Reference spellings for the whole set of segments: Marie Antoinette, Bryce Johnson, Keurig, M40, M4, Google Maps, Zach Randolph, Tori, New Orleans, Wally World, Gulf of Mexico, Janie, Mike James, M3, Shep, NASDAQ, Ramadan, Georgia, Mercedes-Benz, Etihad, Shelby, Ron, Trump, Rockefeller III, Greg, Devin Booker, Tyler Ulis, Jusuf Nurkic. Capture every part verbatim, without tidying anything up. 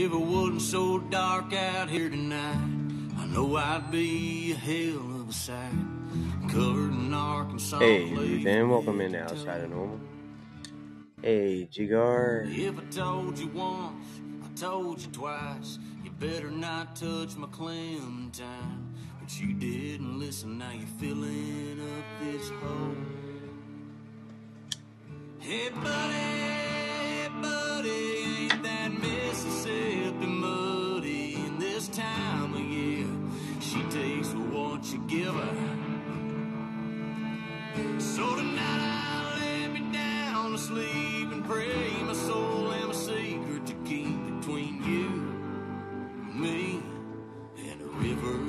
If it wasn't so dark out here tonight, I know I'd be a hell of a sight. Covered in Arkansas. Hey, then welcome into Outside of Normal. Hey, Jigar. If I told you once, I told you twice. You better not touch my Clementine. But you didn't listen, now you're filling up this hole. Hey, buddy, hey, buddy, ain't that Mississippi muddy? And this time of year, she takes what you give her. So tonight I'll lay me down to sleep and pray my soul and my secret to keep between you and me and the river.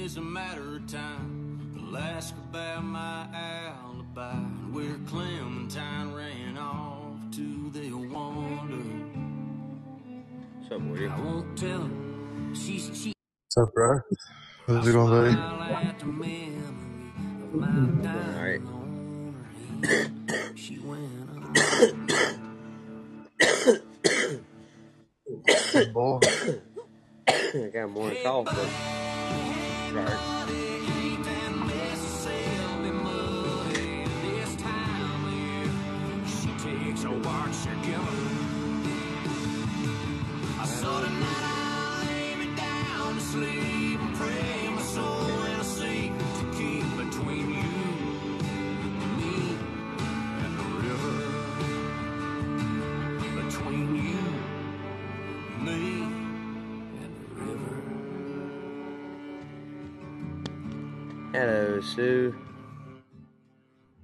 It's a matter of time. I'll ask about my alibi and where Clementine ran off to their wander. What's up, Woody? I won't tell her. She's cheap. What's up, bro? How's it going, buddy? All right. She went up. Boy. I got more golf, but. Right. Ain't that Mississippi muddy? This time of year, she takes a watch to give her. I saw tonight I lay me down to sleep and pray my soul and a secret to keep between you and me and the river. Between you and me. Hello, Sue.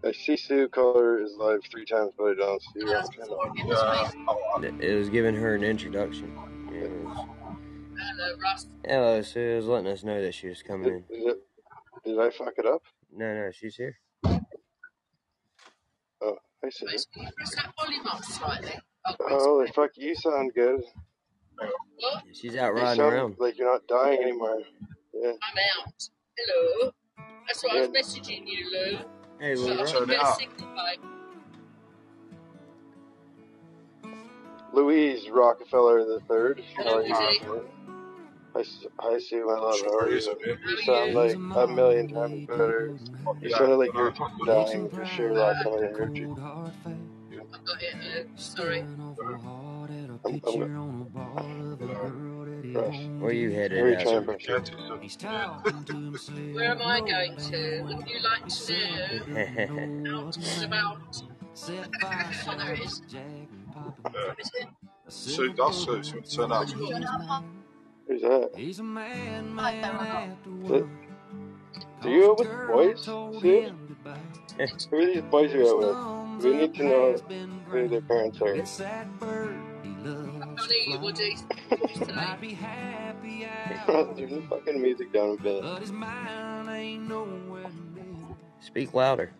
I see Sue color is live three times, but I don't see her. It was giving her an introduction. It was... Hello, Russ. Hello, Sue. It was letting us know that she was coming did, in. Did, it, did I fuck it up? No, no, she's here. Oh, hi, Sue. Press that volume up slightly. Oh, holy fuck, you sound good. What? She's out riding around. Like you're not dying anymore. Yeah. I'm out. Hello. That's why yeah. I was messaging you, Lou. Hey, Lou, so I'm gonna signify. Louise Rockefeller the Third. Hello, Lizzie. Hi, Sue. I love how are you. You sound like a million times better. You sounded like you were dying for sure last time I heard you. I got it, Lou. Sorry. I'm, I'm gonna... Rush. Where are you headed? Where, are you Where am I going to? Would you like to know? Out and about. Oh, there it is. Sue, that's Sue. Sue, turn up. Who's that? He's a man, man. Do you have with boys? Sue? Who are these boys you out with? We need to know who their parents are. Funny, Woody. I'd be happy out. Turn the fucking music down a bit. But his mind ain't nowhere near. Speak louder.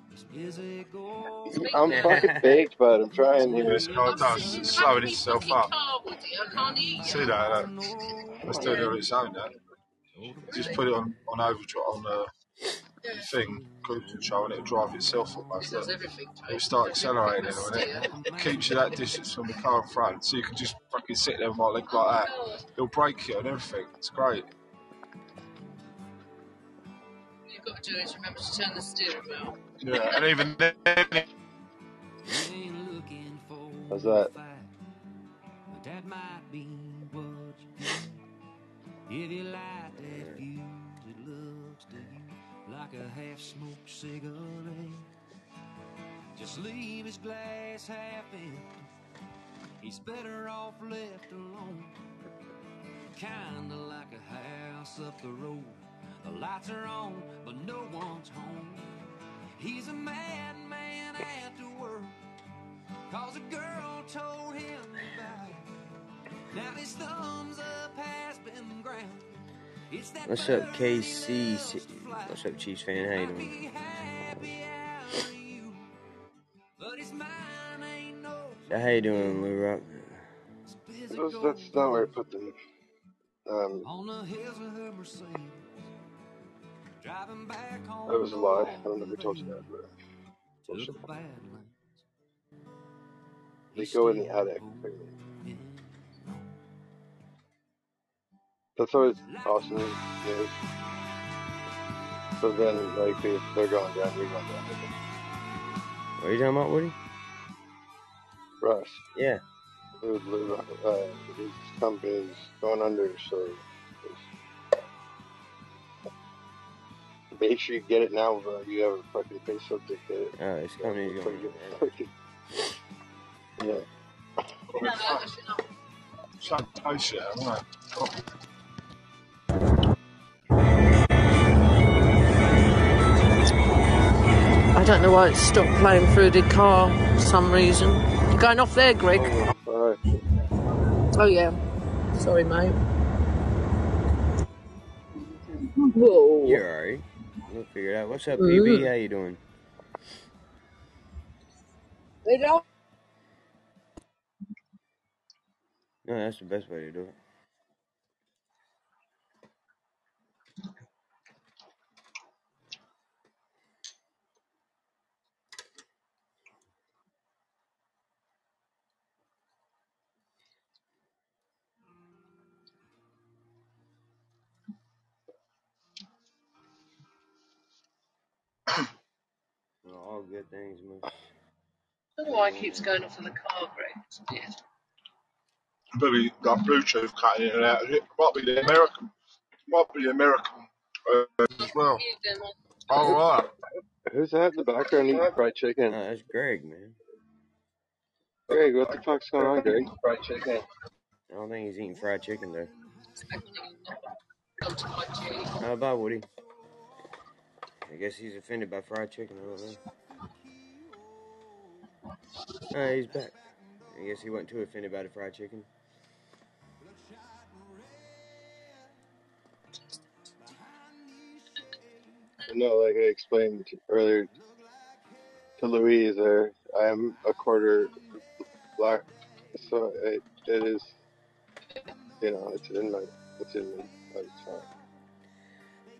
I'm fucking baked, but I'm trying. It's going to slow itself up. See that? I still do it sound that. Just put it on on overdrive on the uh, thing, cruise control, and it'll drive itself up. It does everything. It'll start accelerating, and it keeps you that distance from the car in front, so you can just fucking sit there with my leg like that. It'll break you and everything. It's great. Got to do is remember to turn the steering wheel. Yeah, and even then. How's that? That might be what you feel. If you light that fuse, it looks to you like a half smoked cigarette. Just leave his glass half empty. He's better off left alone. Kinda like a house up the road. The lights are on, but no one's home. He's a mad man after work, cause a girl told him about it. Now his thumbs up has been ground. It's that. What's up, K C? What's up, Chiefs fan? How you doing? How you doing, Lou Rock? That's, that's not where I put them. Um. On the hills of her Mercedes. That was a lie. I don't know who told you that, but bullshit. They go in the attic. That's always awesome news. So then, like, they, they're going down, we're going down. What are you talking about, Woody? Russ. Yeah. It was Lou Rock. Uh, his company is going under, so. Make sure you get it now, bro. You have a fucking Facebook to get it. Oh, it's coming. Yeah. Going fucking... yeah. Shut up, shit. I'm like, I don't know why it stopped playing through the car for some reason. You're going off there, Greg. Oh, right. Oh yeah. Sorry, mate. Whoa. You're alright. We'll figure it out. What's up, B B? Mm. How you doing? They don't. No, that's the best way to do it. All good things, man. I don't know why it keeps going off in the car, Greg. It's maybe that Bluetooth cutting in and out. It might be the American. It might be the American uh, as well. All right. Who's that in the background eating fried chicken? No, that's Greg, man. Greg, what the fuck's going on, Greg? Fried chicken. I don't think he's eating fried chicken, though. How about Woody? I guess he's offended by fried chicken. I don't know. Ah, he's back. I guess he wasn't too offended by the fried chicken. No, like I explained earlier to Louise, there I am a quarter black, so it, it is, you know, it's in my, it's in my, it's fine.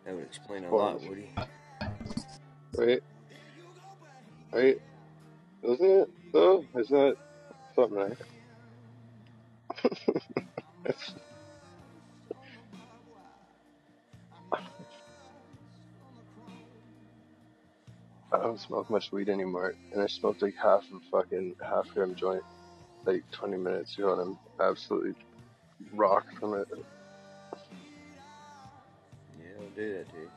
That would explain a lot, Woody. Right? Right? Isn't it, though? Is that something like I don't smoke much weed anymore, and I smoked like half a fucking half gram joint like twenty minutes ago, and I'm absolutely rocked from it. Yeah, I'll do that to you.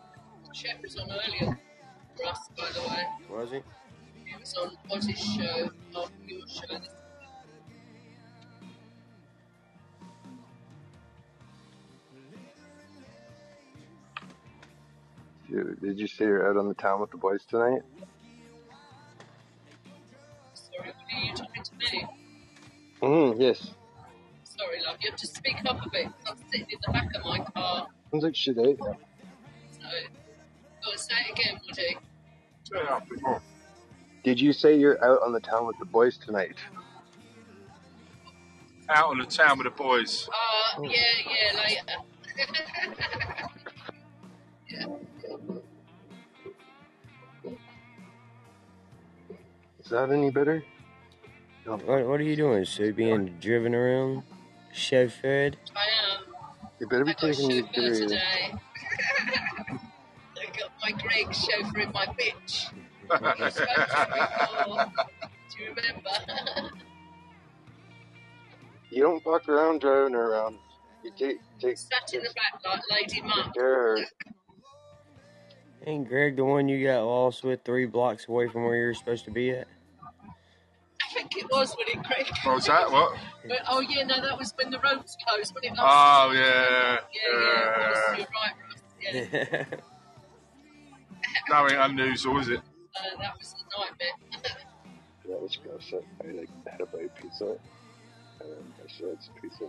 Shep was on earlier. Russ, by the way. Was he? He was on Ozzy's show after your show. Dude, did you say you're out on the town with the boys tonight? Sorry, are you talking to me? Mm, yes. Sorry, love, you have to speak up a bit. I'm sitting in the back of my car. Sounds like shit, eh? So, say it again, Woody. Did you say you're out on the town with the boys tonight? Out on the town with the boys. Uh, yeah, yeah, later. Yeah. Is that any better? No. What, what are you doing, Sue? Being driven around? Chauffeured? I am. You better be I taking your theory. Today. I got my Greg chauffeuring my bitch. I spoke to before. Do you remember? You don't fuck around driving her around. You take, take sat in the back like Lady Mum. Ain't Greg the one you got lost with three blocks away from where you're supposed to be at? I think it was when it Greg. What was that? What? But, oh yeah, no, that was when the road was closed, wasn't it? Last oh yeah. Yeah, yeah. yeah. yeah. You're right, Russ. Yeah. That ain't unusual, is it? Uh, that was the nightmare. Yeah, let's go. So I like had a bite pizza, and I said it's pizza.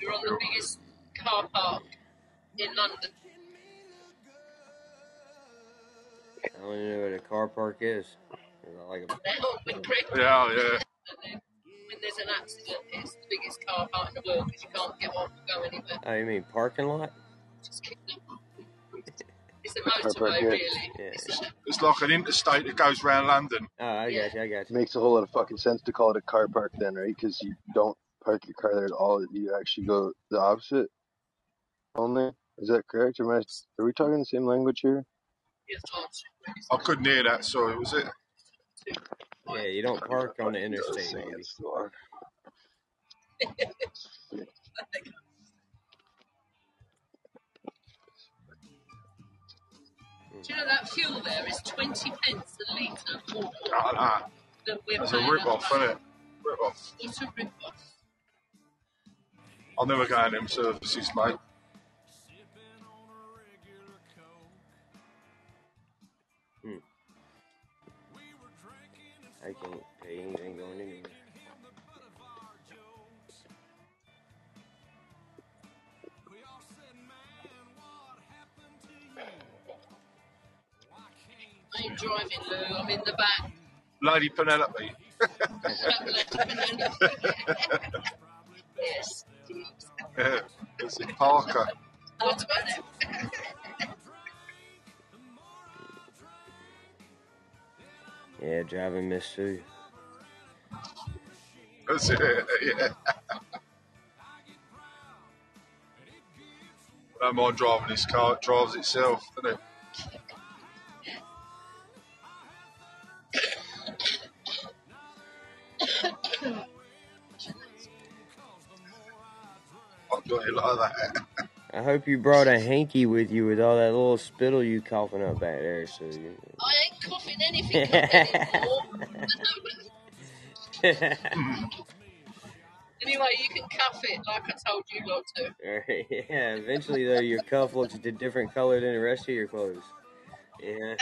You're on the biggest car park in London. I don't even know what a car park is. Like a... yeah, yeah. When there's an accident, it's the biggest car park in the world because you can't get one to go anywhere. Oh, you mean parking lot? Just kidding. It's a motorway, really. Yeah. It's, a... it's like an interstate that goes round London. Oh, I yeah. got you, I got you. Makes a whole lot of fucking sense to call it a car park then, right? Because you don't park your car there at all. You actually go the opposite only. Is that correct? Or am I, are we talking the same language here? Yes, I couldn't hear that, sorry. Was it? Yeah, you don't park on the interstate. Do you know that fuel there is twenty pence a litre more? Oh, nah. That's a rip-off, isn't it? Rip-off. It's a rip-off. I'll never go in them services, mate. Hmm. I can't pay anything going in here. I ain't driving, Lou. I'm in the back. Lady Penelope. Yes. Yeah. It's Parker. What about it? Yeah, driving Miss Sue. That's it. Yeah. I don't mind driving this car. It drives itself, doesn't it? I hope you brought a hanky with you with all that little spittle you coughing up back there. So you... I ain't coughing anything up anymore. Anyway, you can cuff it like I told you not to. Yeah, eventually though your cuff looks a different color than the rest of your clothes. Yeah.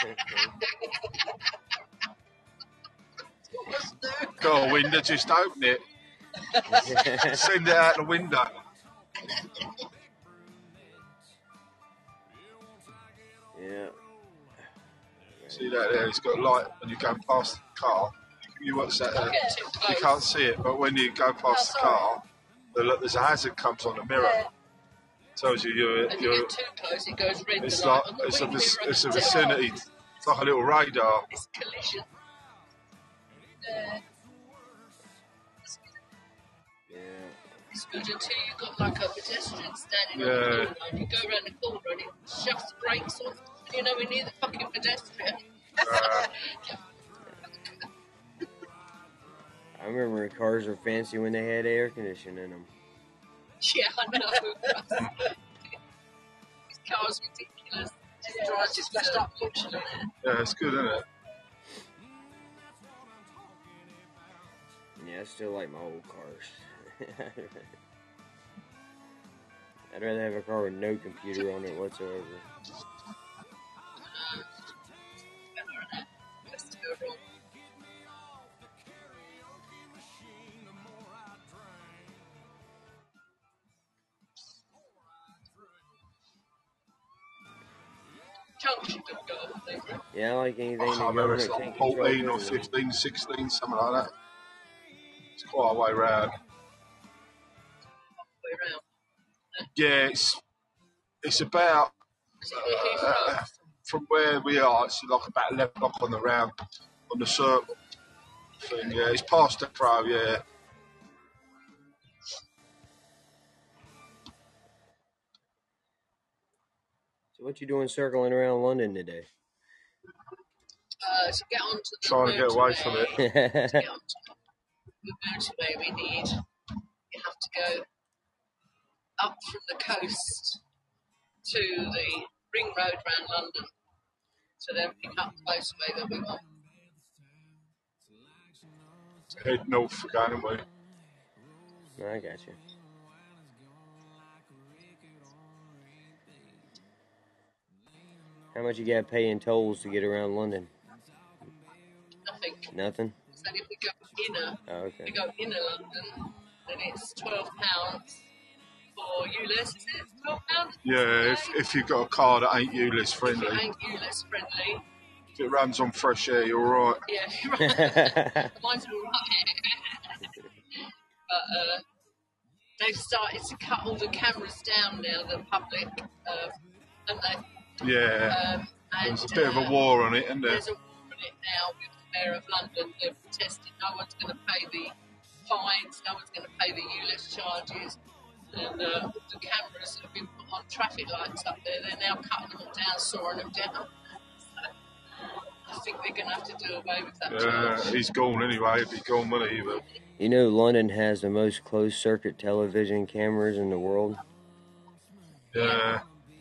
Go, window, just open it. Send it out the window. Yeah. See that there? It's got light when you go past the car. You watch that there. You can't see it, but when you go past the car, there's a hazard comes on the mirror. It tells you you're. If you get too close, it goes red. It's like it's a it's a vicinity. It's like a little radar. It's collision. Yeah. It's good until you've got like a pedestrian standing yeah. on the corner and you go around the corner and it shoves the brakes off and you know we're near the fucking pedestrian. Uh, I remember cars were fancy when they had air conditioning in them. Yeah, I know. This car's ridiculous. It drives just flashed up literally there. Yeah, it's good, isn't it? Yeah, I still like my old cars. I'd rather have a car with no computer on it whatsoever. Yeah, I like anything. I remember it's like fourteen or fifteen, sixteen, something like that. It's quite a way round. Yeah, it's it's about uh, from where we are. It's like about eleven o'clock on the round on the circle. Thing. Yeah, it's past the pro. Yeah. So what you doing circling around London today? Uh, to get onto the trying to get away from it. To get onto the motorway, we need. You have to go up from the coast to the ring road around London, so then pick up the motorway that we want. Head north for going away. I got you. How much you got paying tolls to get around London? Nothing. Nothing? So if we go inner, oh, okay. If we go inner London, then it's twelve pounds for U L I S, is it? twelve pounds? Yeah, if, if you've got a car that ain't U L I S friendly. If it ain't U L I S friendly. If it runs on fresh air, you're alright. Yeah, you're right. Mine's alright. But uh, they've started to cut all the cameras down now, the public, uh, haven't they? Yeah, um, and, there's a bit uh, of a war on it, isn't there? There's a war on it now with the Mayor of London. They're protesting, no one's going to pay the fines, no one's going to pay the U L I S charges. And uh, the cameras have been put on traffic lights up there, they're now cutting them all down, sawing them down. So I think they're going to have to do away with that charge. Yeah, he's gone anyway, he'd be gone, wouldn't he? But... You know, London has the most closed circuit television cameras in the world. Yeah.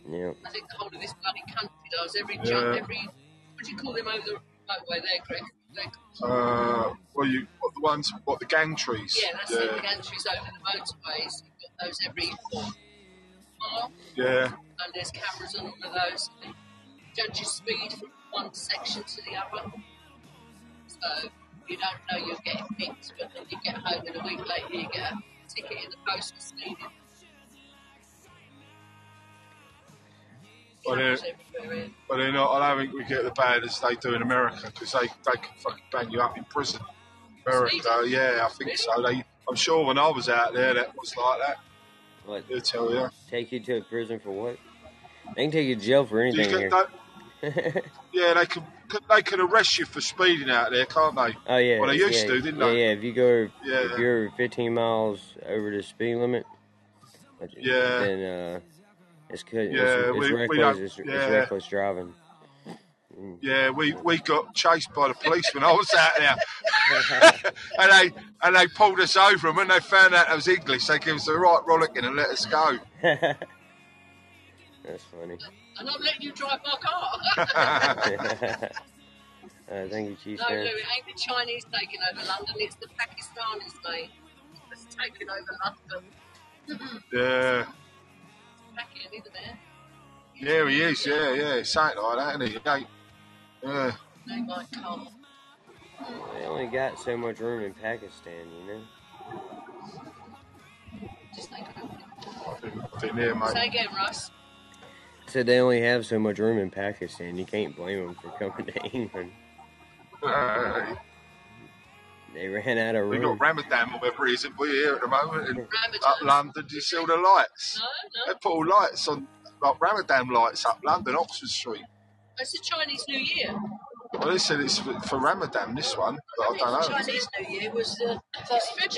Yeah. I think the whole of this bloody country does. Every yeah. jump, every. What do you call them over the motorway there, Greg? Uh, well, you what, the ones, what the gang trees? Yeah, that's yeah. It, the gang trees over the motorways. You've got those every mile. Yeah. And there's cameras on all of those. They judge your speed from one section to the other. So you don't know you're getting picked, but then you get home and a week later you get a ticket in the post for speeding. But they're, but they're not, I don't think we get the bad as they do in America because they, they can fucking bang you up in prison. America, yeah, I think so. They, I'm sure when I was out there, that was like that. What? They'll tell you. Take you to a prison for what? They can take you to jail for anything can, here. They, yeah, they can, they can arrest you for speeding out there, can't they? Oh, yeah. Well, they yeah, used to, didn't yeah, they? Yeah, if you go, yeah, if you're fifteen miles over the speed limit, yeah. then, uh, It's good. Yeah, it's, we, it's we don't, it's, yeah. It's reckless driving. Mm. Yeah, we, we got chased by the police when I was out there, and they and they pulled us over. And when they found out it was English, they gave us the right rollicking and let us go. That's funny. And I'm letting you drive my car. uh, thank you, Chief. No, Louis, it ain't the Chinese taking over London. It's the Pakistanis, mate. It's taking over London. Yeah. Back in, there? Yeah, he is, yeah, yeah. It's something like that, isn't he? They, yeah. They might come. They only got so much room in Pakistan, you know? Just think about it. I think there, mate. Say again, Russ. I said they only have so much room in Pakistan. You can't blame them for coming to England. Hey. They ran out of room. We've got Ramadan, whatever it is, and we're here at the moment. And up London, do you see all the lights? No, no. They put all lights on, like Ramadan lights up London, Oxford Street. It's the Chinese New Year. Well, they said it's for, for Ramadan, this one, but I, I don't know. The Chinese New Year was the first of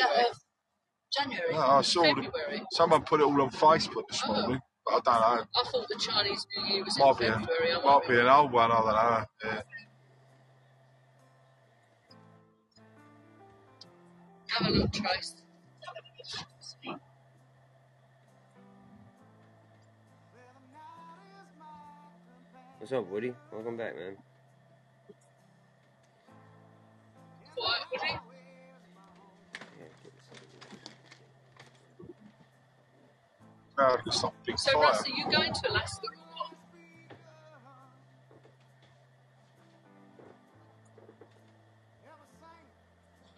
January. No, I saw February. The, someone put it all on Facebook this oh. morning, but I don't know. I thought the Chinese New Year was might in February. A, might be an old one, I don't know, yeah. Have a look, Trace. What's up, Woody? Welcome back, man. What, Woody? No, it's not big so, fire. Russ, are you going to Alaska or what?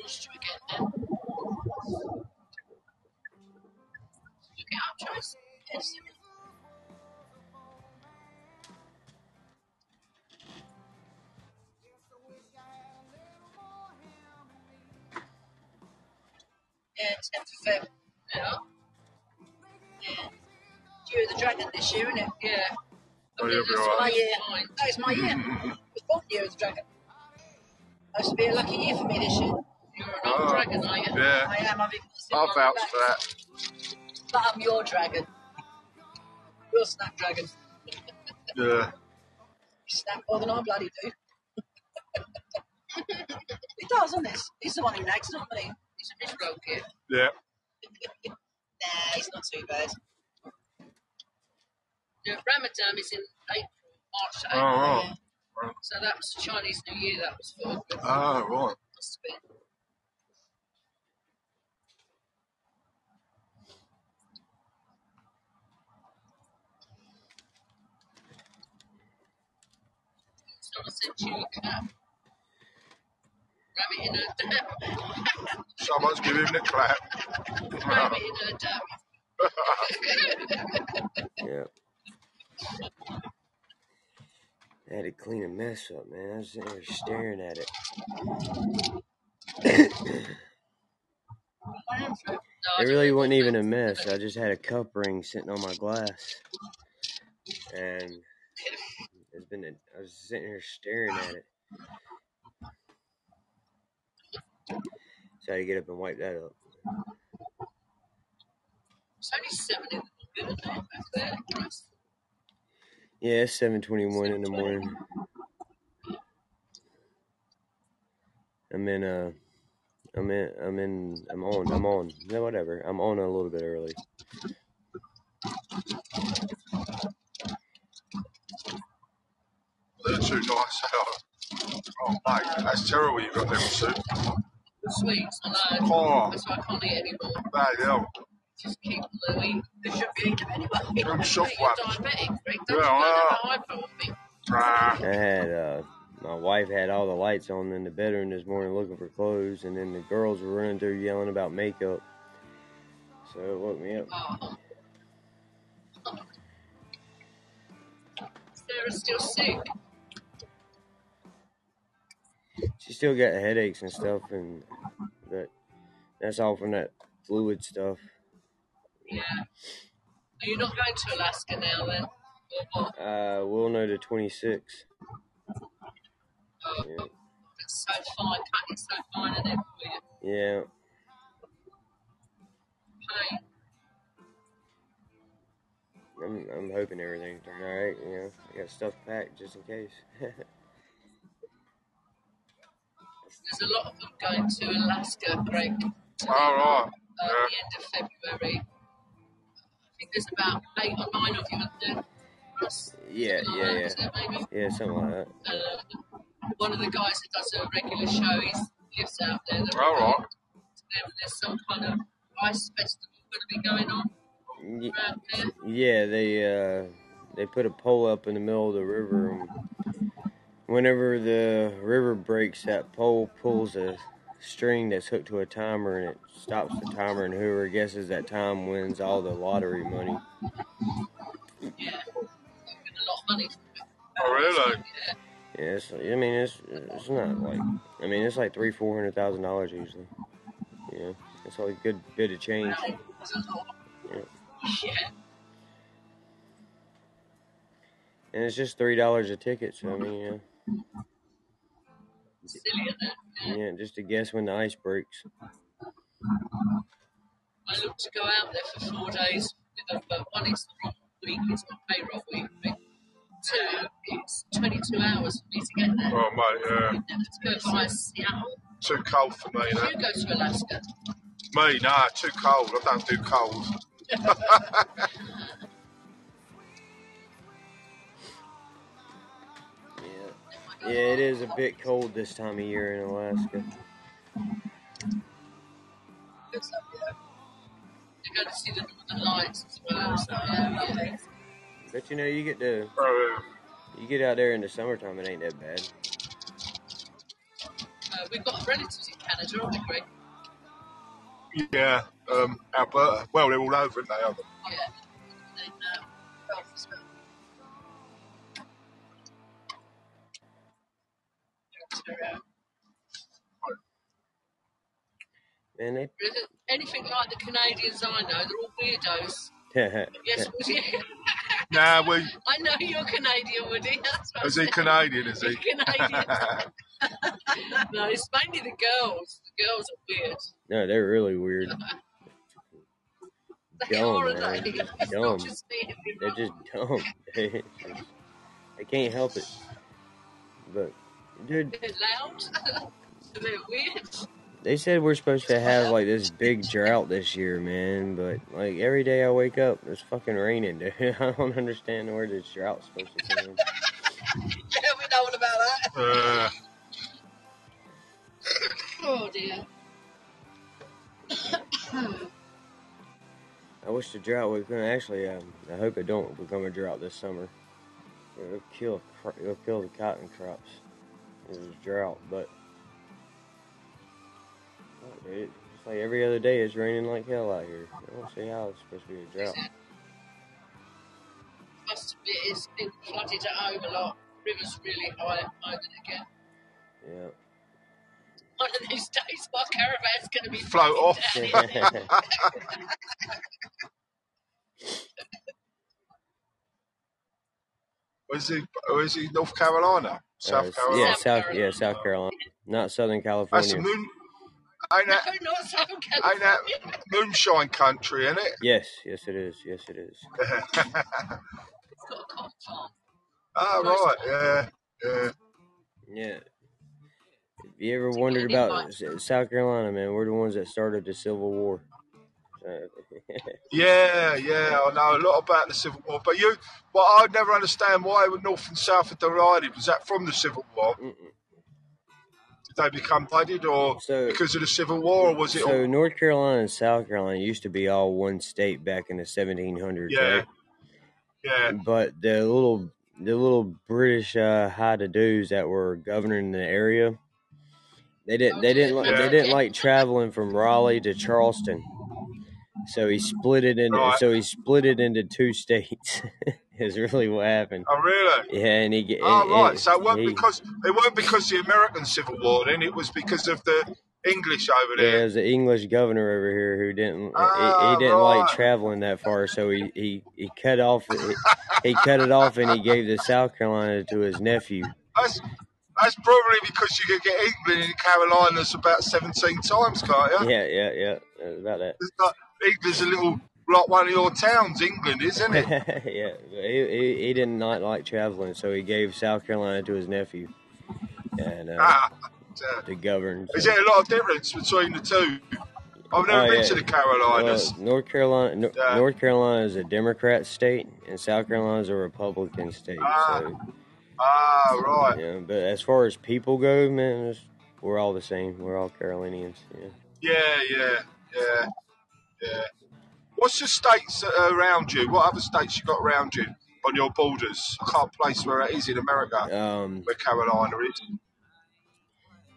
Lost you again, then. and M four. Yeah. Yeah. You're the dragon this year, isn't it? Yeah. Oh, yeah, that's right. My year. No, it's my year. It's fourth year as a dragon. Supposed to be a lucky year for me this year. You're an old oh, dragon, are you? Yeah. I am. I've I'll vouch for that. But I'm your dragon. Your snap dragon. Yeah. You snap more than I bloody do. He does, doesn't he? He's the one who nags, not me. He's a rich bloke here. Yeah. Nah, he's not too bad. The Ramadan is in April, March to April. Oh, right. Yeah. Right. So that was the Chinese New Year, that was for. Oh, right. Must have been. It's not a century cap. Ram it in her dam. Someone's giving the clap. Ram it in her dam. Yeah. I had to clean a mess up, man. I was there staring at it. It really wasn't even a mess. I just had a cup ring sitting on my glass, and it's been. A, I was sitting here staring at it. So I had to get up and wipe that up. It's only seven in the morning, isn't it? Yeah, it's seven twenty-one in the morning. I'm in, uh, I'm in, I'm in, I'm on, I'm on. No, whatever. I'm on a little bit early. They're too nice out. Oh, mate, that's terrible you've got them soup. Sweets, I know. Oh. That's why I can't eat anymore. Bad hell. Just keep living. They should be eating anyway. I'm shocked. Diabetic, Greg. Don't yeah, you know that I feel me? I had, uh, my wife had all the lights on in the bedroom this morning looking for clothes, and then the girls were running through yelling about makeup. So it woke me up. Oh. Oh. Sarah's still sick. She still got headaches and stuff, and that that's all from that fluid stuff. Yeah. Are you not going to Alaska now then? Uh, we'll know the twenty-sixth. Oh, yeah. It's so fine, can't get so fine in there for you. Yeah. Pain. I'm, I'm hoping everything turned alright, you know. I got stuff packed just in case. There's a lot of them going to Alaska, Greg. Alright. Uh, yeah. The end of February. I think there's about eight or nine of you up there. Russ, yeah, yeah, yeah. There, maybe? Yeah, something like that. Uh, one of the guys that does a regular show, he lives out there. All right. There, there's some kind of ice festival going to be going on yeah, around there. Yeah, they, uh, they put a pole up in the middle of the river. And whenever the river breaks, that pole pulls a string that's hooked to a timer, and it stops the timer, and whoever guesses that time wins all the lottery money. Yeah, a lot of money. Oh, really? Yeah, so, I mean, it's it's not like, I mean, it's like three, four hundred thousand dollars usually. Yeah, it's like a good bit of change. Yeah. And it's just three dollars a ticket, so I mean, yeah. Silly, yeah, just to guess when the ice breaks. I look to go out there for four days. But one, it's the wrong week, it's my payroll week. But two, it's twenty-two hours for me to get there. Oh, mate, yeah. Uh, to go by Seattle. Too cold for me, no? You go to Alaska. Me, nah, too cold. I don't do cold. Yeah, it is a bit cold this time of year in Alaska. It's up there. You're going to see the northern lights as well. So, yeah. But you know, you get to oh, yeah. you get out there in the summertime, it ain't that bad. Uh, we've got relatives in Canada, aren't we, Greg? Yeah, um, Alberta. Well, they're all over, aren't they? Aren't they? Yeah. And then, um, Belfast as well. And they... There isn't anything like the Canadians I know. They're all weirdos. Yes, Woody. Nah, we... I know you're Canadian, Woody. That's what is I'm he saying. Canadian, is he? Canadian. No, it's mainly the girls. The girls are weird. No, they're really weird. They dumb, are, man. They? It's dumb. Not just me, they're just dumb. They, they can't help it. But dude, they're loud. They're weird. They said we're supposed to have like this big drought this year, man. But like every day I wake up, it's fucking raining, dude. I don't understand where this drought's supposed to come. Yeah, we know what about that. Uh. Oh dear. I wish the drought would come. Actually, I, I hope it don't become a drought this summer. It'll kill, it'll kill the cotton crops. It's a drought, but oh, dude, it's like every other day it's raining like hell out here. I don't see how it's supposed to be a drought. It must be, it's been flooded at home a lot. River's really high at home again. Yeah. One of these days, my caravan's going to be float off. Where's he? Where's he? North Carolina, South uh, Carolina. Yeah, South. Yeah, South Carolina. Not Southern California. That's moon. Ain't that, no, not Southern California. Ain't that moonshine country, isn't it? Yes, yes, it is. Yes, it is. It's got a cotton farm. Oh, right. Yeah, yeah, yeah. If you ever wondered about South Carolina, man, we're the ones that started the Civil War. yeah, yeah, I know a lot about the Civil War. But you, well, I'd never understand why North and South are divided. Was that from the Civil War? Mm-mm. Did they become divided, or so, because of the Civil War, or was it? So all... North Carolina and South Carolina used to be all one state back in the seventeen hundreds. Yeah, right? Yeah. But the little, the little British uh, high-to-dos that were governing the area. They didn't. They didn't. Like, yeah. They didn't like traveling from Raleigh to Charleston, so he split it into. Right. So he split it into two states. Is really what happened. Oh, really? Yeah, and he. Oh, and, right. And so it wasn't he, because it wasn't because of the American Civil War. Then it was because of the English over there. Yeah, it was the English governor over here who didn't. Oh, he, he didn't right. like traveling that far, so he he, he cut off. he, he cut it off, and he gave the South Carolina to his nephew. That's, That's probably because you could get England in Carolinas about seventeen times, can't you? Yeah, yeah, yeah. That's about that. It's like, England's a little, like one of your towns, England, isn't it? Yeah. He, he, he did not like traveling, so he gave South Carolina to his nephew. And, uh, ah, yeah. To govern. So. Is there a lot of difference between the two? I've never oh, been yeah. to the Carolinas. Well, North Carolina no, yeah. North Carolina is a Democrat state, and South Carolina is a Republican state. Ah. So. Ah, right. Yeah, but as far as people go, man, we're all the same. We're all Carolinians. Yeah, yeah, yeah, yeah. yeah. What's the states around you? What other states you got around you on your borders? I can't place where it is in America, um, where Carolina is.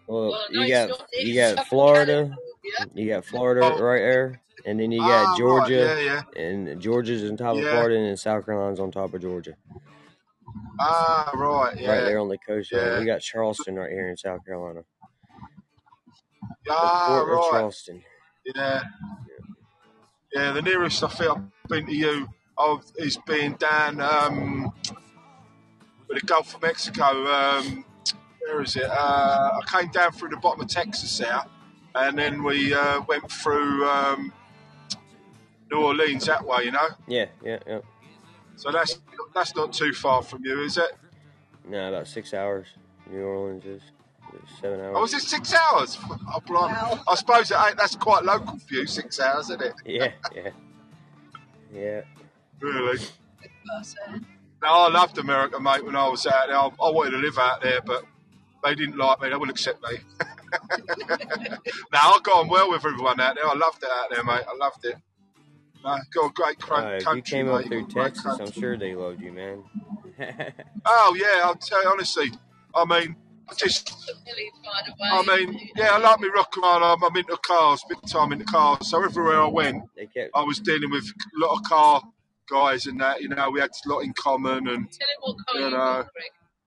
Well, well no, you got you got Florida, you got Florida oh. right there, and then you got ah, Georgia, right. yeah, yeah. and Georgia's on top yeah. of Florida, and then South Carolina's on top of Georgia. Ah, right, yeah. Right there on the coast. Yeah. We got Charleston right here in South Carolina. Ah, right. Charleston. Yeah. yeah. Yeah, the nearest I feel I've been to you of is being down um, with the Gulf of Mexico. Um, where is it? Uh, I came down through the bottom of Texas out, and then we uh, went through um, New Orleans that way, you know? Yeah, yeah, yeah. So that's that's not too far from you, is it? No, about six hours. New Orleans is seven hours. Oh, is it six hours? Oh, wow. I suppose it ain't, that's quite local for you, six hours, isn't it? Yeah, yeah. Yeah. Really? No, I loved America, mate, when I was out there. I, I wanted to live out there, but they didn't like me. They wouldn't accept me. Now, I got on well with everyone out there. I loved it out there, mate. I loved it. Uh, got a great uh, country, you came mate. Up through Texas, country. I'm sure they loved you, man. Oh, yeah, I'll tell you, honestly, I mean, just, I mean, yeah, I like me rock and roll, I'm, I'm into cars, big time into cars, so everywhere I went, kept... I was dealing with a lot of car guys and that, you know, we had a lot in common, and, you know, I,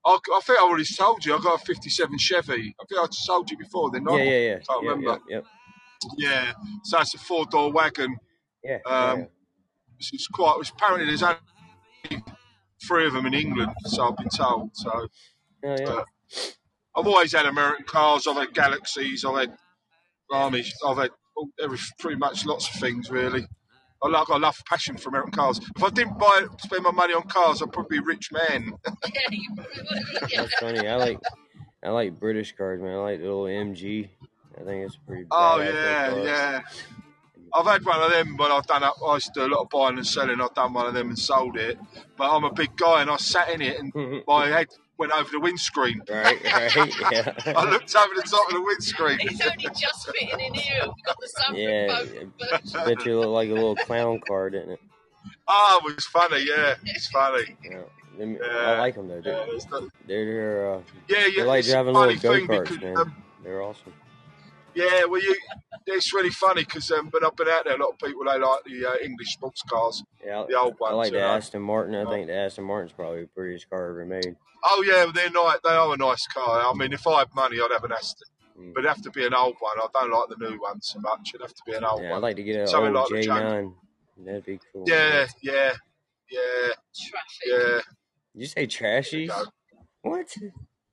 I think I already told you, I got a fifty-seven Chevy, I think I told you before, then I yeah, yeah, yeah. can't yeah, remember. Yeah, yeah. Yeah, so it's a four-door wagon. Yeah. Um, yeah. It's quite. It's apparently there's only three of them in England, so I've been told. So oh, yeah. uh, I've always had American cars. I've had Galaxies. I've had armies. I've had every pretty much lots of things really. I like. I love passion for American cars. If I didn't buy spend my money on cars, I'd probably be a rich man. That's funny. I like. I like British cars, man. I like the little M G. I think it's pretty. Oh yeah, yeah. I've had one of them, but I've done. Up, I used to do a lot of buying and selling. I've done one of them and sold it. But I'm a big guy, and I sat in it, and my head went over the windscreen. Right, right, yeah. I looked over the top of the windscreen. It's only just fitting in here. We've got the sun. Yeah, bet you look like a little clown car, didn't it? Oh, it was funny. Yeah, it's funny. Yeah. Them, yeah. I like them though. They're, yeah, the, they're, uh, yeah, yeah, they're like driving little go karts, man. Um, they're awesome. Yeah, well, you, it's really funny because um, but I've been out there. A lot of people they like the uh, English sports cars. Yeah, the old ones. I like the right? Aston Martin. I think the Aston Martin's probably the prettiest car ever made. Oh yeah, they're nice. They are a nice car. I mean, if I had money, I'd have an Aston, mm. but it'd have to be an old one. I don't like the new one so much. It'd have to be an old yeah, one. I'd like to get an Something old like J nine. That'd be cool. Yeah, yeah. yeah. Yeah. Traffic. Yeah. Did you say trashy? No. What?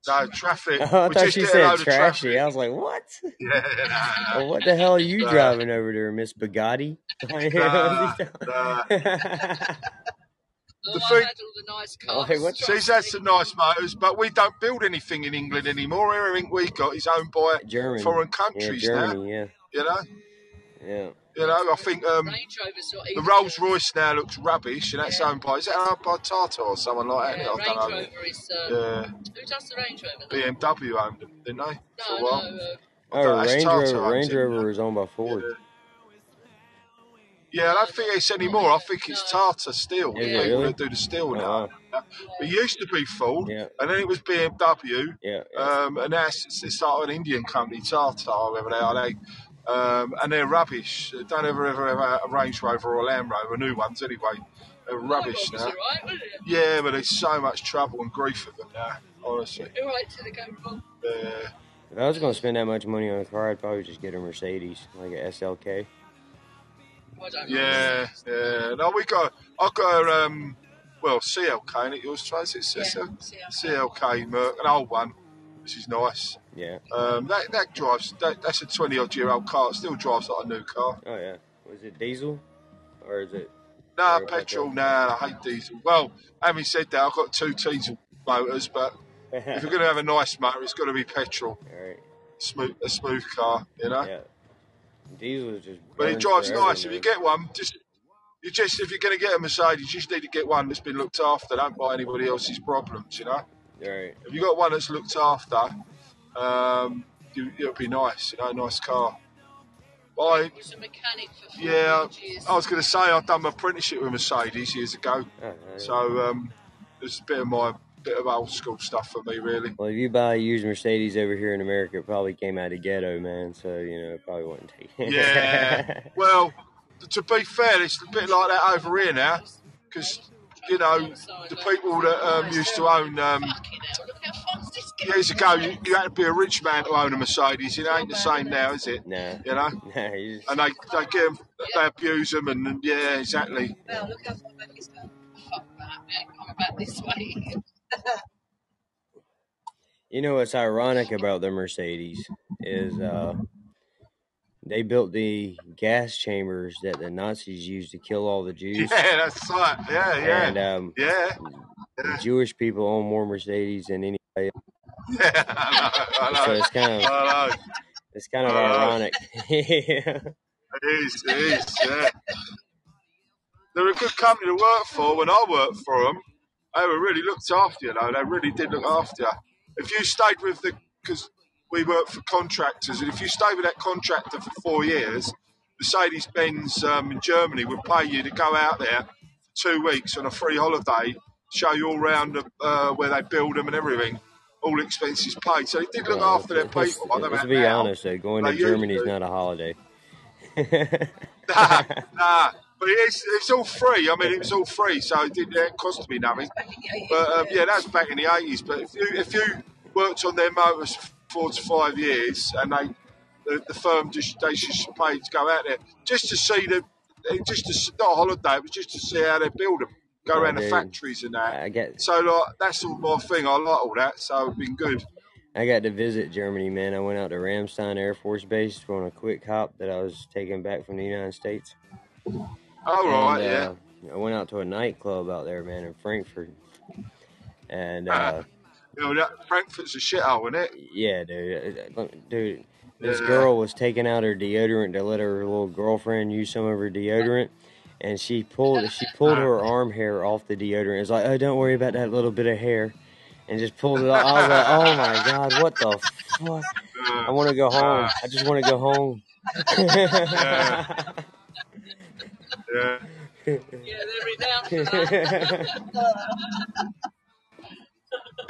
No, traffic. Oh, I thought she said trashy. I was like, what? Yeah. Nah, well, what the hell are you nah. driving over there, Miss Bugatti? Nah, nah. The oh, thing, the nice cars. Like, she's had some nice motors, but we don't build anything in England anymore. Everything we got is owned by German. foreign countries yeah, Germany, now. Yeah. You know? Yeah. You know, I think um, the Rolls Royce now looks rubbish, and that's yeah. owned by, is that owned by Tata or someone like that? Yeah, Range know. Rover is, um, yeah. who does the Range Rover? Then? B M W owned them, didn't they? No, no. Uh, oh, Range Rover, Range Rover is owned by Ford. Yeah, yeah I don't think it's anymore. I think it's no. Tata still. Yeah, yeah, really? They do the steel now. Uh-huh. It used to be Ford, yeah. and then it was B M W, yeah, yeah. Um, and now it's, it's like an Indian company, Tata, or whatever they are. They, Um, and they're rubbish. Don't ever, ever, ever a Range Rover or a Land Rover, new ones anyway. They're rubbish now. Right, yeah, but there's so much trouble and grief with them now, honestly. You're right to the go wrong. Yeah. If I was going to spend that much money on a car, I'd probably just get a Mercedes, like an S L K. Well, I don't yeah, yeah. No, we got, I got a, um, well, C L K, isn't it yours, Trace? It's yeah, C L K, C L K Merc, an old one, which is nice. Yeah. Um, that that drives. That, that's a twenty-odd-year-old car. It still drives like a new car. Oh yeah. Was it diesel, or is it? Nah, petrol. Nah, I hate diesel. Well, having said that, I've got two diesel motors, but if you're going to have a nice motor, it's got to be petrol. All right. Smooth, a smooth car, you know. Yeah. Diesel is just. But it drives nice. If you get one, just you just if you're going to get a Mercedes, you just need to get one that's been looked after. Don't buy anybody else's problems, you know. All right. If you got one that's looked after. Um, it, it'll be nice, you know, a nice car. I was a mechanic for yeah, years. I was going to say I'd done my apprenticeship with Mercedes years ago, oh, no. so um, it was a bit of my bit of old school stuff for me, really. Well, if you buy a used Mercedes over here in America, it probably came out of the ghetto, man. So you know, it probably wouldn't take. Yeah. Well, to be fair, it's a bit like that over here now, because you know the people that um, used to own. Um, Years ago, you, you had to be a rich man to own a Mercedes. It ain't the same now, is it? No. You know? No. And they, they get them, they abuse them, and, and yeah, exactly. Well, look how far back he's going. Fuck that, man. Come about this way. You know what's ironic about the Mercedes is uh, they built the gas chambers that the Nazis used to kill all the Jews. Yeah, that's right. Yeah, yeah. And um, yeah. The Jewish people own more Mercedes than anybody else. Yeah, I know, I know. So it's kind of, I know. It's kind of I know. ironic. Yeah. It is, it is, yeah. They're a good company to work for. When I worked for them, they were really looked after, you know. They really did look after you. If you stayed with the, because we worked for contractors, and if you stayed with that contractor for four years, Mercedes-Benz um, in Germany would pay you to go out there for two weeks on a free holiday, show you all around the, uh, where they build them and everything. All expenses paid, so they did look well, after their people. Let's be now. honest, though, going they to Germany is not a holiday. nah, nah, but it's it's all free. I mean, it was all free, so it didn't it cost me nothing. But um, yeah, that's back in the eighties. But if you if you worked on their motors for four to five years and they the, the firm just they should pay to go out there just to see the just to, not a holiday. It was just to see how they build them, go oh, around dude. the factories and that. I get so like that's all my thing. I like all that, so it's been good. I got to visit Germany, man. I went out to Ramstein Air Force Base on a quick hop that I was taking back from the United States. All and, right, yeah. Uh, I went out to a nightclub out there, man, in Frankfurt. And, uh... uh you know, that Frankfurt's a shithole, isn't it? Yeah, dude. Dude, this yeah. girl was taking out her deodorant to let her little girlfriend use some of her deodorant. And she pulled she pulled her arm hair off the deodorant. It's like, oh, don't worry about that little bit of hair. And just pulled it off. I was like, oh, my God, what the fuck? I want to go home. I just want to go home. yeah. yeah. Yeah, every now and then.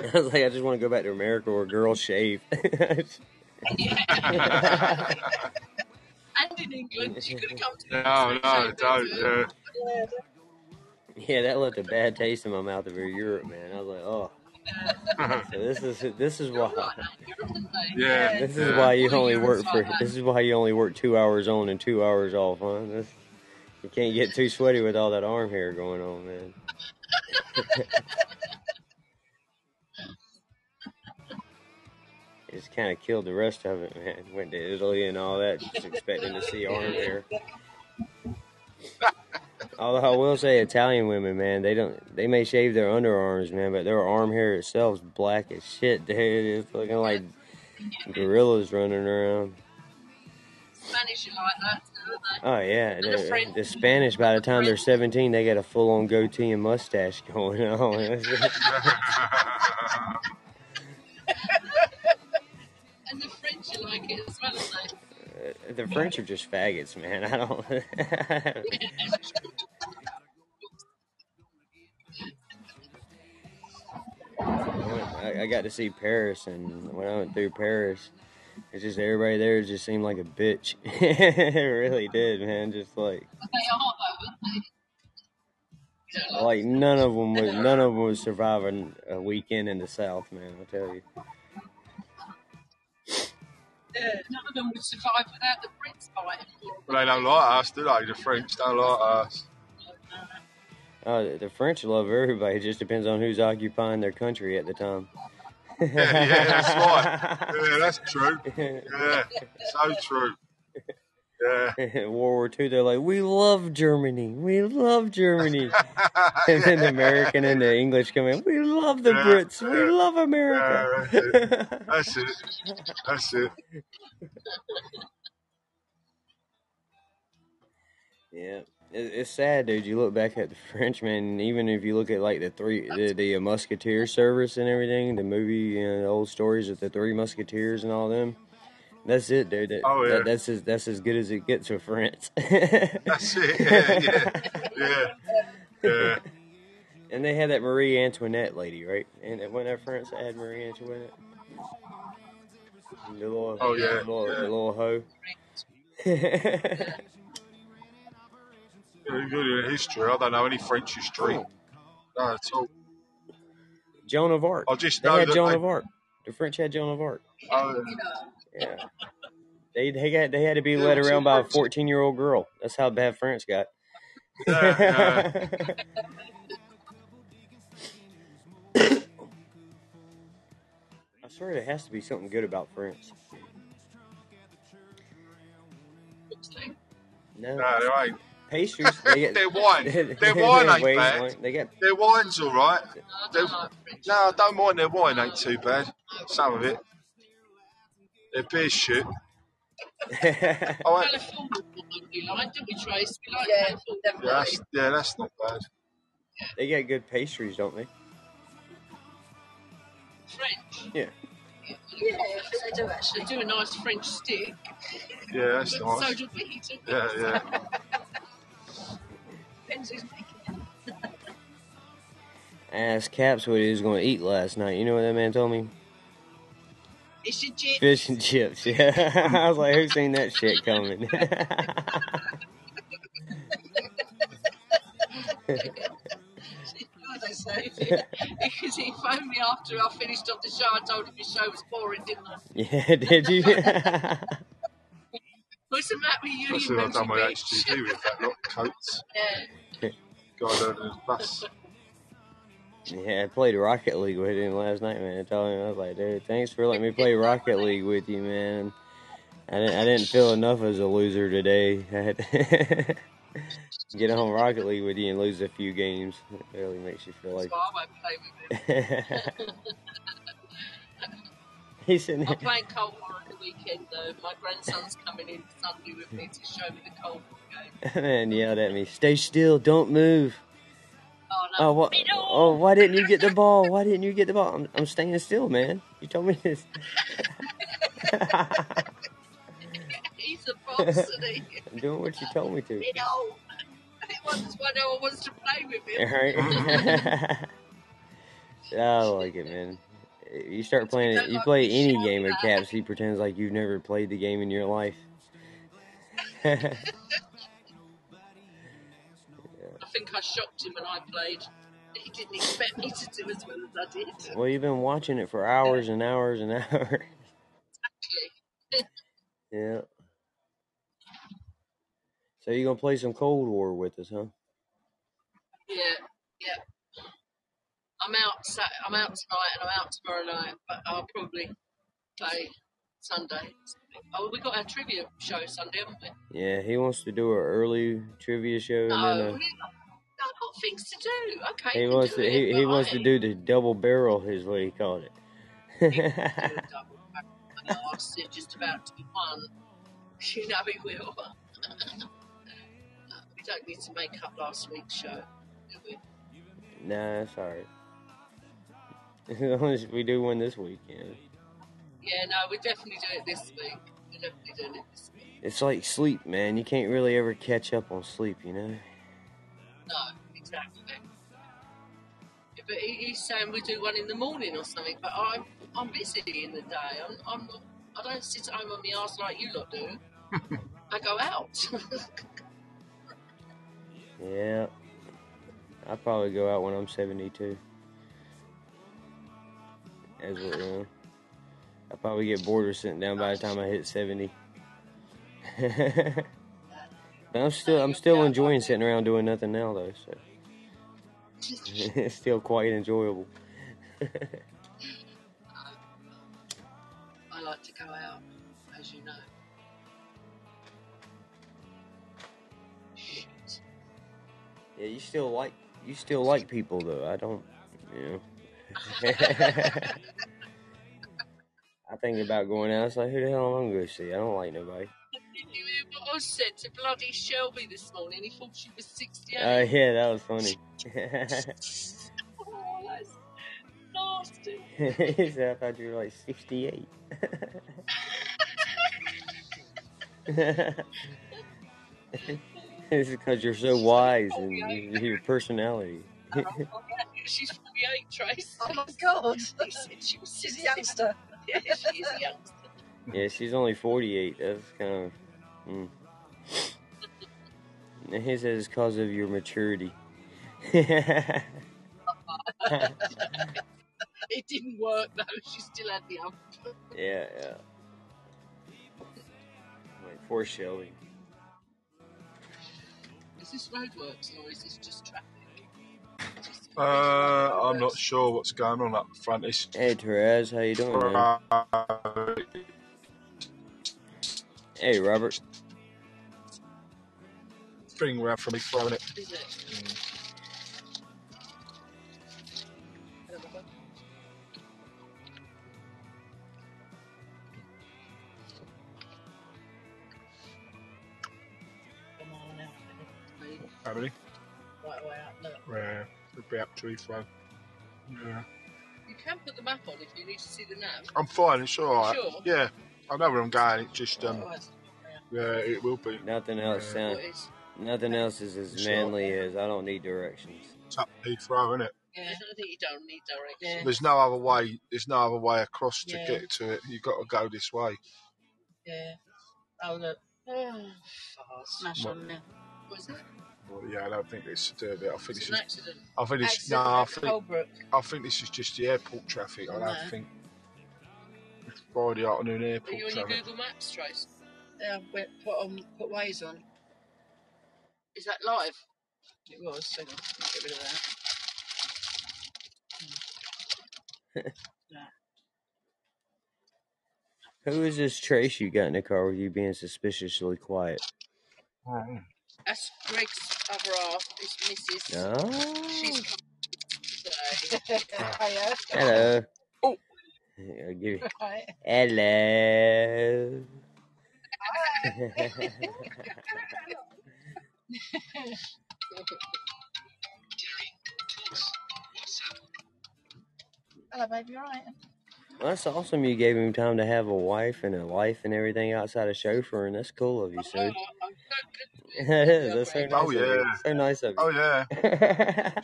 I was like, I just want to go back to America where girls shave. yeah. And in England, you could have come to No, no, don't. Yeah. yeah, that left a bad taste in my mouth over Europe, man. I was like, oh. So this is this is why yeah this is why you only work for this is why you only work two hours on and two hours off, huh? This, you can't get too sweaty with all that arm hair going on, man. It just kind of killed the rest of it, man. Went to Italy and all that, just expecting to see arm hair. Although I will say, Italian women, man, they don't, they may shave their underarms, man, but their arm hair itself is black as shit, dude. It's looking like gorillas running around. Spanish are like that, aren't they? Oh, yeah. The Spanish, by the time they're seventeen, they got a full-on goatee and mustache going on. And the French are like it as well, aren't they? The French are just faggots, man. I don't. I, went, I, I got to see Paris, and when I went through Paris, it's just everybody there just seemed like a bitch. It really did, man. Just like. But they are though, aren't they? Like none of them was none of them was surviving a weekend in the South, man. I'll tell you. Yeah, none of them would survive without the Brits fighting. Well, they don't like us, do they? The French don't like us. Uh, the French love everybody. It just depends on who's occupying their country at the time. yeah, yeah, that's right. Yeah, that's true. Yeah, so true. Yeah. World War Two, they're like, we love Germany. We love Germany. And then the American and the English come in, we love the yeah, Brits. Yeah, we love America. Yeah, that's it. That's it. Yeah. It's sad, dude. You look back at the Frenchman, and even if you look at like the three, the, the Musketeer service and everything, the movie, you know, the old stories of the Three Musketeers and all them. That's it, dude. That, oh, yeah. that, that's as that's as good as it gets with France. That's it. Yeah, yeah, yeah, yeah. And they had that Marie Antoinette lady, right? And when that France had Marie Antoinette, the little, oh yeah, the little, yeah. The little hoe. Yeah, you're good in history. I don't know any French history. No, at all. Joan of Arc. I just they know had that Joan they... of Arc. The French had Joan of Arc. Oh. Yeah. Yeah, they they got they had to be yeah, led around by a fourteen-year-old girl. That's how bad France got. Yeah, yeah. I swear there has to be something good about France. No, no there ain't. Pastries. They get, their wine, their wine ain't bad. They get, their wine's all right. Their, no, I don't mind their wine. Ain't too bad. Some of it. Their beer's shit. California we like, don't we, Trace? We like yeah, yeah, that's, yeah, that's not bad. Yeah. They got good pastries, don't they? French? Yeah. Yeah, they do actually. They do a nice French stick. Yeah, that's nice. So do we. Don't we? Yeah, yeah. Depends who's making it. I asked Caps what he was going to eat last night. You know what that man told me? Fish and chips. Fish and chips, yeah. I was like, who's seen that shit coming? He phoned me after I finished off the show. I told him the show was boring, didn't I? Yeah, did you? be you. I should have done my H G V with that lot, coats. Yeah. Guy down in his bus. Yeah, I played Rocket League with him last night, man. I told him, I was like, dude, thanks for letting me play Rocket League with you, man. I didn't, I didn't feel enough as a loser today. I had to get home Rocket League with you and lose a few games. It really makes you feel like... So I won't play with him. He's sitting there. I'm playing Cold War on the weekend, though. My grandson's coming in Sunday with me to show me the Cold War game. Man yelled at me, stay still, don't move. Oh, no. oh, what, oh, why didn't you get the ball? Why didn't you get the ball? I'm, I'm staying still, man. You told me this. He's a boss, isn't he? I'm doing what you told me to. Middle. That's why no one wants to play with him. Right. I like it, man. You start playing it. You like play any show, game of Caps, he pretends like you've never played the game in your life. I think I shocked him when I played. He didn't expect me to do as well as I did. Well, you've been watching it for hours and hours and hours. Exactly. Yeah. So you gonna play some Cold War with us, huh? Yeah, yeah. I'm out. I'm out tonight and I'm out tomorrow night, but I'll probably play Sunday. Oh, we got our trivia show Sunday, haven't we? Yeah, he wants to do an early trivia show. No, and then a... I've got things to do. Okay, he wants to. It, he he wants I... to do the double barrel, is what he called it. He wants to do a double barrel. I was just about to be one. You know he will. We don't need to make up last week's show, do we? Nah, that's alright. As long as we do one this weekend. Yeah, no, we definitely do it this week. We definitely doing it this week. It's like sleep, man. You can't really ever catch up on sleep, you know? No, exactly. Yeah, but he, he's saying we do one in the morning or something, but I'm I'm busy in the day. I'm I'm not, I don't sit at home on my arse like you lot do. I go out. Yeah. I probably go out when I'm seventy-two. As we're doing. I probably get bored of sitting down by the time I hit seventy. But I'm still I'm still enjoying sitting around doing nothing now though, so it's still quite enjoyable. I like to go out, as you know. Shit. Yeah, you still like you still like people though. I don't, you know. I think about going out, it's like, who the hell am I going to see? I don't like nobody. Did you hear what I said to bloody Shelby this morning? He thought she was sixty-eight. Oh, uh, yeah, that was funny. Oh, that's nasty. He said, I thought you were like sixty-eight. It's because you're so wise and your personality. Oh, yeah, she's forty-eight, Trace. Oh, my God. He said she was sixty. She's a youngster. Yeah, she's young. Yeah, she's only forty-eight. That's kind of. Mm. And he says it's because of your maturity. It didn't work though. She still had the hump. Yeah, yeah. Like poor Shelly. Is this roadworks or is this just traffic? Uh, I'm not sure what's going on up front. It's hey, Therese, how you doing, man? Hey, Robert. Bring around for me throwing it. Is it? Mm. Come on now. How many? Right way out, look. Right. Be up to Heathrow. Yeah. You can put the map on if you need to see the map. I'm fine, it's alright. Sure? Yeah, I know where I'm going, it's just, um, oh, it's yeah, it will be. Nothing else yeah. sounds, nothing else is as it's manly as I don't need directions. It's up Heathrow, isn't it? Yeah, I think you don't need directions. Yeah. There's no other way, there's no other way across to yeah. get to it. You've got to go this way. Yeah. Oh, look. Oh, smash what? on now. What is it? Well, yeah, I don't think this is it. I think it's this an is, accident. I think it's accident no. I think, I think this is just the airport traffic. I don't no. think it's Friday afternoon airport. Are you on your traffic. Google Maps, Trace? um, put on put Waze on. Is that live? It was. So let's get rid of that. Yeah. Who is this Trace you got in the car with you being suspiciously quiet? Oh. That's Greg's other half, his missus. Oh. She's coming. So. Hello. Hello. Oh. Give it. Right. Hello. Hello, baby. All right. Well, that's awesome. You gave him time to have a wife and a life and everything outside of chauffeuring. That's cool of you, Sue. Oh, so that's so nice. Oh yeah, so nice of you. Oh yeah.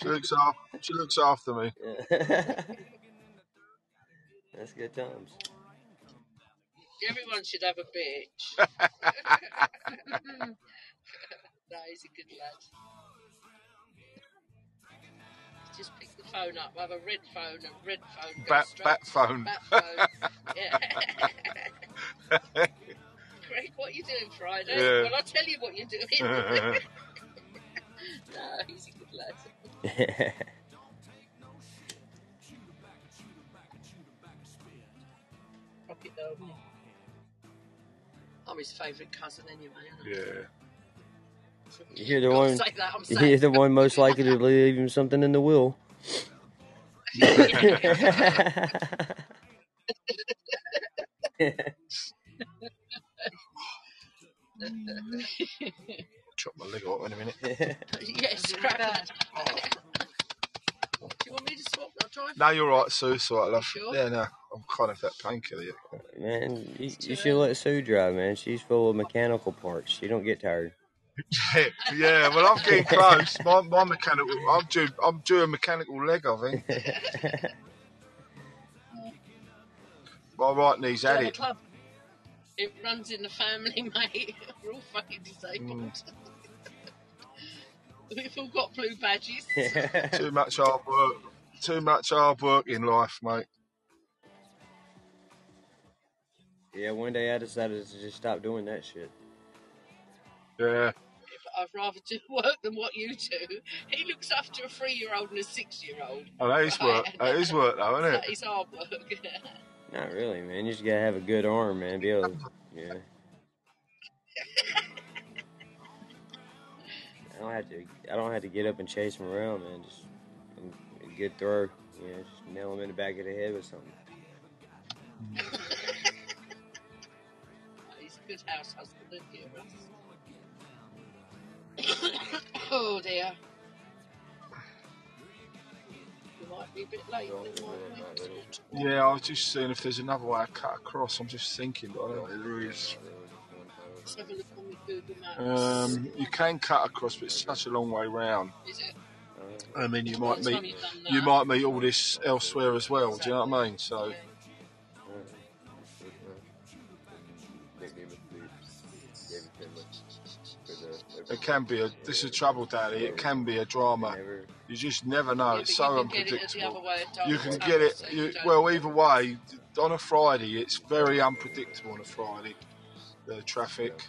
She looks off. She looks after me. That's good times. Everyone should have a bitch. No, he's a good lad. Just pick the phone up. I have a red phone, a red phone. Bat, bat phone. Bat phone. Yeah. Greg, what are you doing Friday? Yeah. Well, I'll tell you what you're doing. No, he's a good lad. Rocket League. I'm his favourite cousin anyway, isn't I? Yeah. You're the one. That, you're the one most likely to leave him something in the will. Chop my leg up in a minute. Yes, grab that. Do you want me to swap that drive? No, you're right, Sue. So I love. Sure? Yeah, no, I'm kind of that painkiller. Man, you, you should let Sue drive, man. She's full of mechanical parts. She don't get tired. Yeah, yeah, well, I'm getting close. My, my mechanical, I'm doing, I'm doing mechanical leg, I think. My right knee's at it. It runs in the family, mate. We're all fucking disabled. Mm. We've all got blue badges. Too much hard work. Too much hard work in life, mate. Yeah, one day I decided to just stop doing that shit. Yeah. I'd rather do work than what you do. He looks after a three-year-old and a six-year-old. Oh, that is work. That is work, though, isn't it? That is hard work. Not really, man. You just gotta have a good arm, man. Be able, to, yeah. I don't have to. I don't have to get up and chase him around, man. Just a good throw. You know, just nail him in the back of the head with something. He's a good house husband, isn't he, Russ? Oh dear. You might be a bit late. Yeah, I was just seeing if there's another way I cut across. I'm just thinking, but I don't know if there is. Let's have a look on the Google Maps. Um, you can cut across, but it's such a long way round. Is it? I mean, you might meet you might meet all this elsewhere as well. Do you know what I mean? So. It can be a. This is trouble, Daddy. It can be a drama. You just never know. Yeah, it's so unpredictable. You can get it. Way, you can get it you, well, either way, on a Friday, it's very unpredictable. On a Friday, the traffic.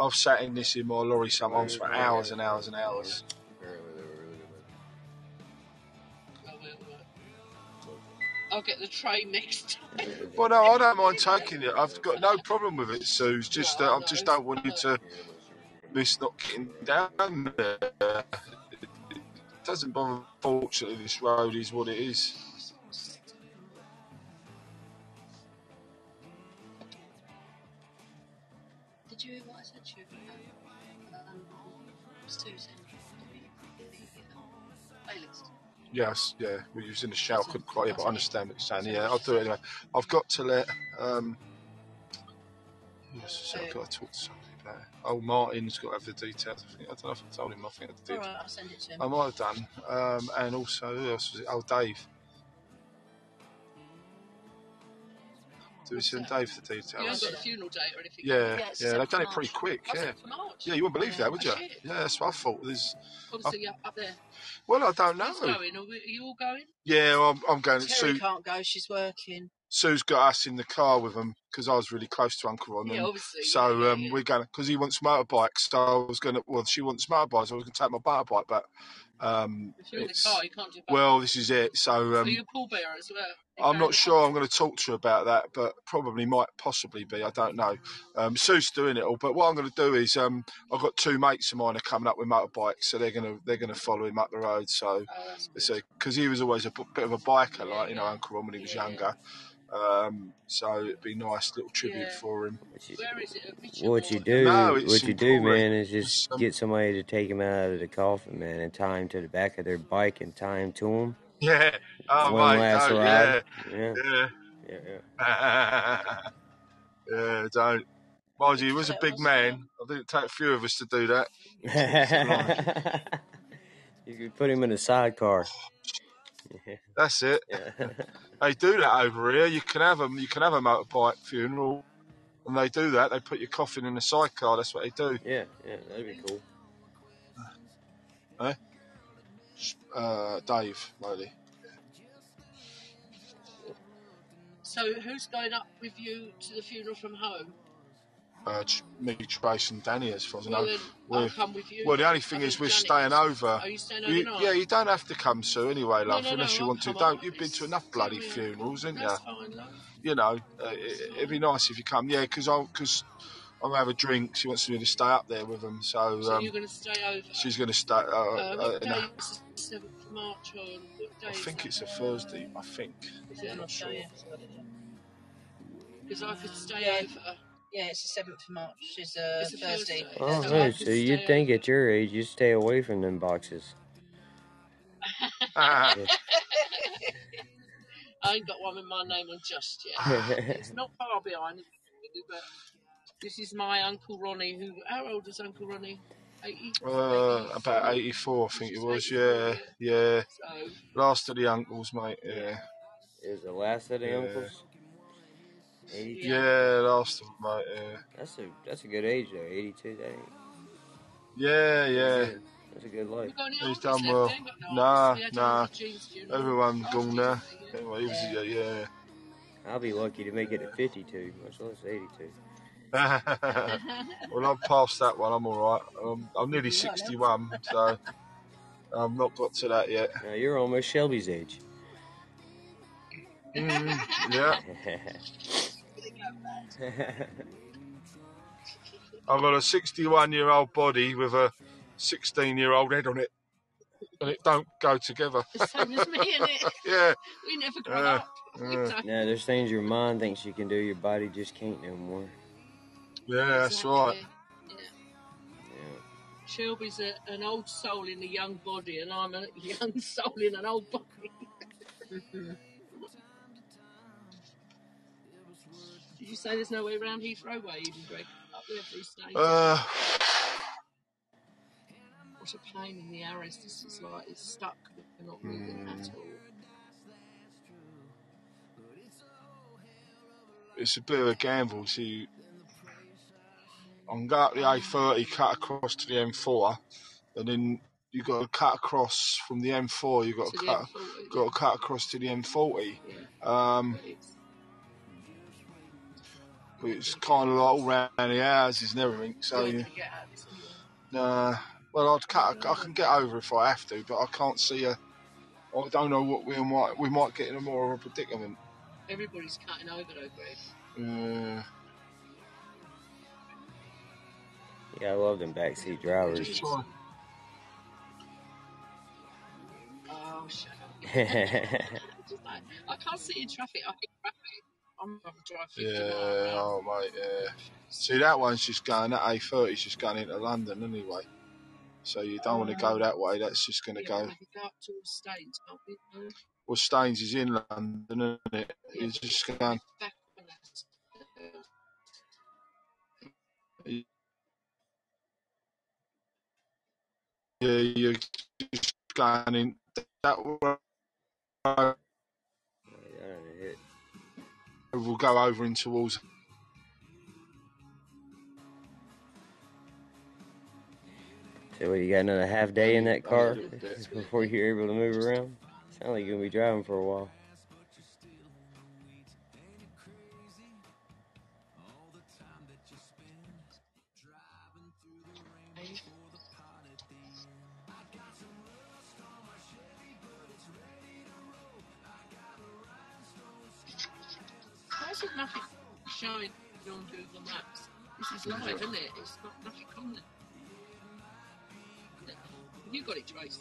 I've sat in this in my lorry sometimes for hours and hours and hours. I'll get the train next time. Well, no, I don't mind taking it. I've got no problem with it, Sue. It's just that I just don't want you to. Miss not getting down there. It doesn't bother. Fortunately, this road is what it is. Did you hear what I said to you? Um, Susan, playlist. Yes, yeah. We was in the shower, couldn't quite hear, but I understand what you're saying. Yeah, I'll do it anyway. I've got to let. Um, yes, so I've got to talk to someone. No. Oh, Martin's got to have the details. I, think, I don't know if I told him. I think I did. All right, I'll send it to him. I might have done. Um, and also, who else was it? Oh, Dave. Do we send Dave the details? You haven't got a funeral date or anything? Yeah, yeah, yeah, they've done it pretty quick. Yeah, yeah, you wouldn't believe that, would you? Yeah, that's what I thought. There's. Obviously, I, up there. Well, I don't know. Who's going? Are you all going? Yeah, well, I'm, I'm going. Terry Sue can't go. She's working. Sue's got us in the car with them because I was really close to Uncle Ron. Yeah, obviously. So um, we're going because he wants motorbikes. So I was going to, well, she wants motorbikes. So I was going to take my motorbike, but um, if you're in the car, you can't do that. Well, this is it. So, um, so you're a pool bearer as well. I'm not sure I'm going to talk to her about that, but probably might possibly be. I don't know. Um, Sue's doing it all, but what I'm going to do is um, I've got two mates of mine are coming up with motorbikes, so they're going to they're going to follow him up the road. So, because oh, he was always a bit of a biker, like you know, Uncle Ron when he was yeah. younger. Um, so it'd be a nice little tribute yeah. for him. What you, Where is it? What you do, no, what you do, man, is just um, get somebody to take him out of the coffin, man, and tie him to the back of their bike and tie him to him. Yeah. Oh One my God. Ride. Yeah. Yeah. Yeah. Yeah. yeah. Don't. Mind you, he was a big man. I didn't take a few of us to do that. You could put him in a sidecar. Yeah. That's it. Yeah. They do that over here. You can have a you can have a motorbike funeral, and they do that. They put your coffin in a sidecar. That's what they do. Yeah. Yeah. That'd be cool. Eh? Uh, Dave, Lowly. So who's going up with you to the funeral from home? Uh, me, Trace and Danny, as far as I know. Well, I'll come with you. Well, the only thing is we're staying over. Are you staying overnight? Yeah, you don't have to come, Sue, anyway, love, unless you want to. Don't. You've been to enough bloody funerals, haven't you? That's fine, love. You know, uh, it'd be nice if you come. Yeah, because I'll... Cause I'm going to have a drink. She wants me to stay up there with them. So, so um, you're going to stay over? She's going to stay... Uh, uh, what uh, day is the seventh of March on? What day I is think that? It's a Thursday, I think. Is it I'm not sure. Because I could stay yeah. over. Yeah, it's the seventh of March. It's a, it's a Thursday. Thursday. Oh, so, so you'd think over. At your age you'd stay away from them boxes. I ain't got one with my name on just yet. It's not far behind, but... This is my Uncle Ronnie, who, how old is Uncle Ronnie? eighty? Uh, about eighty-four, I think it was, yeah, yeah. So, last of the uncles, mate, yeah. It was the last of the yeah. uncles? eighty-two? Yeah, last of them, mate, yeah. That's a, that's a good age, though, eighty-two, that ain't... Yeah, yeah. That's a, that's a good life. He's done well. Nah, nah. Everyone gone now. Anyway, he was, yeah. yeah. I'll be lucky to make it to fifty-two, much less eighty-two. Well, I'm past that one. I'm all right. I'm, I'm nearly sixty-one, so I've not got to that yet. Now you're almost Shelby's age. Mm, yeah. I've got a sixty-one-year-old body with a sixteen-year-old head on it, and it don't go together. Same as me, innit? Yeah. We never grow uh, up. Uh. Now there's things your mind thinks you can do, your body just can't no more. Yeah, that's exactly. right. Yeah. yeah. Shelby's a, an old soul in a young body, and I'm a young soul in an old body. Did you say there's no way around Heathrow way, even, Greg? Up there for Staines? Uh. What a pain in the arse this is like. It's stuck. They're not moving mm. at all. It's a bit of a gamble, see. I'm going to go up the A thirty, cut across to the M four, and then you've got to cut across from the M four, you've got to, to cut, got to cut across to the M forty. Yeah. Um, but it's kind of like all round the houses and everything. So you, uh, well, I'd cut. I can get over if I have to, but I can't see a. I don't know what we might. We might get in a more of a predicament. Everybody's cutting over though, Greg. Yeah. Uh, Yeah, I love them backseat drivers. Oh, shut up. Just like, I can't sit in traffic. I hate traffic. I'm driving. Yeah, oh, mate, yeah. See, that one's just going, that A thirty's just going into London anyway. So you don't oh, want to go that way. That's just going to yeah, go. We can go up to Staines, can't we? Well, Staines is in London, isn't it? Yeah. It's just going. Yeah, you're just going in that way. We'll go over in towards. So, what, you got another half day in that car before you're able to move around? Sounds like you're going to be driving for a while. This is nothing showing on Google Maps. This is live, isn't it? It's not nothing on there. You got it, Trace.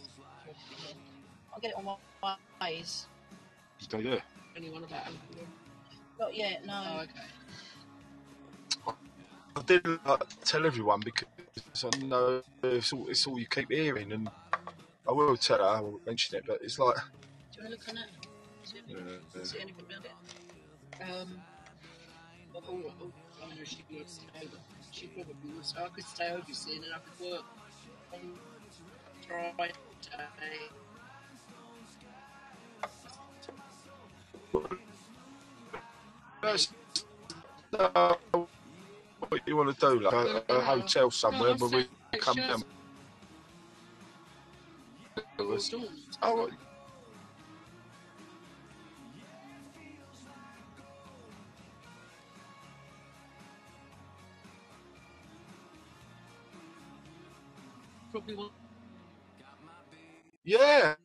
I'll get it on my eyes. Still there? Only one about them. Not yet, no. Oh, okay. I didn't like, tell everyone because I know it's all, it's all you keep hearing, and I will tell her, I won't mention it, but it's like. Do you want to look on it? See if you can, yeah. See anything about it. Um, oh, oh, oh, I know she'd be able to stay over. She probably would, so I could stay over soon and I could work on Friday. That's uh, what you want to do, like a, a hotel somewhere, no, where we come down. Oh, probably one. Yeah,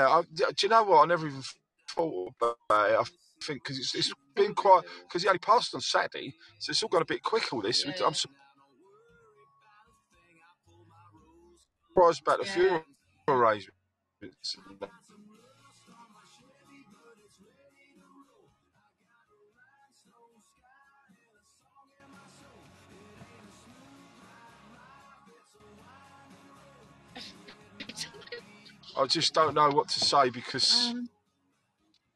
I, do you know what? I never even thought about it. I think because it's, it's been quite, because he only passed on Saturday, so it's all gone a bit quick. All this, yeah. I'm surprised about the funeral arrangements. I just don't know what to say because um,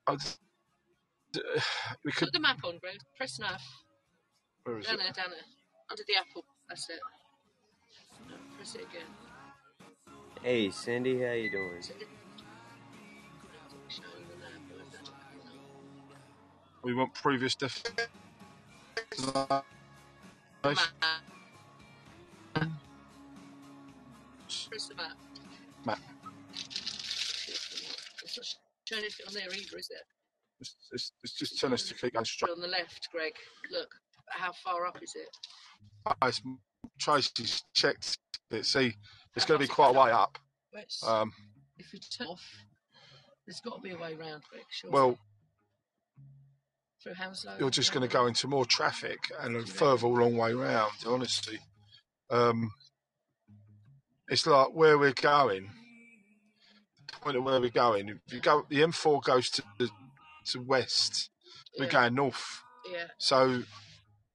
I just, uh, we could put the map on, Greg. Press nav. Where is down it? There, down there, under the apple. That's it. No, press it again. Hey, Cindy, how you doing? We want previous def. Press the map. Map. It's not showing us on there either, is it? It's, it's, it's just telling us to keep going straight. On the left, Greg. Look, how far up is it? I Tracy's checked it. See, it's going to be quite a way up. Um, if you turn off, there's got to be a way round, Greg. Sure. Well, through Hounslow, you're just going to go into more traffic and a further long way round. Honestly, um, it's like where we're going. Point of where we're going. If you go, the M four goes to the, to west. We're yeah. going north. Yeah. So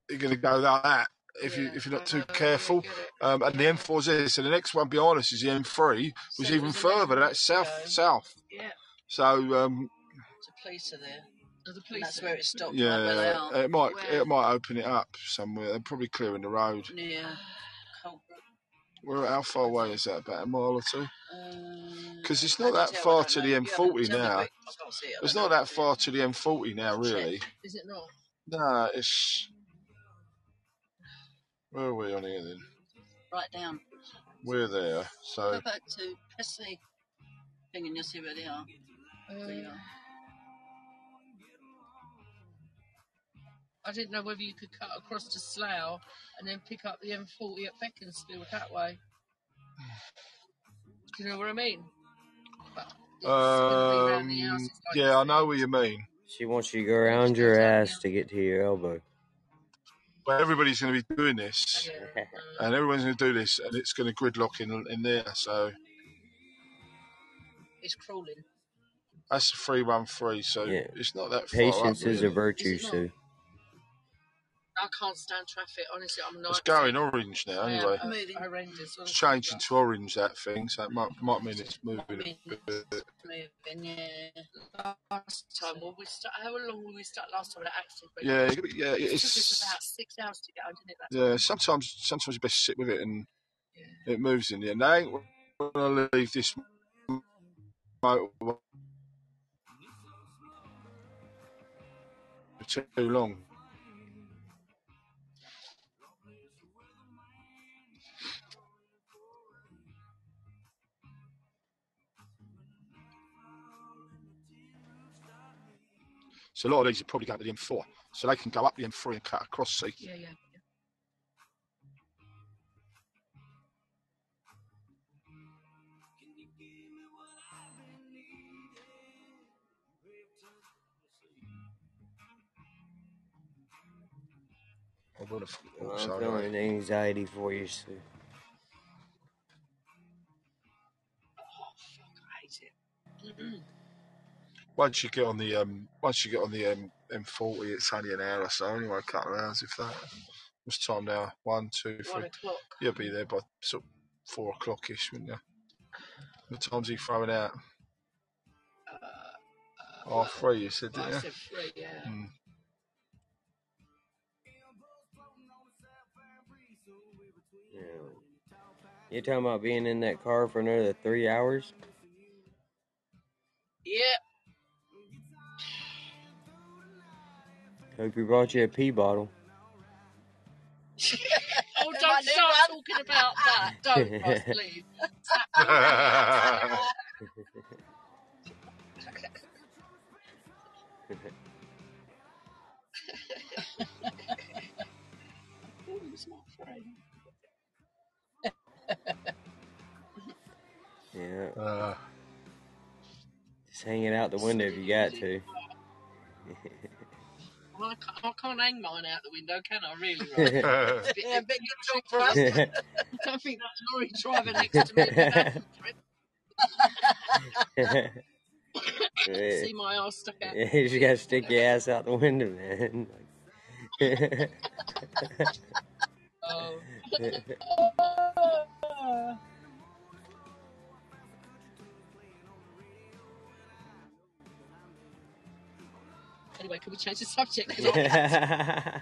you're going to go like that if yeah. you if you're not too uh, careful. Um, and the M four's here. So the next one beyond us is the M three, which so even further. That's south go. south. Yeah. So um. The police are there. Oh, the police. That's are. Where it stopped. Yeah. Where they are. It might where? it might open it up somewhere. They're probably clearing the road. Yeah. We're how far away is that? About a mile or two? Because it's not that far to the M forty now. It's not that far to the M forty now, really. Is it not? No, it's. Where are we on here then? Right down. We're there. So. Go back to press the thing and you'll see where they are. There you are. I didn't know whether you could cut across to Slough and then pick up the M forty at Beaconsfield that way. Do you know what I mean? Um, like yeah, I know what you mean. She wants you to go around your ass to get to your elbow. But everybody's going to be doing this. And everyone's going to do this, and it's going to gridlock in, in there, so. It's crawling. That's a three one three, so yeah. It's not that far. Patience up, is really. A virtue, Sue. I can't stand traffic, honestly. I'm not. It's going orange now, anyway. Yeah, moving. It's changing to orange, that thing, so it might, might mean it's moving I mean, a bit. It's moving, yeah. Last time, well, we start, how long will we start last time at active? Yeah, yeah. It's, it took us about six hours to get out, didn't it? That yeah, time? sometimes sometimes you best sit with it and yeah. It moves in the end. I ain't going to leave this motorway for too long. So a lot of these are probably going to the M four, so they can go up the M three and cut across. See? Yeah, yeah. I'm gonna. Oh, I'm sorry. Feeling anxiety for you, Sue. Oh fuck! I hate it. Once you get on the um, once you get on the um, M forty, it's only an hour or so anyway, a couple of hours if that. What's time now? One, two, three. One o'clock. You'll be there by sort of four o'clock ish, wouldn't you? What time's he throwing out? Uh, uh, oh, three. You said, didn't you? I said three. Yeah. Mm. Yeah. You're talking about being in that car for another three hours? Yeah. Hope you brought you a pee bottle. Oh, don't start talking about that. Don't, Ross, please. Oh, it's not yeah. Uh, Just hang it out the window if you got to. Well, I can't, I can't hang mine out the window, can I, really? Right? It's a bit, yeah, a bit good job for us. I don't think that lorry driver next to me can see my ass stuck out. Yeah, you just got to stick your ass out the window, man. Oh. Anyway, can we change the subject? Yeah.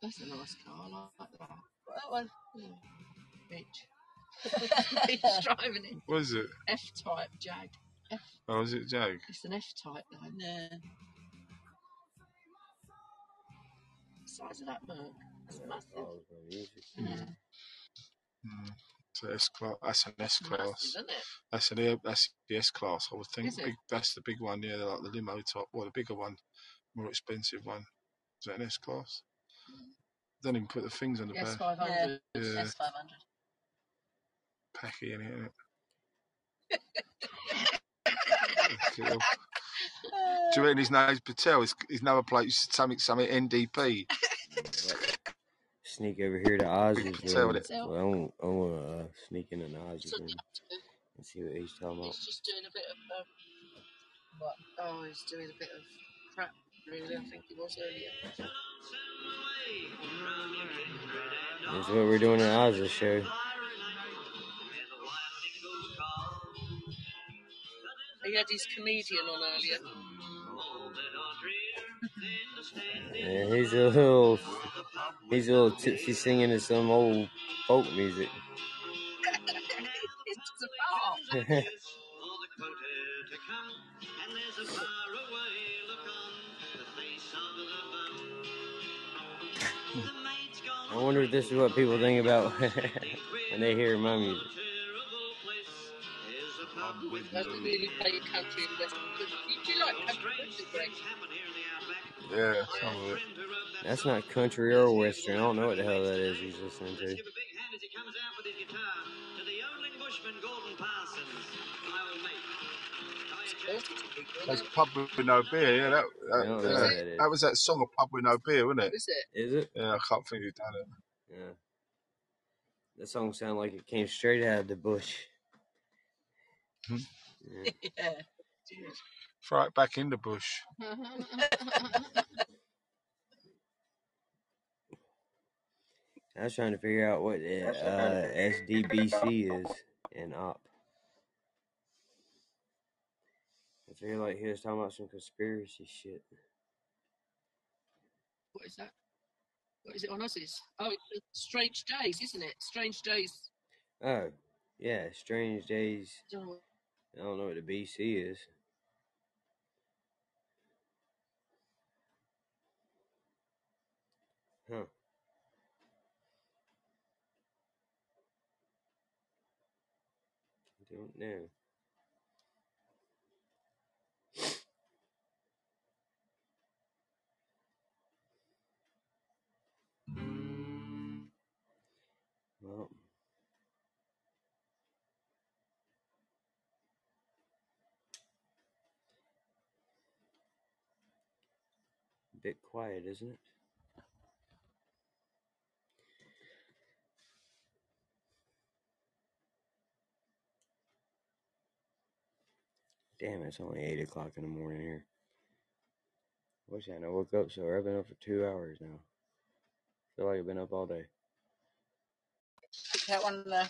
That's a nice car, I like that. That one. Yeah. Bitch. Bitch driving it. What is it? F-type Jag. F. Oh, is it Jag? It's an F-type though. No. Size of that Merc. That's yeah, massive. That was very easy. Yeah. Mm. So S class. That's an S class. Massive, isn't it? That's an that's the S class. I would think is it? Big, that's the big one. Yeah, like the limo top. Well, the bigger one, more expensive one. Is that an S class? Mm. Don't even put the things on the back. S five hundred. S five hundred. Packy in it, isn't it? Do you reckon his name's Patel? His, his number plate is something, something N D P. Sneak over here to Ozzy's room. Well, I want I want to uh, sneak in an Ozzy's room and see what he's talking about. He's just doing a bit of um, what? Oh, he's doing a bit of crap. Really, I think he was earlier. That's what we're doing in Ozzy's show. He had his comedian on earlier. Yeah, he's a little, he's a little tipsy singing to some old folk music. It's a bar. I wonder if this is what people think about when they hear my music. We don't really play country in Western country. Do you like country music, Greg? Yeah, some of it. That's not country or Western. I don't know what the hell that is he's listening to. That's Pub With No Beer, yeah. That, that, that, that, that was that song of Pub With No Beer, wasn't it? Is it? Is it? Yeah, I can't think who done it. Yeah. That song sounded like it came straight out of the bush. Hmm. Yeah. Yeah. Throw it back in the bush. I was trying to figure out what uh, uh, S D B C is in O P. I feel like he was talking about some conspiracy shit. What is that? What is it on Aussies? Oh, it's Strange Days, isn't it? Strange Days. Oh, yeah, Strange Days. Oh. I don't know what the B C is. Huh. I don't know. Well. bit quiet, isn't it? Damn, it's only eight o'clock in the morning here. Wish I 'd woke up so I've been up for two hours now. Feel like I've been up all day. That one, uh,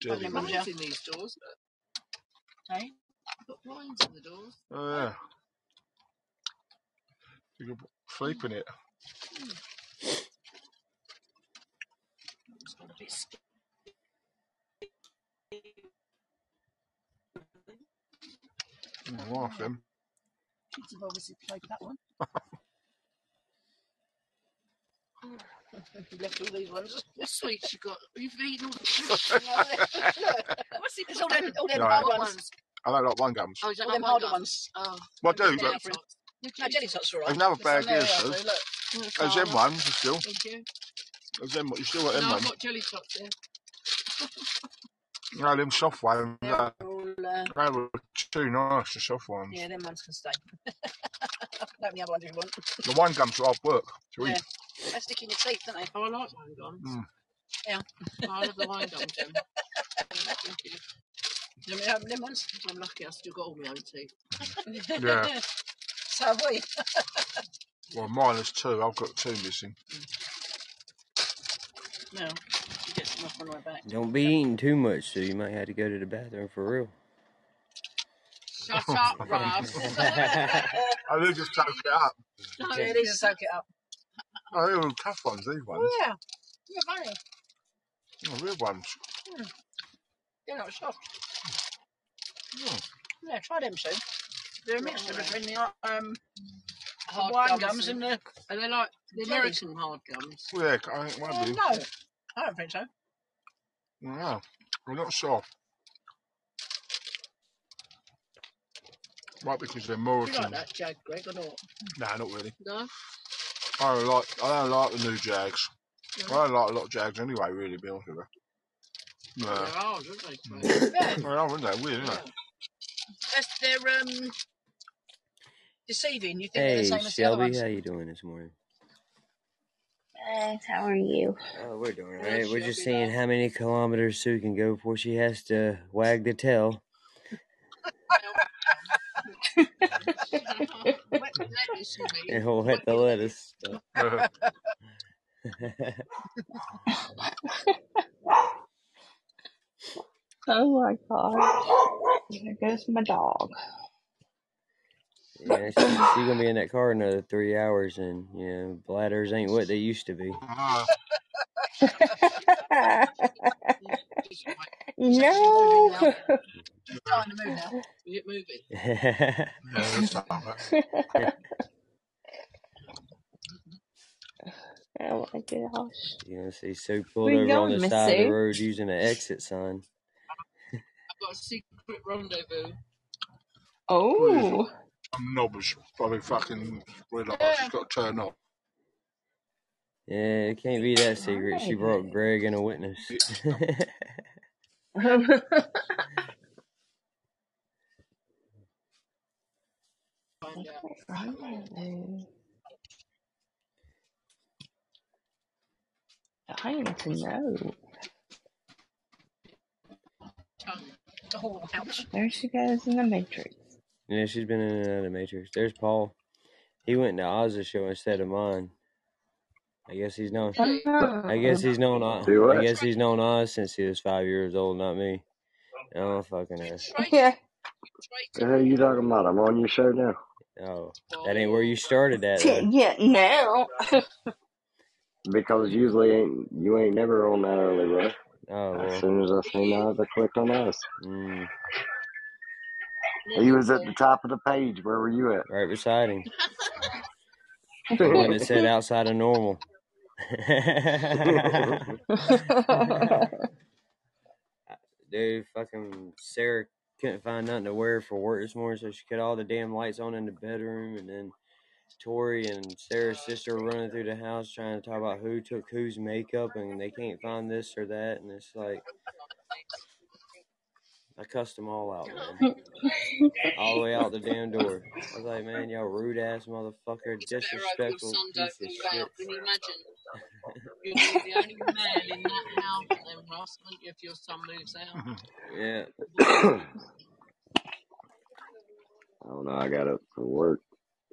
the lines in these doors. Hey, put blinds in the doors. Oh yeah, you can sleep in it. Mm. It's got a bit sticky. I'm laughing. Kids have obviously played that one. You left all these ones. What sweets you got? You've eaten all the What's it? It's all them, all them no, hard ones. I don't like one gums. Oh, all them harder ones. Oh. Well, I do, but... No, jelly tots are all right. There's another bag here, so. Look. There's them ones, still. Thank you. There's them, you still got them no, ones. No, I've got jelly tots there. No, them soft ones. Uh, they were too nice, the soft ones. Yeah, them ones can stay. Don't the other ones you want. The wine gums are hard work to yeah. eat. They stick in your teeth, don't they? Oh, I like wine gums. Mm. Yeah. Oh, I love the wine gums, Jim. Them, them, them ones, I'm lucky I still got all my own teeth. Yeah. So have we. Well, mine is two. I've got two missing. Mm. No. Don't be eating too much, so you might have to go to the bathroom for real. Shut up, Russ. I need to soak it up. No, okay. You need to soak it up. Oh, they're all tough ones, these ones. Oh, yeah. Yeah, funny. Oh, real ones. Mm. They're not soft. Mm. Yeah, try them, Sue. They're a mixture between the um, hard wine gums and the... Are they like the American hard gums? Well, yeah, I think one of them. No. I don't think so. No, I'm not sure. Right, because they're more. Do you like that Jag, Greg, or not? No, not really. No. I don't like. I don't like the new Jags. No. I don't like a lot of Jags anyway. Really, be honest with you. No. They're hard, aren't they? Yeah. They are, aren't they? Weird, isn't it? That's they're um deceiving. You think hey, they're the same Shelby, as the other ones? How you doing this morning? Thanks, how are you? Oh, we're doing all right. We're just seeing how many kilometers Sue can go before she has to wag the tail. And hold up the lettuce. Oh, my God. There goes my dog. Yeah, she's she gonna be in that car another three hours, and you know, bladders ain't what they used to be. No, she's starting to move now. Is it moving? Oh my gosh! You know, see, Sue pulled over on the side of the road using an exit sign. I've got a secret rendezvous. Oh. Knobbers probably fucking realised she's got to turn off. Yeah, it can't be that secret. She brought Greg and a witness. I need to know. There she goes in the Matrix. Yeah, she's been in and out of Matrix. There's Paul. He went to Ozzy's show instead of mine. I guess he's known. I guess he's known. Oz, I guess he's known Oz since he was five years old, not me. Oh fucking ass. Yeah. What the hell are you talking about? I'm on your show now. Oh, that ain't where you started at. Though. Yeah, now. Because usually ain't you ain't never on that early, right? Oh. Well. As soon as I seen Oz, I clicked on Oz. Mm. He was at the top of the page. Where were you at? Right beside him. The one that said outside of normal. Dude, fucking Sarah couldn't find nothing to wear for work this morning, so she cut all the damn lights on in the bedroom, and then Tori and Sarah's sister were running through the house trying to talk about who took whose makeup, and they can't find this or that, and it's like... I cussed them all out, man. All the way out the damn door. I was like, man, y'all rude ass motherfucker, disrespectful piece of shit. Can you imagine? You'll be the only man in that house with them, Ross, if your son moves out. Yeah. I don't know. I got up for work.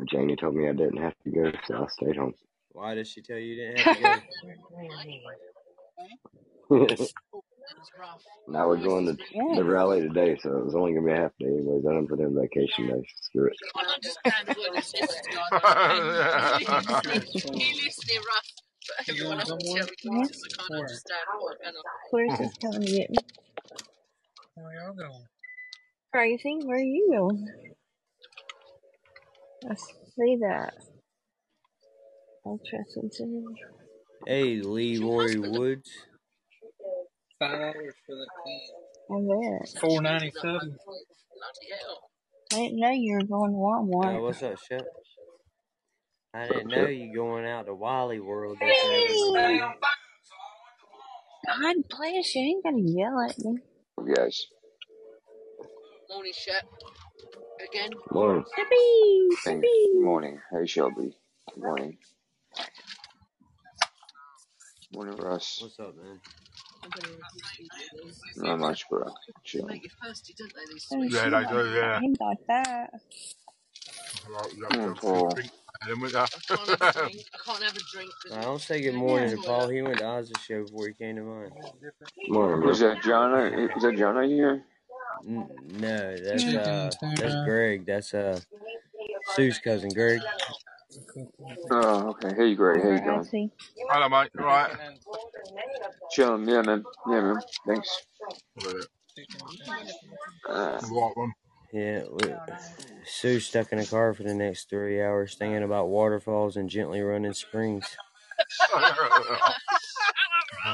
Janie told me I didn't have to go, so I stayed home. Why did she tell you you didn't have to go? Now we're going to yeah. the rally today, so it was only going to be a half day anyways. I done put in vacation days. Screw it. I don't understand what this is. He lives near Russ, but everyone else is here. I can't understand what went on. Where's this coming to get me? Where are y'all going? Crazy, where are you going? I see that. I'll try something. Hey, Leroy Woods. Five hours for the team. I bet. Four ninety seven. I didn't know you were going to Walmart. Hey, what's up, Shep? I didn't know you going out to Wally World. Hey. God bless you. Ain't gonna yell at me. Yes. Morning, Shep. Again. Morning. Happy. Happy. Good morning. Hey, Shelby. Good morning. Morning, Russ. What's up, man? Not much, bro. Chill. Yeah, I do, yeah. I got that. Morning, Paul. I can't have a drink. I don't say good morning to Paul. He went to Ozzy show before he came to mine. Morning, bro. Is that Jonah? Is that Jonah here? No, that's uh, that's Greg. That's uh, Sue's cousin, Greg. Oh, okay. Hey, Greg. How you doing? Hello, mate. All right. Chilling. Yeah, man. Yeah, man. Thanks. Uh, yeah. We, Sue's stuck in a car for the next three hours, thinking about waterfalls and gently running springs.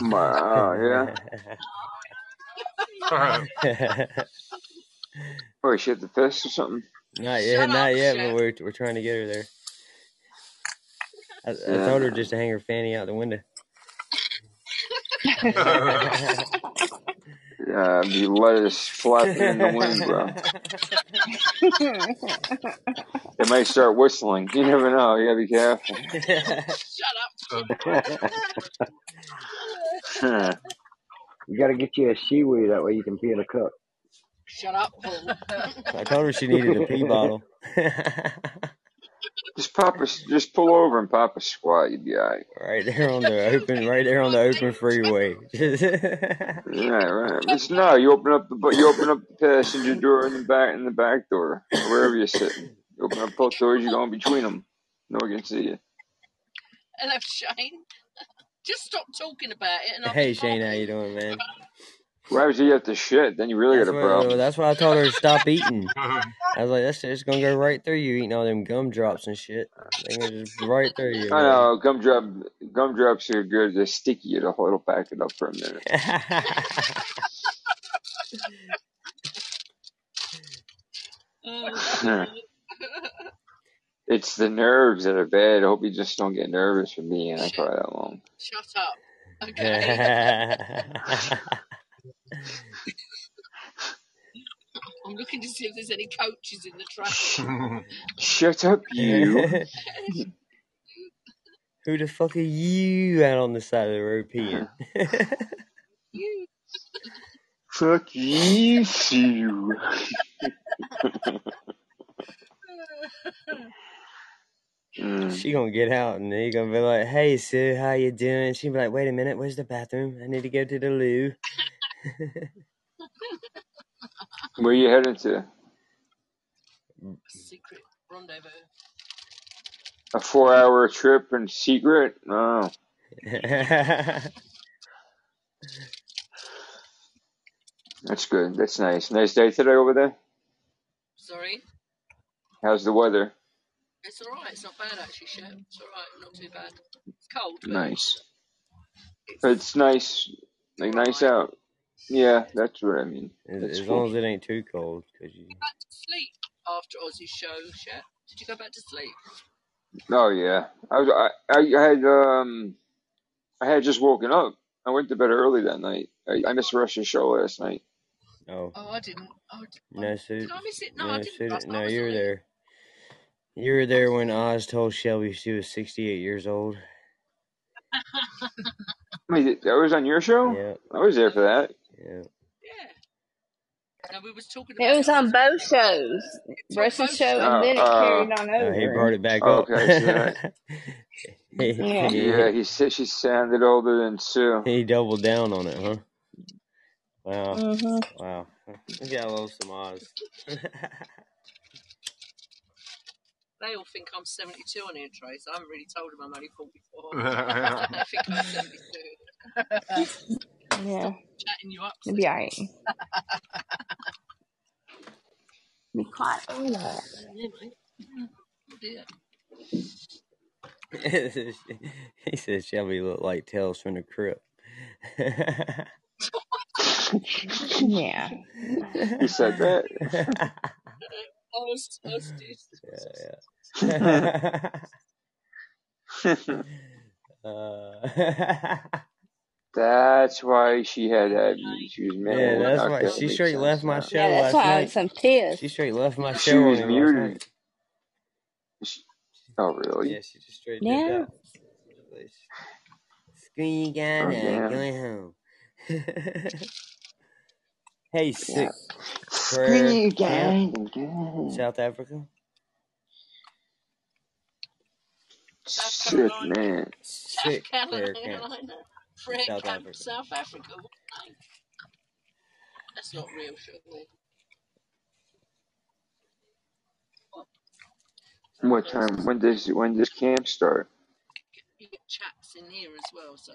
Wow. Yeah. Oh, she had the fist or something? Not yet, Shut not up, yet, Shep. But we're we're trying to get her there. I, yeah. I told her just to hang her fanny out the window. Yeah, you let it flap in the wind, bro. It may start whistling. You never know. You gotta be careful. Shut up. You gotta get you a shiwi, that way you can pee in a cup. Shut up, Paul. I told her she needed a pee bottle. Just pop a, just pull over and pop a squat, you'd be all right. Right there on the open, right there on the open freeway. Yeah, right. It's no, you open up the, you open up the passenger door in the back, in the back door, wherever you're sitting. You open up both doors, you're going between them. No one can see you. Hello, Shane. Just stop talking about it. And I'll hey, Shane, how you doing, man? Why was you at the shit? Then you really got a problem. That's why I told her to stop eating. I was like, that's just going to go right through you, eating all them gumdrops and shit. They're going to just right through you. I know. Gumdrop, gumdrops are good. They're sticky. It'll, it'll back it up for a minute. It's the nerves that are bad. I hope you just don't get nervous from me, and I cry that long. Shut up. Okay. I'm looking to see if there's any coaches in the track. Shut up, you. Who the fuck are you out on the side of the road peeing? You. Fuck you, Sue. She gonna get out and you're gonna be like, hey, Sue, how you doing? She'll be like, wait a minute, where's the bathroom? I need to go to the loo. Where are you heading to? A secret rendezvous. A four hour trip in secret? No. Oh. That's good. That's nice. Nice day today over there? Sorry? How's the weather? It's all right. It's not bad, actually, Shep. It's all right. Not too bad. It's cold. Nice. It's, it's nice. Like, nice right. out. Yeah, that's what I mean. As, as long as it ain't too cold. Cause you... you go back to sleep after Ozzy's show, Shep. Did you go back to sleep? Oh, yeah. I, was, I, I had um, I had just woken up. I went to bed early that night. I, I missed Russia's show last night. Oh. Oh, I didn't. Oh, no, Sue. No, no, I didn't. Russ, no, I you were there. You were there when Oz told Shelby she was sixty-eight years old. Wait, that was on your show? Yeah. I was there for that. Yeah. Yeah. No, we was talking about it was on both shows. Russ's show, and then it carried on over. He brought it back up. Okay, yeah. Yeah, he said she sounded older than Sue. He doubled down on it, huh? Wow. Mm-hmm. Wow. We got a little some Oz. They all think I'm seventy-two on here, Trace. I haven't really told them I'm only forty-four. They think I'm seventy-two. Yeah. Chatting you up. It'll be all right. Be quiet. Oh, yeah, mate. Oh, dear. He says, Shelby look like Tales from the Crypt. Yeah. He said that. Host, hostess. Yeah, yeah. uh, that's why she had that. She was mad. Yeah, that's why she straight left my show. Yeah, that's why I was some pissed. She straight left my show. She was muted. Oh, really? Yeah, she just straight yeah. did that. Screw you guys, oh, yeah. going home. Hey, sick. Prayer camp, South Africa. Sick man. Sick prayer camp. Prayer South camp, Africa. South Africa. That's not real, surely. What time? When does when does camp start? You get chats in here as well, so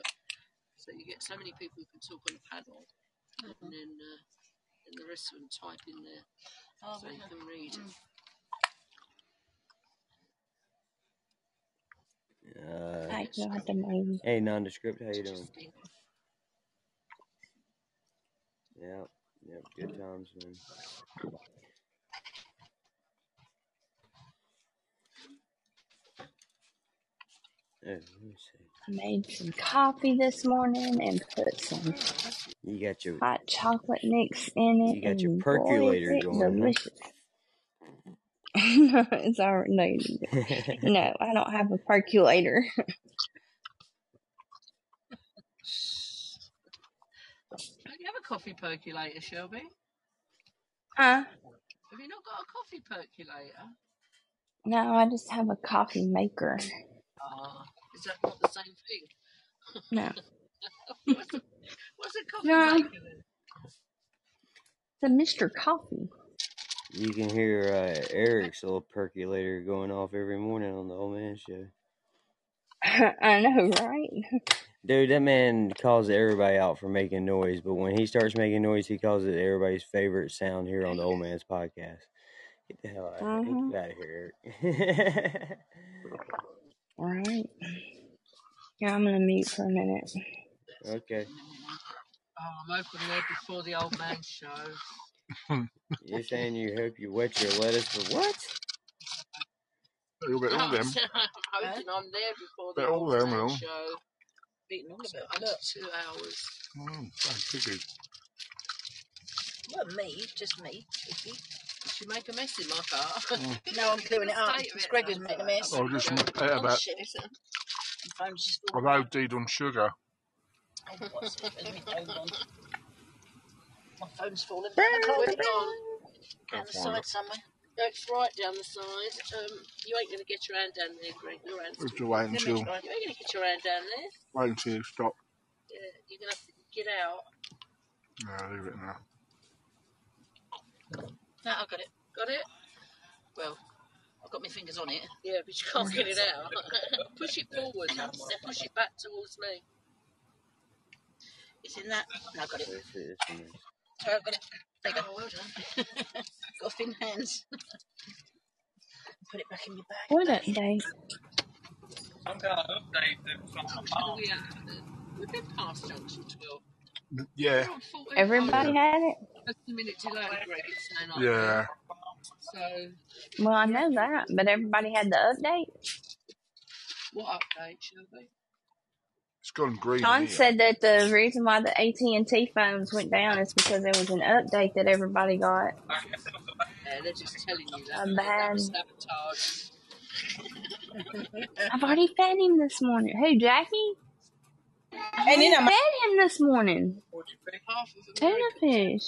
so you get so many people who can talk on a panel, and then. Uh, And the rest of them type in there oh, so you can read. Uh, I got the name. Hey, nondescript, how you doing? Yeah, yeah, good times, man. Hey, let me see. I made some coffee this morning and put some you got your, hot chocolate mix in it. You got your percolator going. Delicious. No, it's all, no, no, I don't have a percolator. Don't you have a coffee percolator, Shelby? Huh? Have you not got a coffee percolator? No, I just have a coffee maker. Oh. Is that not the same thing? No. What's, a, what's a coffee no. maker then? It's a Mister Coffee. You can hear uh, Eric's little percolator going off every morning on the old man show. I know, right? Dude, that man calls everybody out for making noise, but when he starts making noise, he calls it everybody's favorite sound here on the old man's podcast. Get the hell out, uh-huh. Get out of here, Eric. All right. Yeah, I'm gonna mute for a minute. Okay. Oh, I'm opening it before the old man shows. You're saying you hope you wet your lettuce for what? You'll get all them. I'm hoping I'm there before the old man show. Beating all of it. I know, two hours. Mm, that's good. Not me, just me. Chicky. Should make a mess in my car. Mm. No, I'm clearing it up. It's Greg who's making a mess. I'll just yeah, about. I've OD'd on sugar. Oh, what's it? Hold on. My phone's falling. I can't get it on. Down the side it. somewhere. No, it's right down the side. Um, you ain't going to get your hand down there, Greg. Your hand's too. You wait until. You ain't going to get your hand down there. Wait until you stop. Yeah, you're going to have to get out. No, leave it now. No, I got it. Got it? Well, I've got my fingers on it. Yeah, but you can't get it out. Push it forward. Push it back towards me. It's in that. No, I got it. Sorry, I've got it. There you go. Oh, well done. Got thin hands. Put it back in your bag. What up, Dave? I'm going to update them from the farm. We've been past junction twelve. Yeah. Everybody yeah. had it? That's a minute delay, Greg. It's nine yeah. So. Well, I know that, but everybody had the update. What update, Shelby? It's going great. John said that the reason why the A T and T phones went down is because there was an update that everybody got. Yeah, they're just telling you that. A bad sabotage. I've already fed him this morning. Who, Jackie? I and then I fed him this morning. Tuna fish.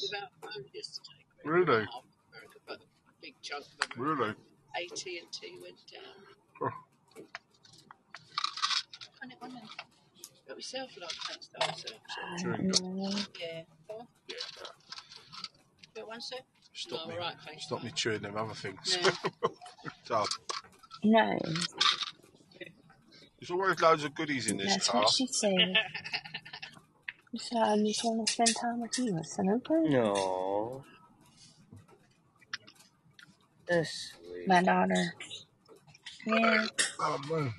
Really? Really? A T and T went down. Oh. And it went down. But we sell for like that stuff. Yeah. Yeah. Got one sec? Stop me. Stop me chewing them other things. No. No. There's always loads of goodies in this car. That's what she said. So I just want to spend time with you, son, okay? No. This my daughter. Yeah. Oh, man.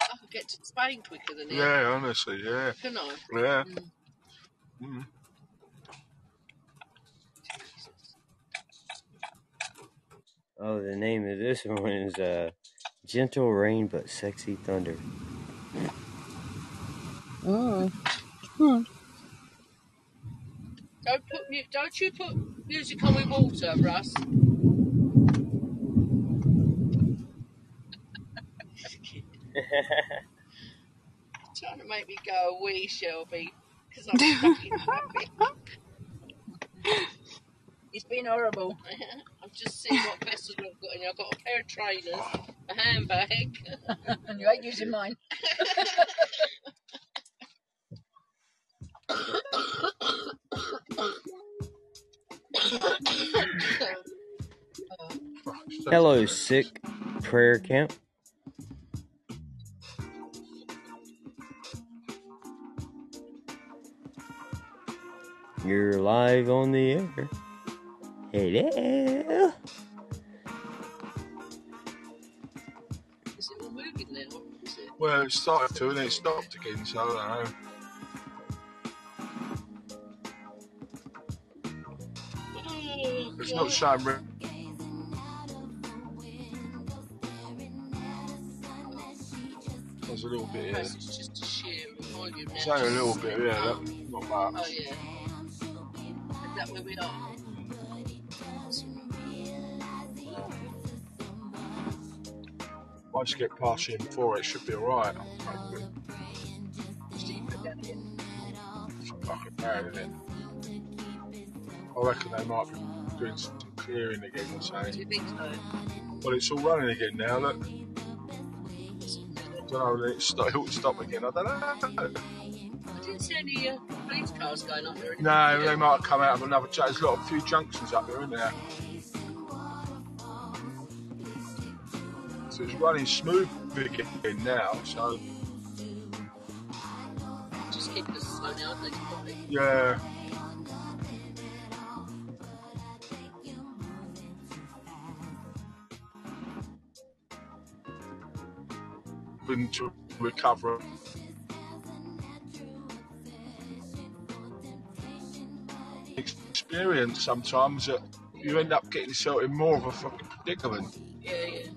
I could get to Spain quicker than you. Yeah, honestly, yeah. Can I? Yeah. Mm. Mm. Oh, the name of this one is uh, Gentle Rain But Sexy Thunder. Oh. Hmm. Don't put mu- don't you put music on with water, Russ. Trying to make me go away, Shelby, because I'm stuck in traffic. It's been horrible. I'm just seeing what vessels I've got in here. I've got a pair of trainers, a handbag, and you ain't using mine. Hello, sick prayer camp. You're live on the air. Hello. Is it all moving then? Or is it? Well, it started to and it stopped again, so I don't know. It's not shine red. There's a little bit, yeah. It's just a sheer volume. It's only a little bit, yeah. That's not bad. Oh, yeah. Is that where we are? Once you get past the M four, it should be alright. It's fucking bad, isn't it? I reckon they might be doing some clearing again or something. Do you think so? Well, it's all running again now, look. I don't know, it will stop again, I don't know. I didn't see any uh, police cars going up there. No, they might have come out of another... There's a few junctions up there, isn't there? So it's running smooth again now, so... Just keep us slow now, don't they, probably? Yeah. Been to recover. Experience sometimes that you end up getting yourself in more of a fucking predicament. Yeah, yeah.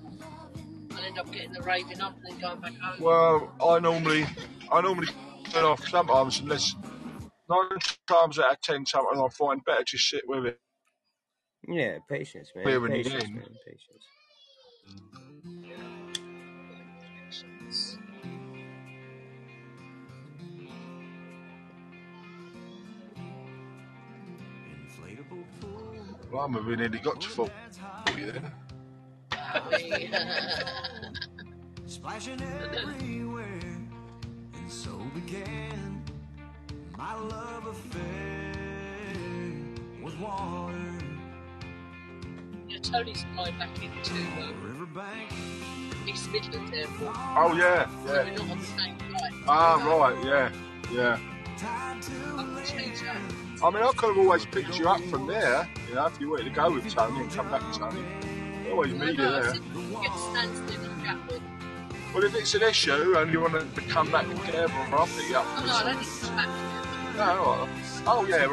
I end up getting the raving up and then going back home. Well, I normally, I normally turn off sometimes, unless nine times out of ten, sometimes I find better just sit with it. Yeah, patience, man. Patience, man. Patience. Well, I'm really nearly got to forty then. Splashing everywhere, and so began my love affair with water. Yeah, Tony's flying back into uh, Riverbank, East Midlands Airport. Oh yeah, yeah. We're not on the same flight. Ah right, yeah, yeah. I mean, I could have always picked you up from there, you know, if you wanted to go with Tony and come back to Tony. I always meet you there. Well, if it's an issue and you want to come back and care for, I'll pick you up. Oh, no, I don't need to come back. No, all right. Oh, yeah,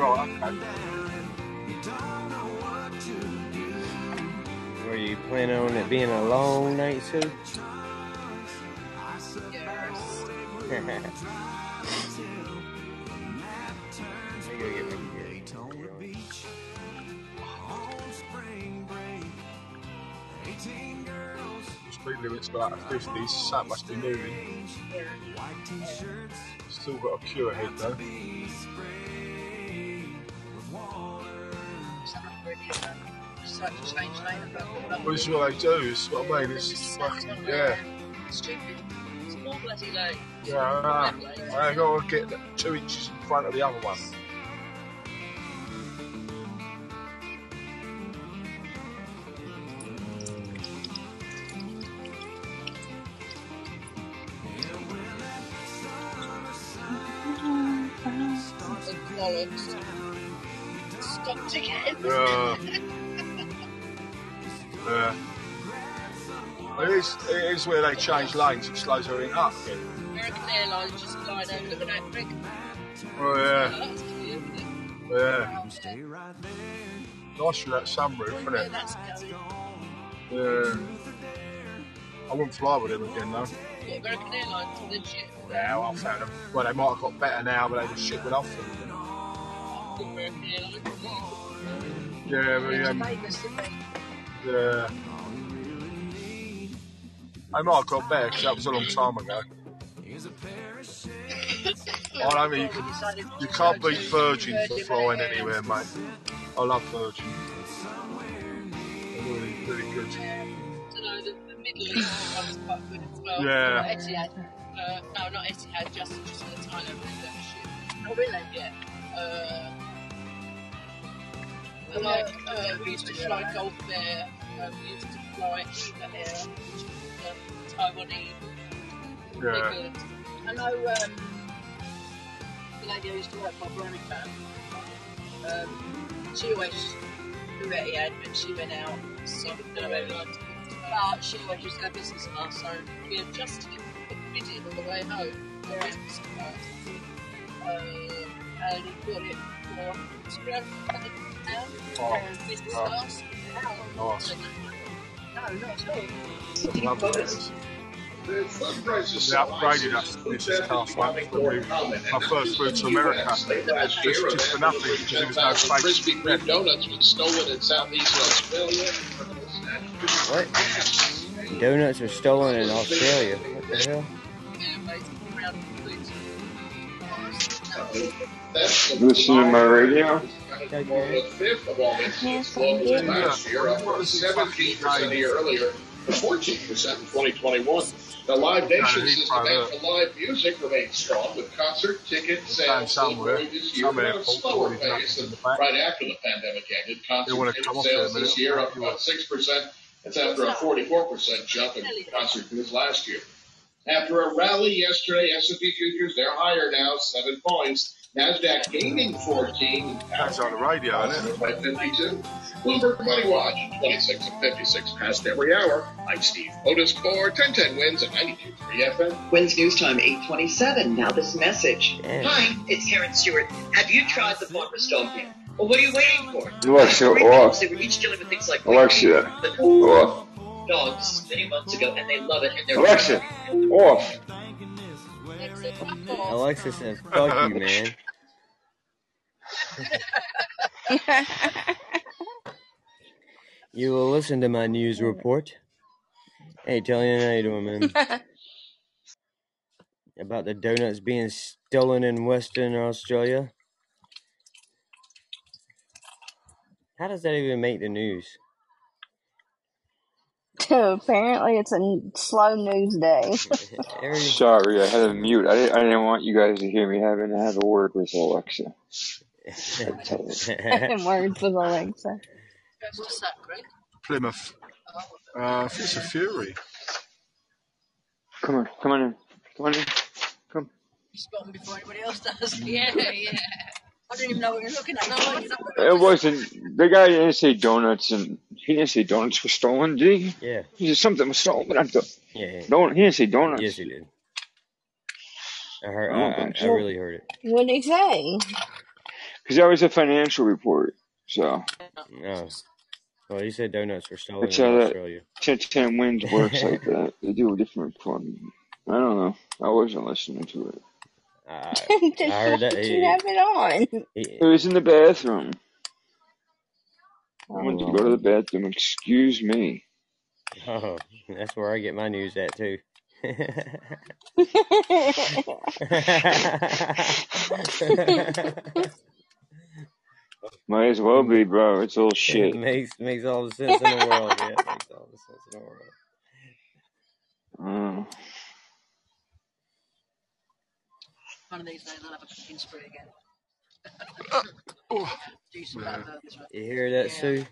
right, okay. Were you planning on it being a long night, Sue? Yes. Speaking of which, like, officially, Sat must be moving. Still got a cure ahead though. Sat just changed name. Well, it's what they do, it's what I mean, it's just fucking, yeah. Stupid. It's more bloody low. Yeah, I gotta get two inches in front of the other one. Stopped again. Yeah. Yeah. It is, it is where they change lanes, it slows everything up. Very clear lines just glide over the network. Oh, yeah. Oh, yeah. Nice for that sunroof, isn't it? Yeah. I wouldn't fly with him again, though. Yeah, very clear lines, legit. Yeah, well, I found them. Well, they might have got better now, but they just shit went off them. Yeah, but um, yeah, I might have got better because that was a long time ago. I don't mean you can, you can't beat Virgin for flying anywhere, mate. I love Virgin. Really, really good. Yeah. No, not Etihad. Just just on the Thailand ship. Oh really? Yeah. Uh, and like, uh, we used to fly golf there, um, we used to fly Shiba there, which is um, Taiwanese. Yeah. Good. I know um, the lady who used to work for Veronica, um, she always knew what he had when she went out, so I don't know how but she always used her business class, so we adjusted it a bit on the way home, the business class. Uh, and we got it for spread. Um, oh, business oh. Class. Oh. Nice. No, not at all. It's lovely. They upgraded us to business class like when we, I first moved to America. Just, just for nothing because there was no space. Crispy bread donuts were stolen in Southeast Australia. What? Donuts were stolen in Australia. What the hell? Listen to my radio. Fifth of all incidents globally last year, up from seventeen percent a year earlier, to fourteen percent in twenty twenty-one. The Live Nation system and the live music remained strong, with concert ticket sales soaring this year at a slower pace than right after the pandemic ended. Concert ticket sales this year up about six percent. That's after a forty-four percent jump in concert tickets last year. After a rally yesterday, S and P futures, they're higher now, seven points. NASDAQ gaining fourteen. That's on the radio, isn't it? fifty-two. Bloomberg Money Watch, twenty-six and fifty-six past every hour. I'm Steve Otis for ten ten Wins at ninety-two point three F M. Wins News Time, eight twenty-seven. Now this message. Damn. Hi, it's Karen Stewart. Have you tried the Barbara Stone pin? Well, what are you waiting for? Alexa, off. They were each dealing with things like Alexa, off. Dogs many months ago, and they love it. And they're Alexa, off. Alexa says, fuck you, man. You will listen to my news report. Hey, Italian, how you doing, man? About the donuts being stolen in Western Australia. How does that even make the news? So apparently it's a slow news day. Sorry, I had a mute. I didn't, I didn't want you guys to hear me having to have a word with Alexa. Having words with Alexa. What's that, Greg? Plymouth. Uh, it's a fury. Come on, come on in. Come on in. Come. You spot them before anybody else does. Yeah, yeah. I don't even know what you're looking at. No, you know it wasn't. The guy didn't say donuts, and he didn't say donuts were stolen, did he? Yeah. He said something was stolen, but I thought, yeah, yeah. Don't, he didn't say donuts. Yes, he did. I heard. I, I, I, I really heard it. What did he say? Because that was a financial report, so. Oh. Well, he said donuts were stolen in Australia. ten ten Wins works like that. They do a different one. I don't know. I wasn't listening to it. Uh, Just I heard that did you have it on? It was in the bathroom. Oh, I went to go to the bathroom. Excuse me. Oh, that's where I get my news at, too. Might as well be, bro. It's all shit. It makes, makes all the sense in the world. Yeah, it makes all the sense in the world. Mm. One of these days I'll have a cooking spree again. Oh. Yeah. You hear that, yeah. Sue?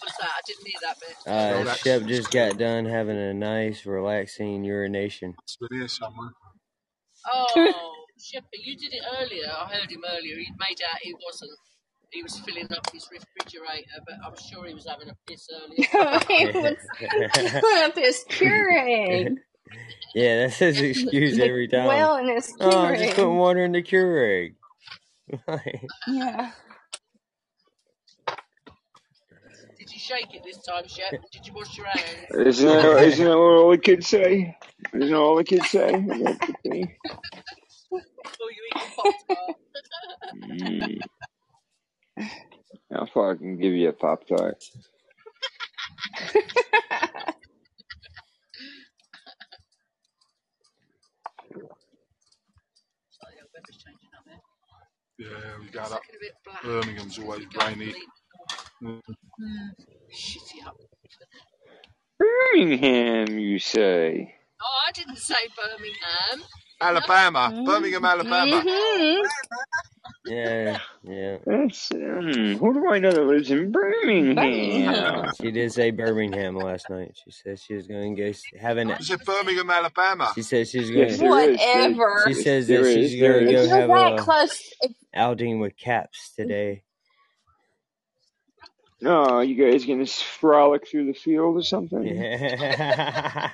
What's that? I didn't hear that bit. Uh, no, Shep just got done having a nice, relaxing urination. It's there somewhere. Oh, Shep, you did it earlier. I heard him earlier. He made out he wasn't. He was filling up his refrigerator, but I'm sure he was having a piss earlier. No, he was filling up his Keurig. Yeah, that's his excuse every time. Well, in his Keurig. Oh, I just put water in the Keurig. Yeah. Did you shake it this time, Shep? Did you wash your hands? Isn't that, isn't that what all the kids say? Isn't that all the kids say? Before you eat your Pop-Tart. Mm. How far I can give you a Pop-Tart? Yeah, we got up. Birmingham's always rainy. Mm. Mm. Shitty up. Birmingham, you say? Oh, I didn't say Birmingham. Alabama. Mm. Birmingham, Alabama. Mm-hmm. Yeah, yeah. That's, um, who do I know that lives in Birmingham? Birmingham? She did say Birmingham last night. She said she was going to go have an. Is it Birmingham, Alabama? She said she's going. Yes, whatever. She says that there she's going to go have that a close outing with Caps today. No, you guys going to frolic through the field or something? Yeah.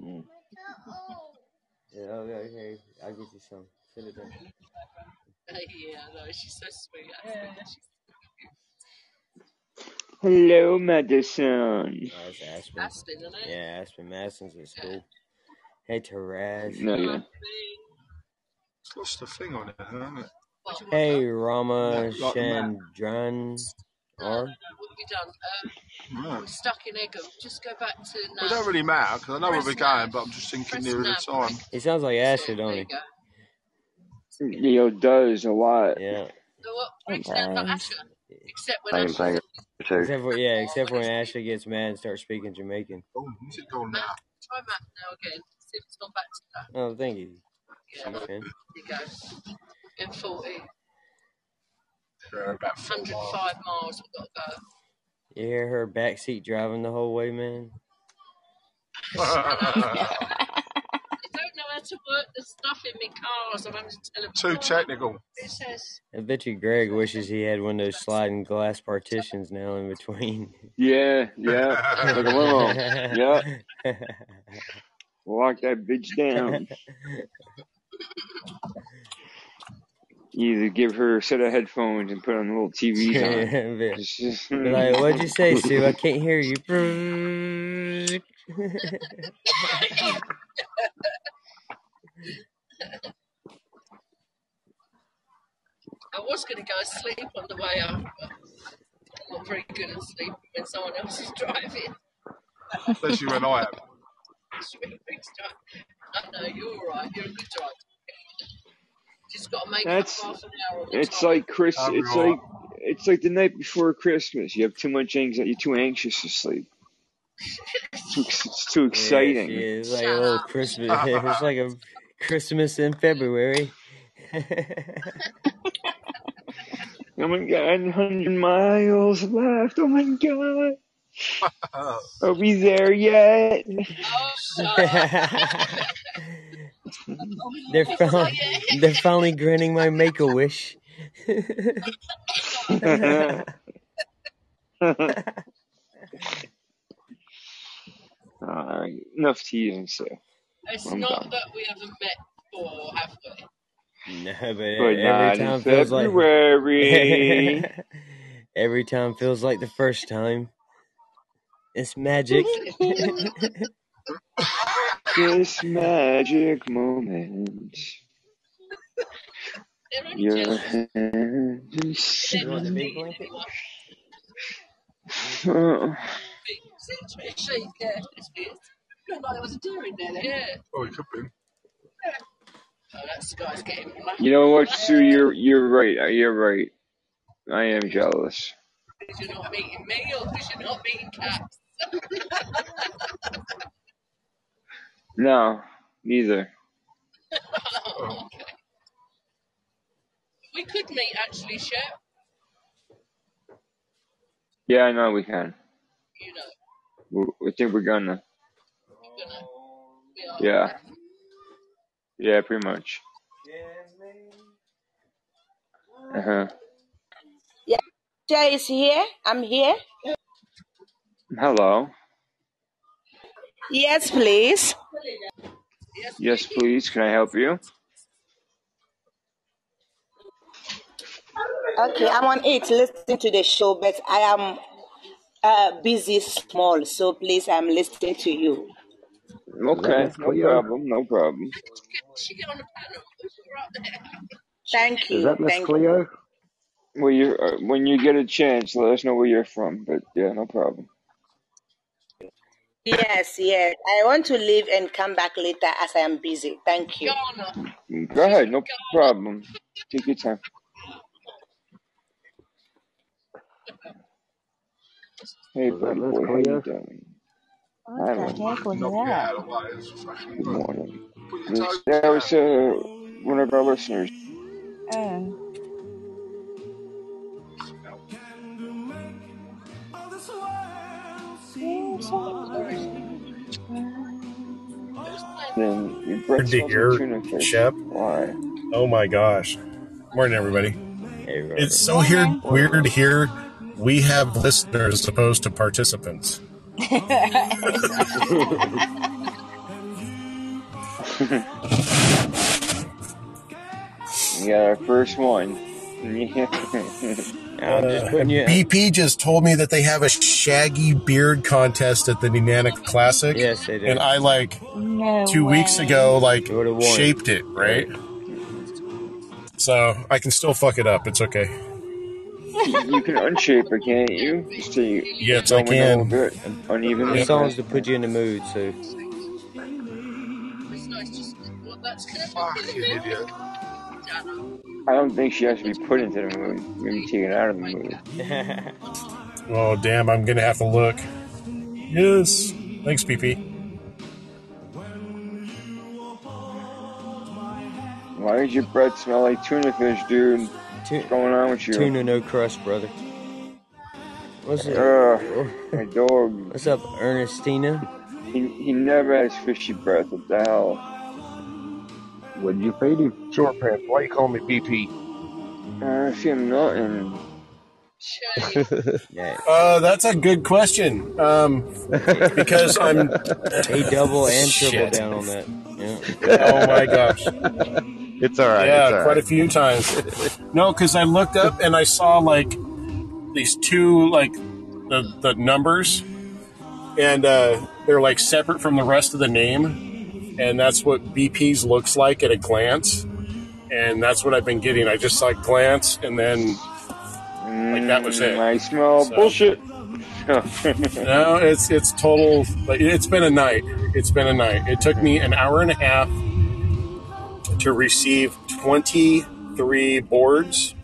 Mm. Yeah, okay, okay, I'll get you some. Fill it down. Yeah, no, she's so sweet. Yeah. Hello, Madison. Oh, it's Aspen. Aspen, isn't it? Yeah, Aspen. Madison's at school. Hey, Therese. No, yeah. What's the thing on it, isn't it? Hey, Rama Chandran. No, no, no, what have you done? Um, no. We're stuck in Egham. Just go back to N A M. It don't really matter, because I know press where we're going, but I'm just thinking nearer the time. It sounds like acid, don't it? Leo does a lot. Yeah. So what, Rick's down, not Asher. Except when Asher... Playing, playing. Except for, yeah, except oh, when Asher gets mad and starts speaking Jamaican. Oh, where's it gone now? Try Matt now again. See if it's gone back to that. Oh, thank you. Yeah, okay. There you go. M forty. About one hundred five miles we've got to go. You hear her backseat driving the whole way, man? I don't know how to work the stuff in my cars. So I'm having to tell them. Too technical. It says, I bet you Greg wishes he had one of those sliding glass partitions now in between. Yeah, yeah. Look at them. Yeah. Lock that bitch down. Either give her a set of headphones and put on the little T Vs on. Yeah, just, like, what'd you say, Sue? I can't hear you. I was going to go sleep on the way up, but I'm not very good at sleeping when someone else is driving. Especially when I am. I know, you're all right. You're a good driver. Just gotta make That's, up half an hour it's time. Like Chris. It's like it's like the night before Christmas. You have too much anxiety. You're too anxious to sleep. It's too, it's too exciting. Yeah, it's like Shut a little up. Christmas. It's like a Christmas in February. Oh my God! one hundred miles left. Oh my God! Are we there yet? Oh, They're finally, they're finally granting my make-a-wish. Alright, enough teasing, so. It's I'm not done. That we haven't met before, have we? No, but, but every time feels February. Like... Every time feels like the first time. It's magic. This magic moment. Your hand is oh. Oh, it could be. You know what, Sue? You're you're right. You're right. I am jealous. Because you're not beating me, or because you're not beating Caps. No, neither. Oh, okay. We could meet, actually, Shep. Yeah, I know we can. You know. We, we think we're gonna. We're gonna. We yeah. Yeah, pretty much. Uh huh. Yeah, Jay is here. I'm here. Hello. Yes, please. Yes, please. Can I help you? Okay, I'm on it. Listening to the show, but I am uh, busy, small. So please, I'm listening to you. Okay, no problem. No problem. Thank you. Is that Miss Cleo? Well, you uh, when you get a chance, let us know where you're from. But yeah, no problem. Yes, yes. I want to leave and come back later as I am busy. Thank you. Go ahead. No problem. Take your time. Hey, buddy, boy, how are you doing? What I don't the heck was that? Good morning. That was uh, one of our listeners. Oh. Then your Shep. Why? Oh my gosh! Morning, everybody. Hey, it's so weird, weird here. We have listeners as opposed to participants. We got our first one. uh, just B P just told me that they have a shaggy beard contest at the Nenana Classic. Yes, they do. And I, like, no two way. weeks ago, like, shaped it, right? So I can still fuck it up. It's okay. You can unshape it, can't you? Just to, yes, I can. Uneven. The songs to put you in the mood, so. I don't think she has to be put into the mood. Maybe taken out of the mood. Oh, damn, I'm going to have to look. Yes. Thanks, P P. Why does your breath smell like tuna fish, dude? What's going on with you? Tuna no crust, brother. What's up? Uh, my dog. What's up, Ernestina? He, he never has fishy breath. What the hell? What did you feed him? Short breath. Why you call me B P? I don't see him nothing. Uh, that's a good question. Um, because I'm a double and triple down on that. Yeah. Oh my gosh. It's all right. Yeah, it's all quite right. a few times. No, because I looked up and I saw, like, these two, like, the, the numbers, and uh, they're, like, separate from the rest of the name, and that's what B P's looks like at a glance, and that's what I've been getting. I just saw a glance, and then, like, that was it. Mm, I smell so. bullshit. No, it's it's total. Like, it's been a night. It's been a night. It took me an hour and a half to receive twenty-three boards,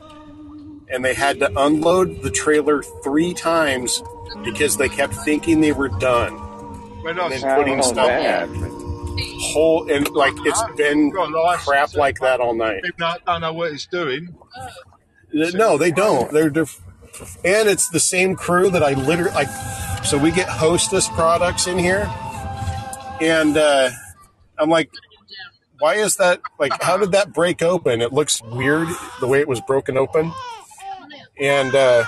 and they had to unload the trailer three times because they kept thinking they were done. We're not and then putting stuff back. Whole and like it's been crap like that all night. People don't know what it's doing. No, they don't. They're diff- and it's the same crew that I literally like. So we get Hostess products in here, and uh, I'm like, why is that, like, how did that break open? It looks weird, the way it was broken open. And uh,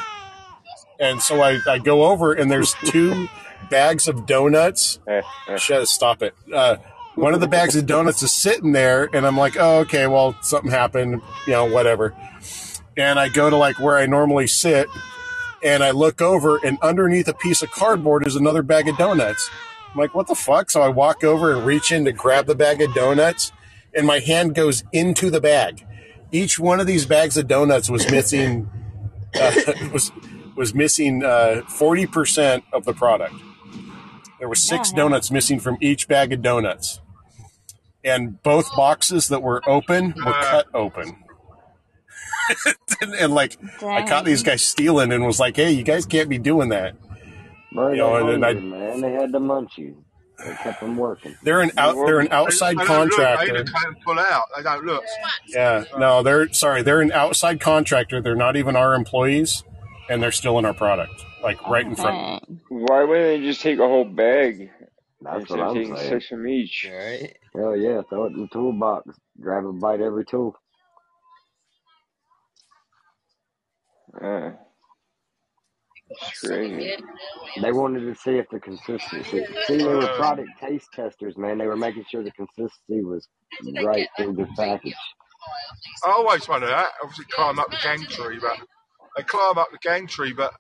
and so I, I go over, and there's two bags of donuts. Shut Stop it. Uh, one of the bags of donuts is sitting there, and I'm like, oh, okay, well, something happened, you know, whatever. And I go to, like, where I normally sit, and I look over, and underneath a piece of cardboard is another bag of donuts. I'm like, what the fuck? So I walk over and reach in to grab the bag of donuts, and my hand goes into the bag. Each one of these bags of donuts was missing uh, was was missing uh, forty percent of the product. There were six yeah, donuts missing from each bag of donuts. And both boxes that were open were cut open. and, and, like, dang. I caught these guys stealing and was like, hey, you guys can't be doing that. Bro, you know, and, and I, man, they had to munch you. They kept them working. They're an out. They're an outside I, I contractor. Look, I pull out. I don't look. Yeah, no, they're sorry. They're an outside contractor. They're not even our employees, and they're still in our product, like right in front. Why wouldn't they just take a whole bag? That's what I'm saying. Six from each. Right? Hell yeah! Throw it in the toolbox. Grab a bite every tool. Uh. Crazy. They wanted to see if the consistency. See, they were product taste testers, man. They were making sure the consistency was right through the package. I always wonder that. Obviously, climb up the gang tree, but they climb up the gang tree, but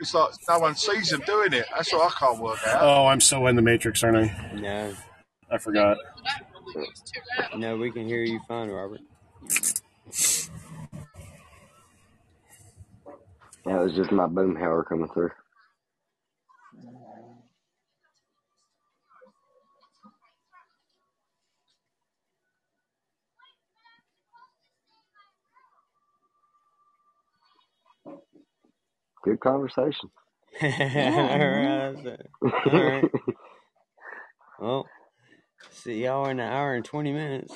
it's like no one sees them doing it. That's what I can't work out. Oh, I'm so in the Matrix, aren't I? No, I forgot. No, we can hear you fine, Robert. Yeah, it was just my boomhauer coming through. Good conversation. All right. All right. Well, see y'all in an hour and twenty minutes.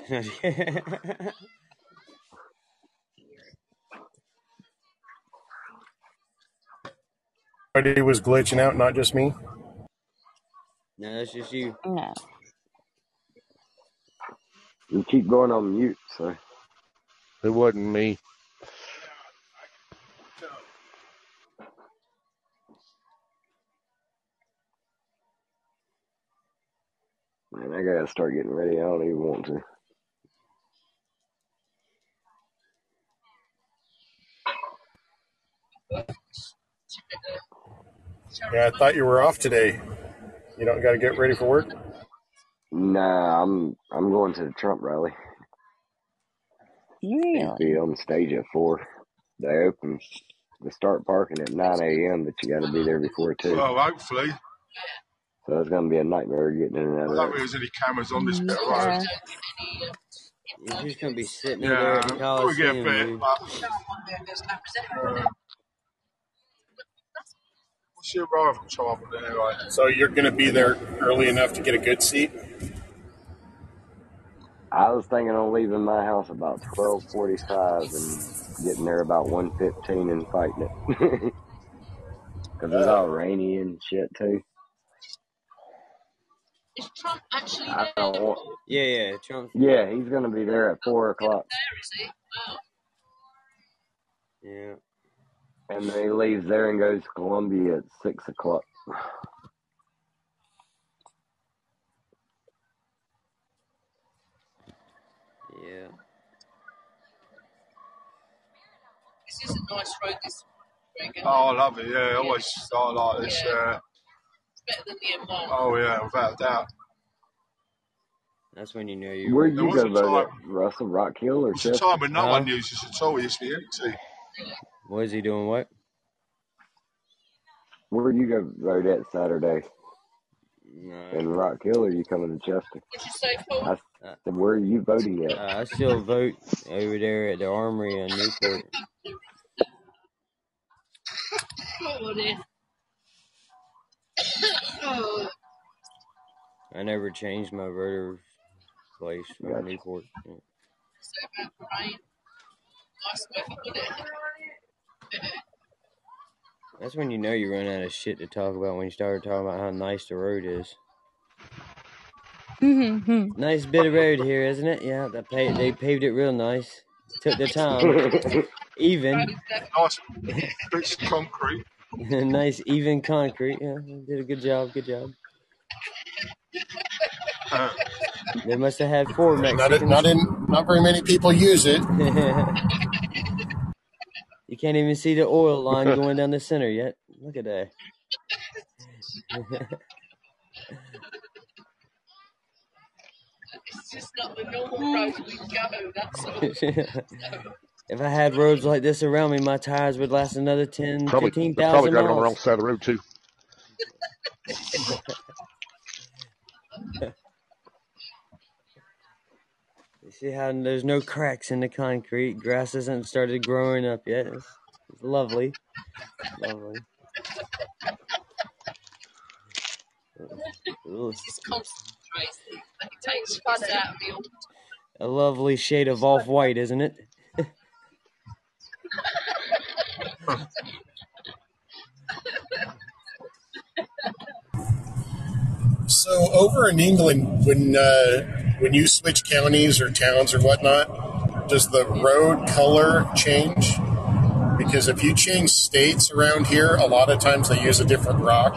Everybody was glitching out, not just me. No, that's just you. No. You keep going on mute, so. It wasn't me. Man, I gotta start getting ready. I don't even want to. Yeah, I thought you were off today. You don't got to get ready for work? Nah, I'm I'm going to the Trump rally. Really? I'll be on stage at four. They open, they start parking at nine a.m., but you got to be there before two. Well, hopefully. So it's going to be a nightmare getting in and out of there. I don't think there's any cameras on this bit of road. You're just going to be sitting yeah, there at the Coliseum. Yeah, we get a So you're going to be there early enough to get a good seat? I was thinking on leaving my house about twelve forty-five and getting there about one fifteen and fighting it. Because it's all rainy and shit, too. Is Trump actually there? I don't want... Yeah, yeah, Trump. Yeah, he's going to be there at four o'clock. Yeah. And then he leaves there and goes to Columbia at six o'clock. Yeah. This is a nice road, this road. Oh, I love it, yeah. I always start like this. Yeah. Uh, it's better than the M one. Oh, yeah, without a doubt. That's when you know you were. Where'd you go vote at? Russell, Rock Hill, or Shep? There was a time when no one used this at all. It used to be empty. What is he doing? What? Where do you go vote at Saturday? No. In Rock Hill, or are you coming to Chester? What you say, Paul? I said, where are you voting at? Uh, I still vote over there at the Armory in Newport. Oh, dear. Oh. I never changed my voter place from gotcha. Newport. Yeah. So about Brian. That's when you know you run out of shit to talk about when you started talking about how nice the road is. Mm-hmm. Nice bit of road here, isn't it? Yeah, they paved, they paved it real nice. Took their time. Even. Nice bits of concrete. Nice even concrete. Yeah, did a good job. Good job. Uh, they must have had four Mexicans. Not in, not in, not very many people use it. You can't even see the oil line going down the center yet. Look at that. It's just not the normal road we go, that's all. So. If I had roads like this around me, my tires would last another ten, fifteen thousand miles. They're probably driving on the wrong side of the road, too. You see how there's no cracks in the concrete? Grass hasn't started growing up yet. It's, it's lovely. Lovely. It's constant, Trace. It takes fun out of you. A lovely shade of off-white, isn't it? So over in England, when uh, when you switch counties or towns or whatnot, does the road color change? Because if you change states around here, a lot of times they use a different rock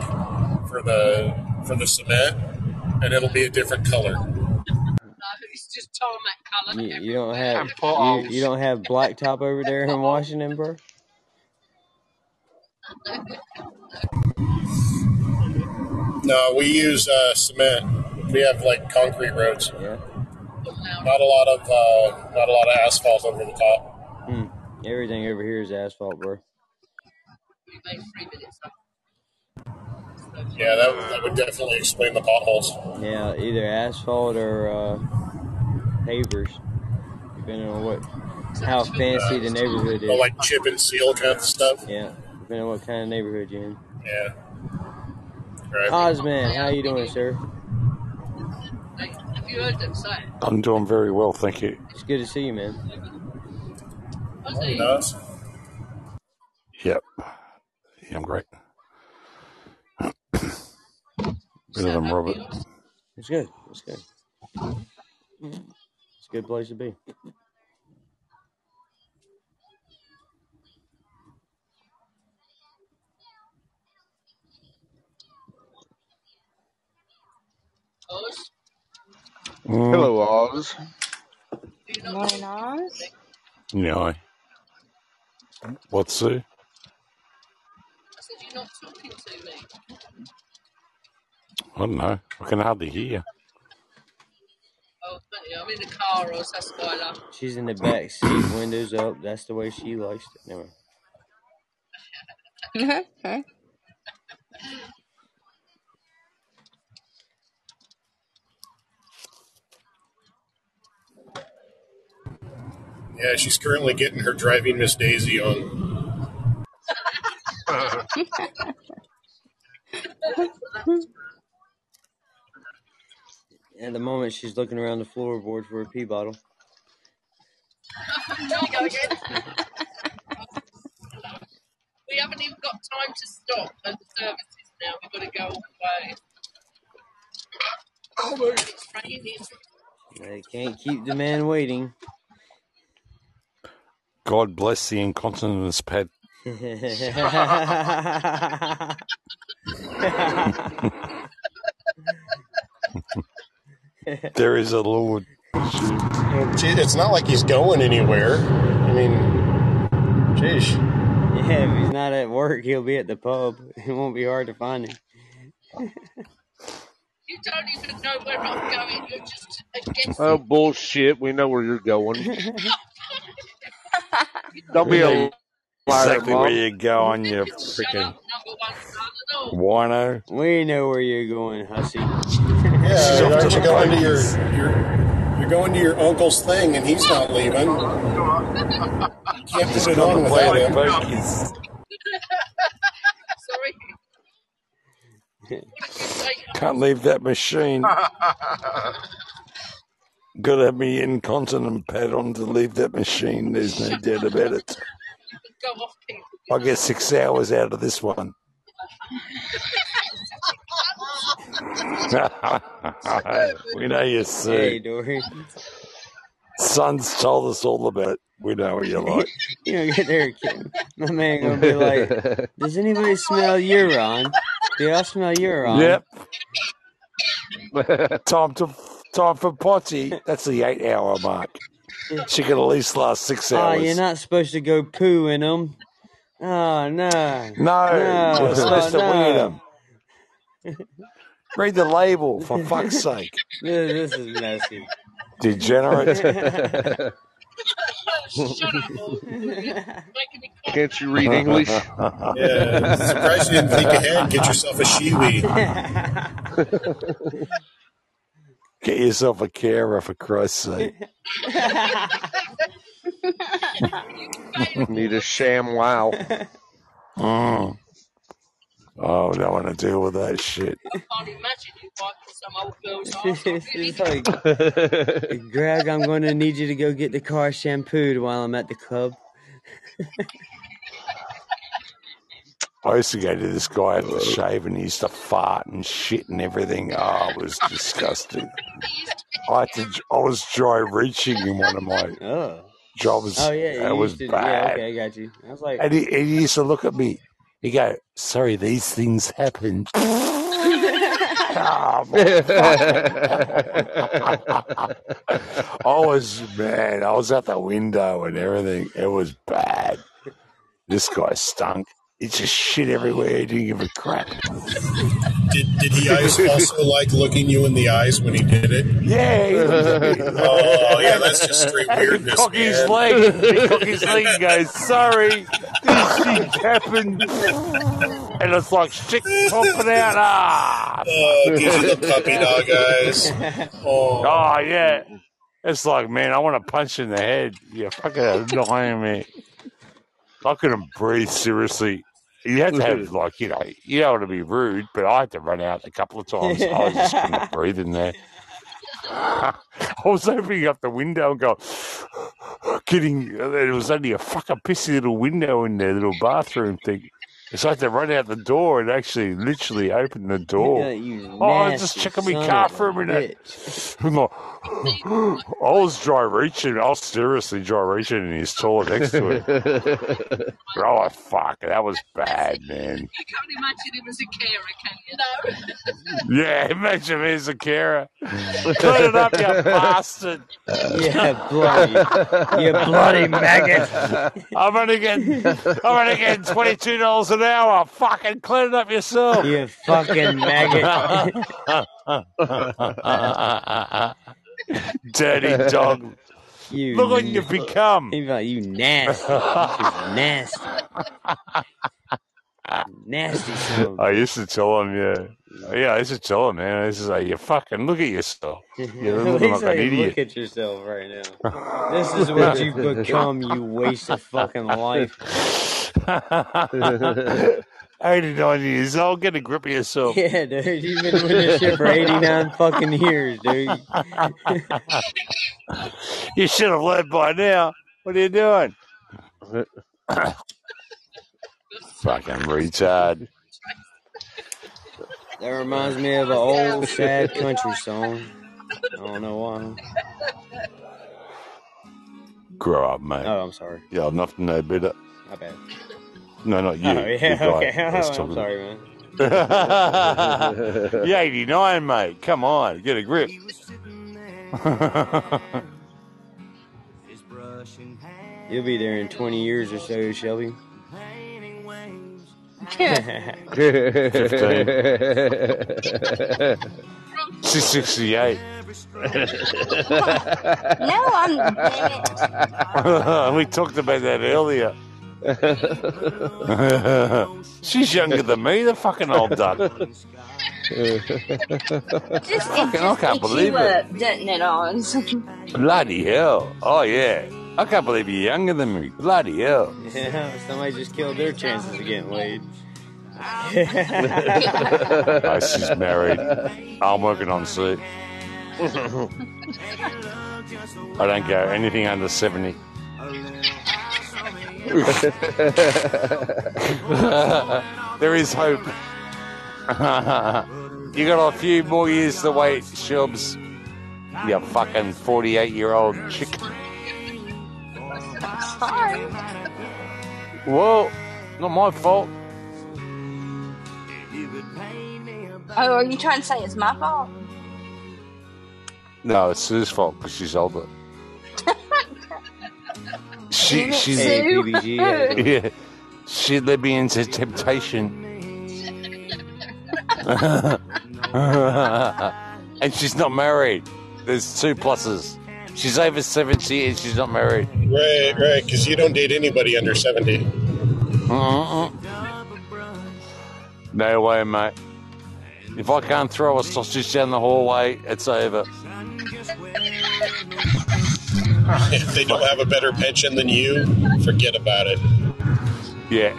for the for the cement, and it'll be a different color. It's just tarmac color. You, you don't have you, you don't have blacktop over there in Washington, bro. No, we use uh, cement. We have like concrete roads. Yeah. Not a lot of uh, not a lot of asphalt over the top. Mm. Everything over here is asphalt, bro. Yeah, that would, that would definitely explain the potholes. Yeah, either asphalt or uh, pavers, depending on what how fancy uh, the neighborhood is. Or like chip and seal kind of stuff. Yeah, depending on what kind of neighborhood you're in. Yeah. Right. Osman, how you doing, sir? Have you heard them say? I'm doing very well, thank you. It's good to see you, man. Nice. Yep. Yeah, I'm great. Better than Robert. It's good. It's good. It's a good place to be. Oz? Mm. Hello, Oz. Good morning, Oz. No. What's Sue? I said you're not talking to me. I don't know. I can hardly hear. Oh, yeah, I'm in the car, Oz. That's why I love. She's in the back seat, windows up. That's the way she likes it. Never. Okay. Mm-hmm. Yeah, she's currently getting her Driving Miss Daisy on. Uh. At the moment, she's looking around the floorboard for a pee bottle. There we go again. We haven't even got time to stop at the services now. We've got to go all the way. Oh, it's raining. They can't keep the man waiting. God bless the incontinence pad. There is a Lord. It's not like he's going anywhere. I mean, jeez. Yeah, if he's not at work, he'll be at the pub. It won't be hard to find him. You don't even know where I'm going. You're just against Oh, bullshit. We know where you're going. Don't be a liar, exactly where you're going, you freaking wino. We know where you're going, hussy. Yeah, aren't you going to your, your, you're going to your uncle's thing, and he's not leaving. You can't just sit on without him. Sorry. Can't leave that machine. Gotta have me incontinent pad on to leave that machine. There's no doubt about it. I'll get six hours out of this one. We know you, Sue. Hey, Son's told us all about it. We know what you like. You don't get there, kid. My man gonna be like, does anybody smell urine? Do y'all smell urine? Yep. Time to... Time for potty. That's the eight hour mark. She could at least last six hours. Oh, you're not supposed to go poo in them. Oh, no. No, no. You're supposed oh, to no. weed them. Read the label, for fuck's sake. This, this is nasty. Degenerate. Shut up, old movie. Can't you read English? Yeah. Surprised you didn't think ahead. Get yourself a shiwi. Get yourself a carer, for Christ's sake. Need a sham wow. Mm. Oh, I don't want to deal with that shit. I can't imagine you walking some old girl's arms. Like, Greg, I'm going to need you to go get the car shampooed while I'm at the club. I used to go to this guy at the shave and he used to fart and shit and everything. Oh, it was disgusting. I had to, I was dry reaching in one of my oh. jobs. Oh, yeah. That was to, bad. Yeah, okay, I got you. I was like, and he, he used to look at me. You go, sorry, these things happen. Oh, I was, man, I was at the window and everything. It was bad. This guy stunk. He just shit everywhere. He didn't give a crap. Did, did he also like looking you in the eyes when he did it? Yeah. He oh, yeah, that's just straight weirdness. Cock his leg. He cock his leg and goes, sorry. These things happen, and it's like shit popping out. Ah, oh, gives you the puppy dog eyes. Oh. Oh, yeah. It's like, man, I want to punch in the head. You're fucking annoying me. I couldn't breathe, seriously. You had to have, like, you know, you don't want to be rude, but I had to run out a couple of times. I was just couldn't breathe in there. I was opening up the window and going, kidding, it was only a fucking pissy little window in their little bathroom thing. So I had to run out the door and actually literally open the door. Oh, I was just checking my car for a minute. Like, I was dry reaching. I was seriously dry reaching in his toilet next to it. Oh, fuck. That was bad, man. I can't imagine him as a carer, can you? Yeah, imagine me as a carer. Cut it up, you bastard. Yeah, bloody. You bloody maggot. I'm only getting, I'm only getting twenty-two dollars an hour. Fucking clean it up yourself. You fucking maggot. Dirty dog. You Look what you've become. Like, you nasty. Nasty. Nasty son. I used to tell him, yeah. Yeah, I used to tell him, man. I used to say, you fucking look at yourself. You're looking like an idiot. Look at yourself right now. This is what you become, you waste of fucking life. eighty-nine years old, get a grip of yourself. Yeah, dude, you've been with this shit for eighty-nine fucking years, dude. You should have learned by now. What are you doing? Fucking retard. That reminds me of an old sad country song. I don't know why. Grow up, mate. Oh, I'm sorry. Yeah, I'm nothing no better. My bad. No, not you. Oh, yeah, okay. Oh, I'm sorry, man. You're eighty-nine, mate. Come on, get a grip. You'll be there in twenty years or so, Shelby. fifteen. She's sixty-eight. No, I'm. We talked about that earlier. She's younger than me, the fucking old duck. Just, fucking, I can't believe you it. Denting it on. Bloody hell. Oh, yeah. I can't believe you're younger than me. Bloody hell. Yeah, somebody just killed their chances of getting laid. Oh, she's married. I'm working on Sue. I don't go anything under seventy. There is hope. You got a few more years to wait, Shubs. You fucking forty-eight-year-old chick. Sorry. Well, not my fault. Oh, are you trying to say it's my fault? No, it's Sue's fault because she's older. She, she's yeah. She led me into temptation. And she's not married. There's two pluses. She's over seventy and she's not married. Right, right, because you don't date anybody under seventy. Mm-mm. No way, mate. If I can't throw a sausage down the hallway, it's over. If they don't have a better pension than you, forget about it. Yeah.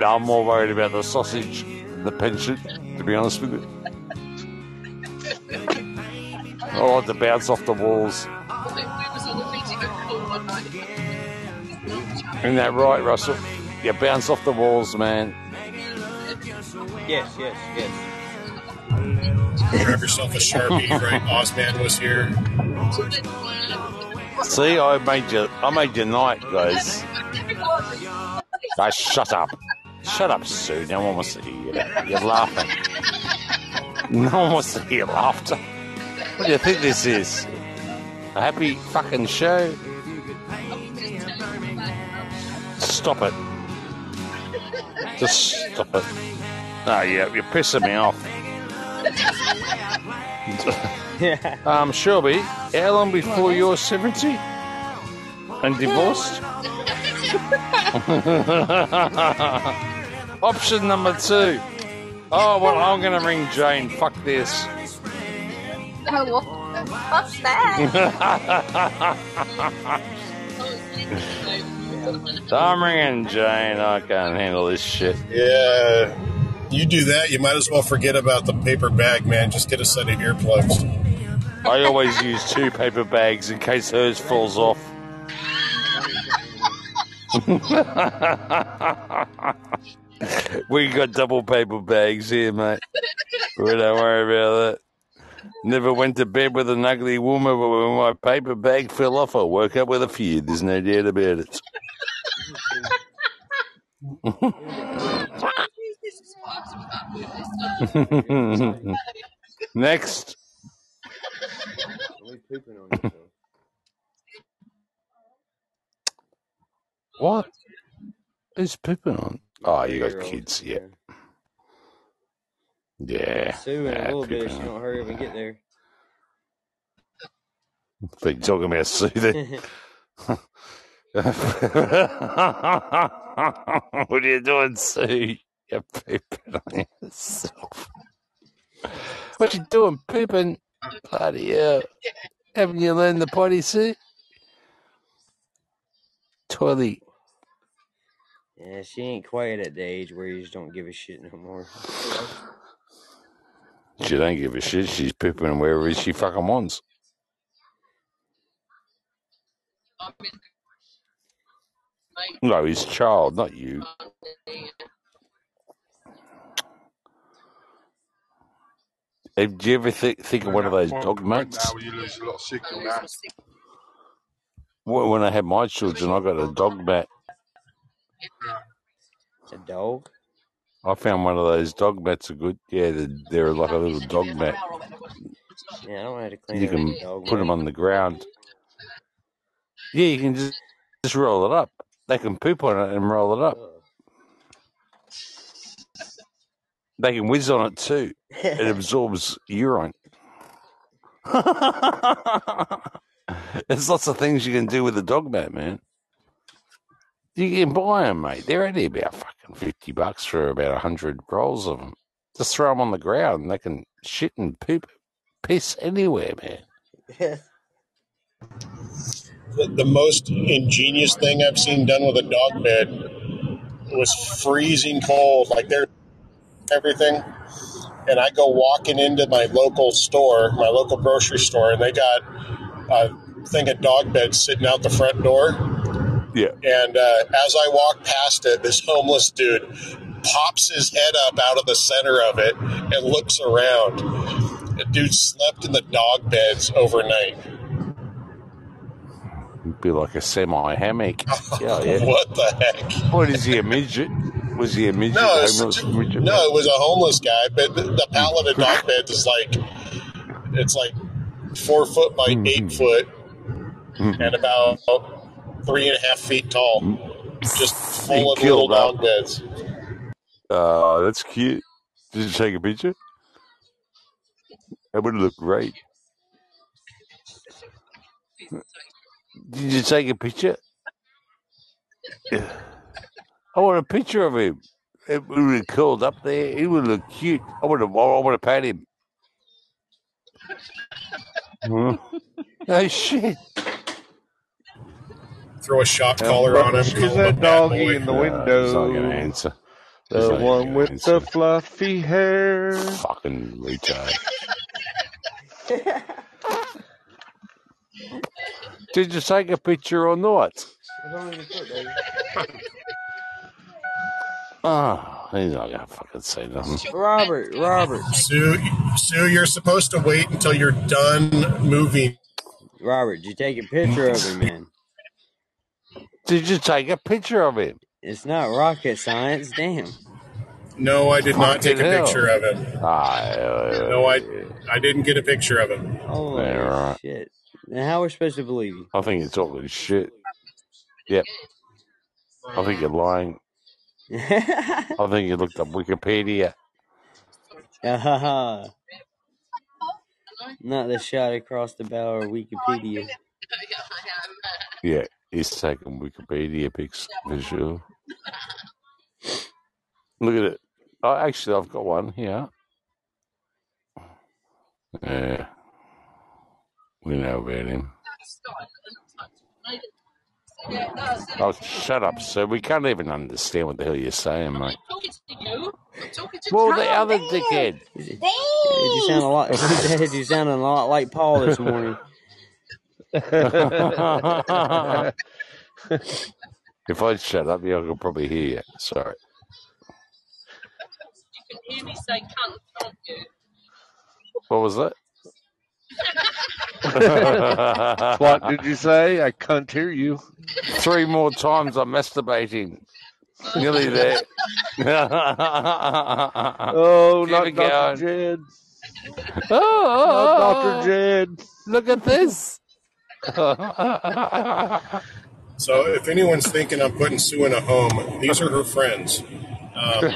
I'm more worried about the sausage, the pension, to be honest with you. I like to bounce off the walls. Isn't that right, Russell? You bounce off the walls, man. Yes, yes, yes. Grab yourself a Sharpie, right? Ozman was here. See, I made you, I made your night, guys. Guys, shut up. Shut up, Sue. No one wants to hear you. You're laughing. No one wants to hear laughter. What do you think this is? A happy fucking show? Stop it. Just stop it. No, yeah, you're pissing me off. Yeah. Um, Shelby, how long before you're seventy and divorced? Option number two. Oh, well, I'm going to ring Jane. Fuck this. Oh, what the fuck's that? I'm ringing Jane. I can't handle this shit. Yeah. You do that, you might as well forget about the paper bag, man. Just get a set of earplugs. I always use two paper bags in case hers falls off. We got double paper bags here, mate. We don't worry about that. Never went to bed with an ugly woman, but when my paper bag fell off, I woke up with a few. There's no doubt about it. Next. What? Who's pooping on? Oh, you got kids, yeah. Yeah. Sue in a little bit if she don't hurry up and get there. They're talking about Sue then. What are you doing, Sue? You're pooping on yourself. What you doing, pooping? Bloody hell. Haven't you learned the potty, Sue? Toilet. Yeah, she ain't quite at the age where you just don't give a shit no more. She don't give a shit. She's pooping wherever she fucking wants. No, his child, not you. Do you ever th think of one of those dog mates? When I had my children, I got a dog mat. A dog? I found one of those dog mats are good. Yeah, they're, they're like a little dog mat. Yeah, I don't have to clean You can dog put mat. them on the ground. Yeah, you can just, just roll it up. They can poop on it and roll it up. They can whiz on it too. It absorbs urine. There's lots of things you can do with a dog mat, man. You can buy them, mate. They're only about fucking fifty bucks for about a hundred rolls of them. Just throw them on the ground and they can shit and poop, piss anywhere, man. Yeah. The, the most ingenious thing I've seen done with a dog mat was freezing cold. Like they're everything. And I go walking into my local store, my local grocery store, and they got a thing of dog beds sitting out the front door. Yeah. And uh, as I walk past it, this homeless dude pops his head up out of the center of it and looks around. The dude slept in the dog beds overnight. It'd be like a semi-hammock. Yeah, yeah. What the heck? What is he, a midget? Was he a midget? No, it was, a, midget no it was a homeless guy, but the, the pallet of dog beds is like, it's like four foot by mm-hmm. eight foot mm-hmm. and about three and a half feet tall, just full of little dog beds. Uh, that's cute. Did you take a picture? That would look great. Did you take a picture? Yeah. I want a picture of him. It would have curled up there. He would look cute. I would have. I would have pat him. Oh no shit! Throw a shock collar on him. There's a doggy in the window. That's not going to answer. The one with the fluffy hair. Fucking retard. Did you take a picture or not? Oh, he's not going to fucking say nothing. Robert, Robert. Sue, Sue, you're supposed to wait until you're done moving. Robert, did you take a picture of him, man? Did you take a picture of him? It's not rocket science, damn. No, I did fucking not take hell. a picture of him. I, uh, no, I I didn't get a picture of him. Oh, right. Shit. Now how we're supposed to believe you? I think you're talking shit. Yep. I think you're lying. I think you looked up Wikipedia. Uh-huh. Not the shot across the bow or Wikipedia. Yeah, he's taking Wikipedia pics for sure. Look at it. Oh, actually, I've got one here. Yeah. We know about him. Oh, shut up, sir. We can't even understand what the hell you're saying, mate. I'm talking to you. I'm talking to well, the other Dave. dickhead. Dave. You sound a lot. You sound a lot like Paul this morning. If I'd shut up, you could probably hear you. Sorry. You can hear me say cunt, can't you? What was that? What did you say? I can't hear you. Three more times I'm masturbating. Nearly there. Oh, not Doctor Jed. Oh, not Doctor Jed. Look at this. So if anyone's thinking I'm putting Sue in a home, these are her friends. Um,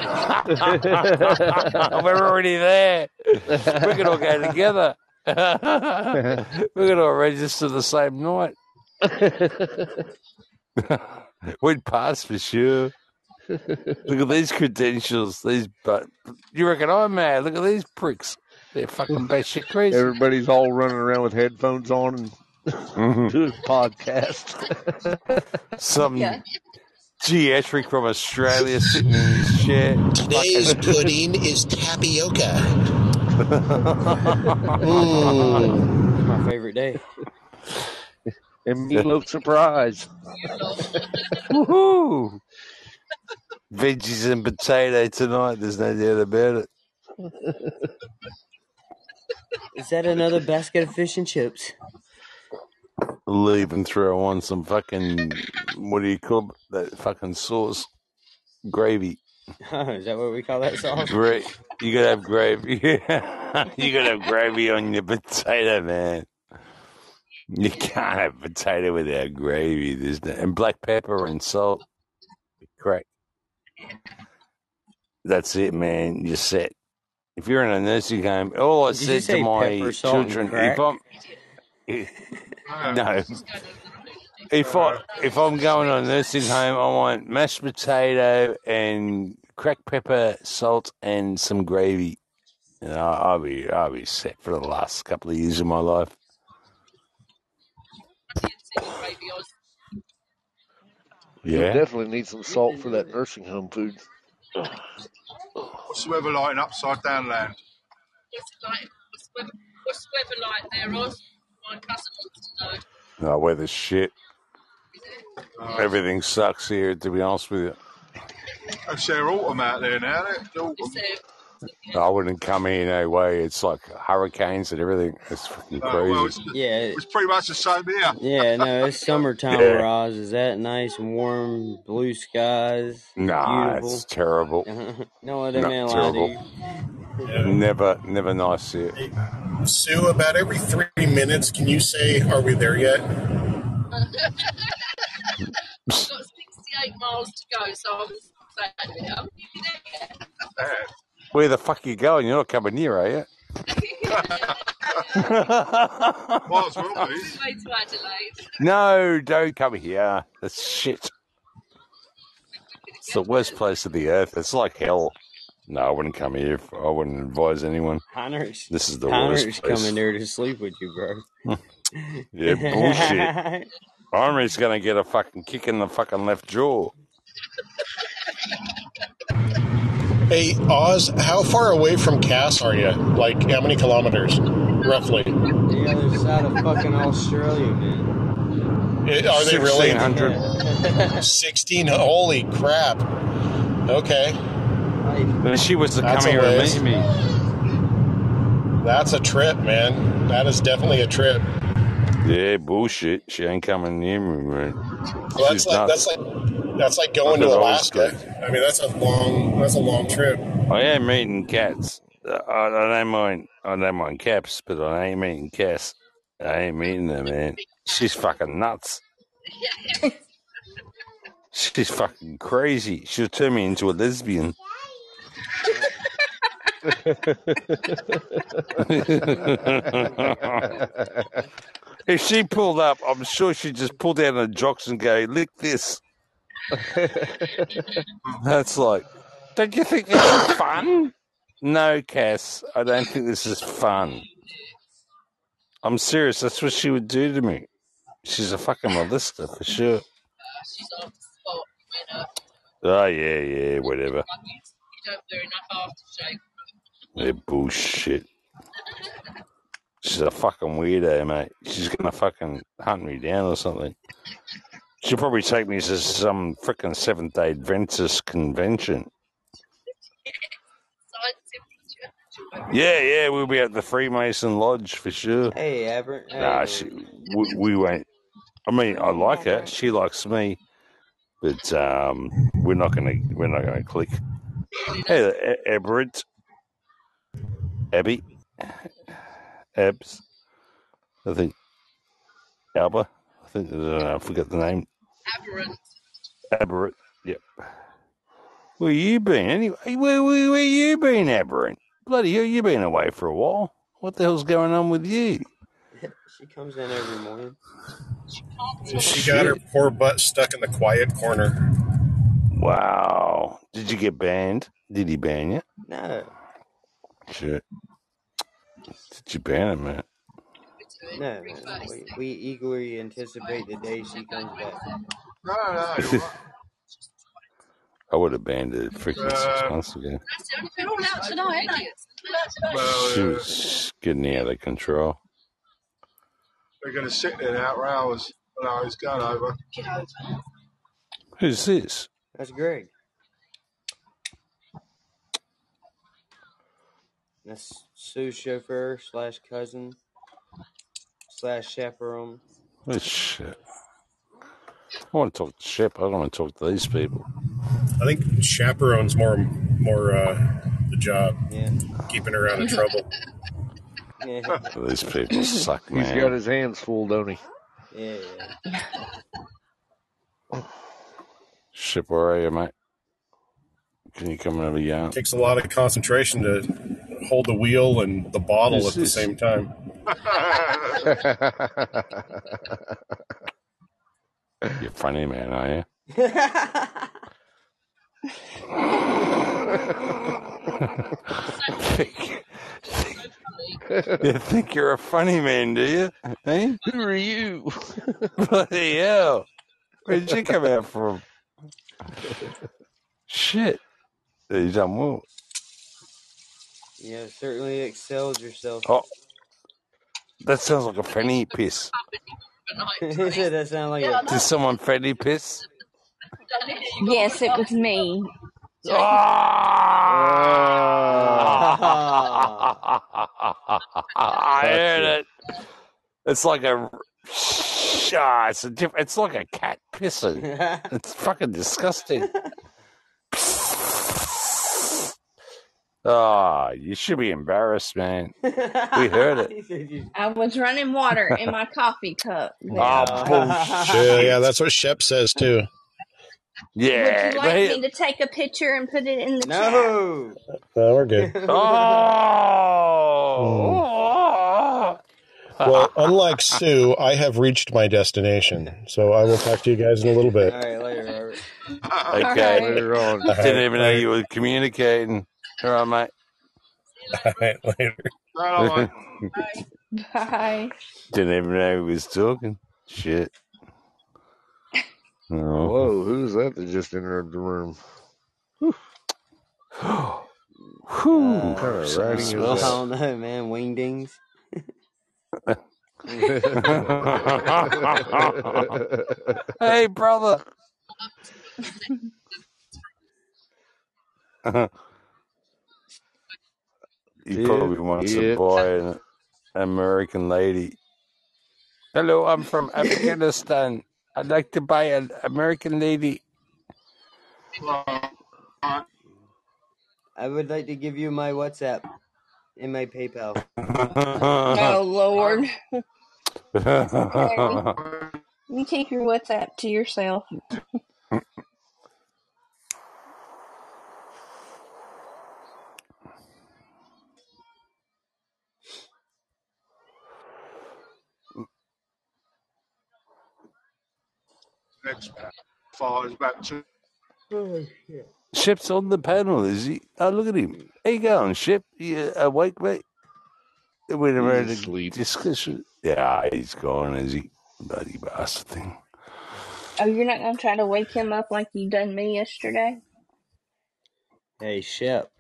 We're already there. We can all go together. We're gonna register the same night. We'd pass for sure. Look at these credentials. These, but you reckon I'm mad? Look at these pricks. They're fucking batshit crazy. Everybody's all running around with headphones on and mm-hmm. doing a podcast. Some yeah. geriatric from Australia sitting in his chair. Today's pudding is tapioca. Ooh. My favorite day. And meatloaf surprise. Woohoo! Veggies and potato tonight. There's no doubt about it. Is that another basket of fish and chips? I'll even throw on some fucking, what do you call it? That fucking sauce? Gravy. Oh, is that what we call that sauce? Great. You gotta have gravy. You gotta have gravy on your potato, man. You can't have potato without gravy. There's no, and black pepper and salt. Crack. That's it, man. You're set. If you're in a nursing home, all I Did said to my pepper, children, if I'm if, no, if I if I'm going on a nursing home, I want mashed potato and cracked pepper, salt, and some gravy. And I'll be, I'll be set for the last couple of years of my life. Yeah, you definitely need some salt for that nursing home food. What's the weather like in upside down land? What's the like, weather, weather like there, Oz? My cousin wants to know. No, weather's shit. Uh, Everything sucks here, to be honest with you. I share autumn out there now. I wouldn't come here no way. It's like hurricanes and everything. It's fucking crazy. Uh, well, it's, yeah, it's pretty much the same here. Yeah, no, it's summertime, yeah. Roz. Is that nice, warm, blue skies? Nah, beautiful. It's terrible. No other man like you. Yeah. Never, never nice here. Hey, Sue, about every three minutes, can you say, "Are we there yet?" miles to go, so I was saying, yeah, I'm nearly there. Where the fuck are you going? You're not coming near, are you? Miles will be. Way to Adelaide. No, don't come here. That's shit. It's the worst place on the earth. It's like hell. No, I wouldn't come here. I wouldn't advise anyone. Hunter's, this is the Hunter's worst place. Coming there to sleep with you, bro. Yeah, bullshit. Henry's going to get a fucking kick in the fucking left jaw. Hey, Oz, how far away from Cass are you? Like, how many kilometers, roughly? The other side of fucking Australia, man. It, are they really? sixteen hundred. sixteen, holy crap. Okay. Then she was to come here and meet me. That's a trip, man. That is definitely a trip. Yeah, bullshit. She ain't coming near me, man. Well, that's like nuts. that's like that's like going to Alaska. I mean, that's a long that's a long trip. I am eating cats. I, I don't mind. I don't mind Caps, but I ain't eating Cass. I ain't eating her, man. She's fucking nuts. She's fucking crazy. She'll turn me into a lesbian. If she pulled up, I'm sure she'd just pull down her jocks and go, lick this. That's like, don't you think this is fun? No, Cass, I don't think this is fun. I'm serious. That's what she would do to me. She's a fucking Melissa for sure. She's off the spot, winner. Oh, yeah, yeah, whatever. You don't do enough aftershave. Yeah, bullshit. She's a fucking weirdo, mate. She's going to fucking hunt me down or something. She'll probably take me to some freaking Seventh-day Adventist convention. Yeah, yeah, we'll be at the Freemason Lodge for sure. Hey, Everett. Hey. Nah, she, we, we won't. I mean, I like her. She likes me. But um, we're not going to we're not going to click. Hey, Everett. Abby. Abs. I think. Alba. I think. I don't know. I forgot the name. Aberrant. Aberrant. Yep. Where you been? Anyway, where, where, where you been, Aberrant? Bloody hell, you been away for a while. What the hell's going on with you? She comes in every morning. She got her poor butt stuck in the quiet corner. Wow. Did you get banned? Did he ban you? No. Shit. Did you ban him, man? No, man. We, we eagerly anticipate the day she comes back. No, no, no. I would have banned her freaking uh, six months ago. They're all out tonight, ain't they? She was getting out of control. They're going to sit there now for hours. But I was gone over. Who's this? That's Greg. That's Sue's chauffeur slash cousin slash chaperone. That's Shep. I want to talk to Shep. I don't want to talk to these people. I think chaperone's more more uh, the job. Yeah. Keeping her out of trouble. Yeah. These people suck, man. He's got his hands full, don't he? Yeah. yeah. Ship, where are you, mate? Can you come over here? It takes a lot of concentration to hold the wheel and the bottle this at the is... same time. You're funny, man, are you? think, think, you think you're a funny man, do you? Hey? Who are you? Bloody hell. Where did you come out from? Shit. You done well. Yeah, certainly excelled yourself. Oh. That sounds like a fanny piss. That sound like a... Did someone fanny piss? Yes, it was me. Oh! I heard it. It's like a... Oh, it's a diff- it's like a cat pissing. It's fucking disgusting. Oh, you should be embarrassed, man. We heard it. I was running water in my coffee cup. Oh, bullshit. Yeah, that's what Shep says, too. Yeah. Would you like me to take a picture and put it in the no. chat? No. No, we're good. oh. oh. Well, unlike Sue, I have reached my destination, so I will talk to you guys in a little bit. All right, later, Robert. Okay. Right. Later on. Right. Didn't even know you were communicating. All right, mate. All right, later. Right on. Bye. Bye. Didn't even know he was talking. Shit. Oh. Whoa, who's that that just entered the room? Whew. Whew. Uh, kind of riding well, I don't know, man. Wingdings. Hey, brother. You probably want to buy an American lady. Hello, I'm from Afghanistan. I'd like to buy an American lady. I would like to give you my WhatsApp and my PayPal. Oh, Lord. Okay. You keep your WhatsApp to yourself. Next five is back to oh, shit. Ship's on the panel, is he? Oh, look at him. How you going, Ship? You awake, mate? We're around a discussion. Yeah, he's gone, is he? Bloody bastard thing. Oh, you're not going to try to wake him up like you done me yesterday? Hey, Shep.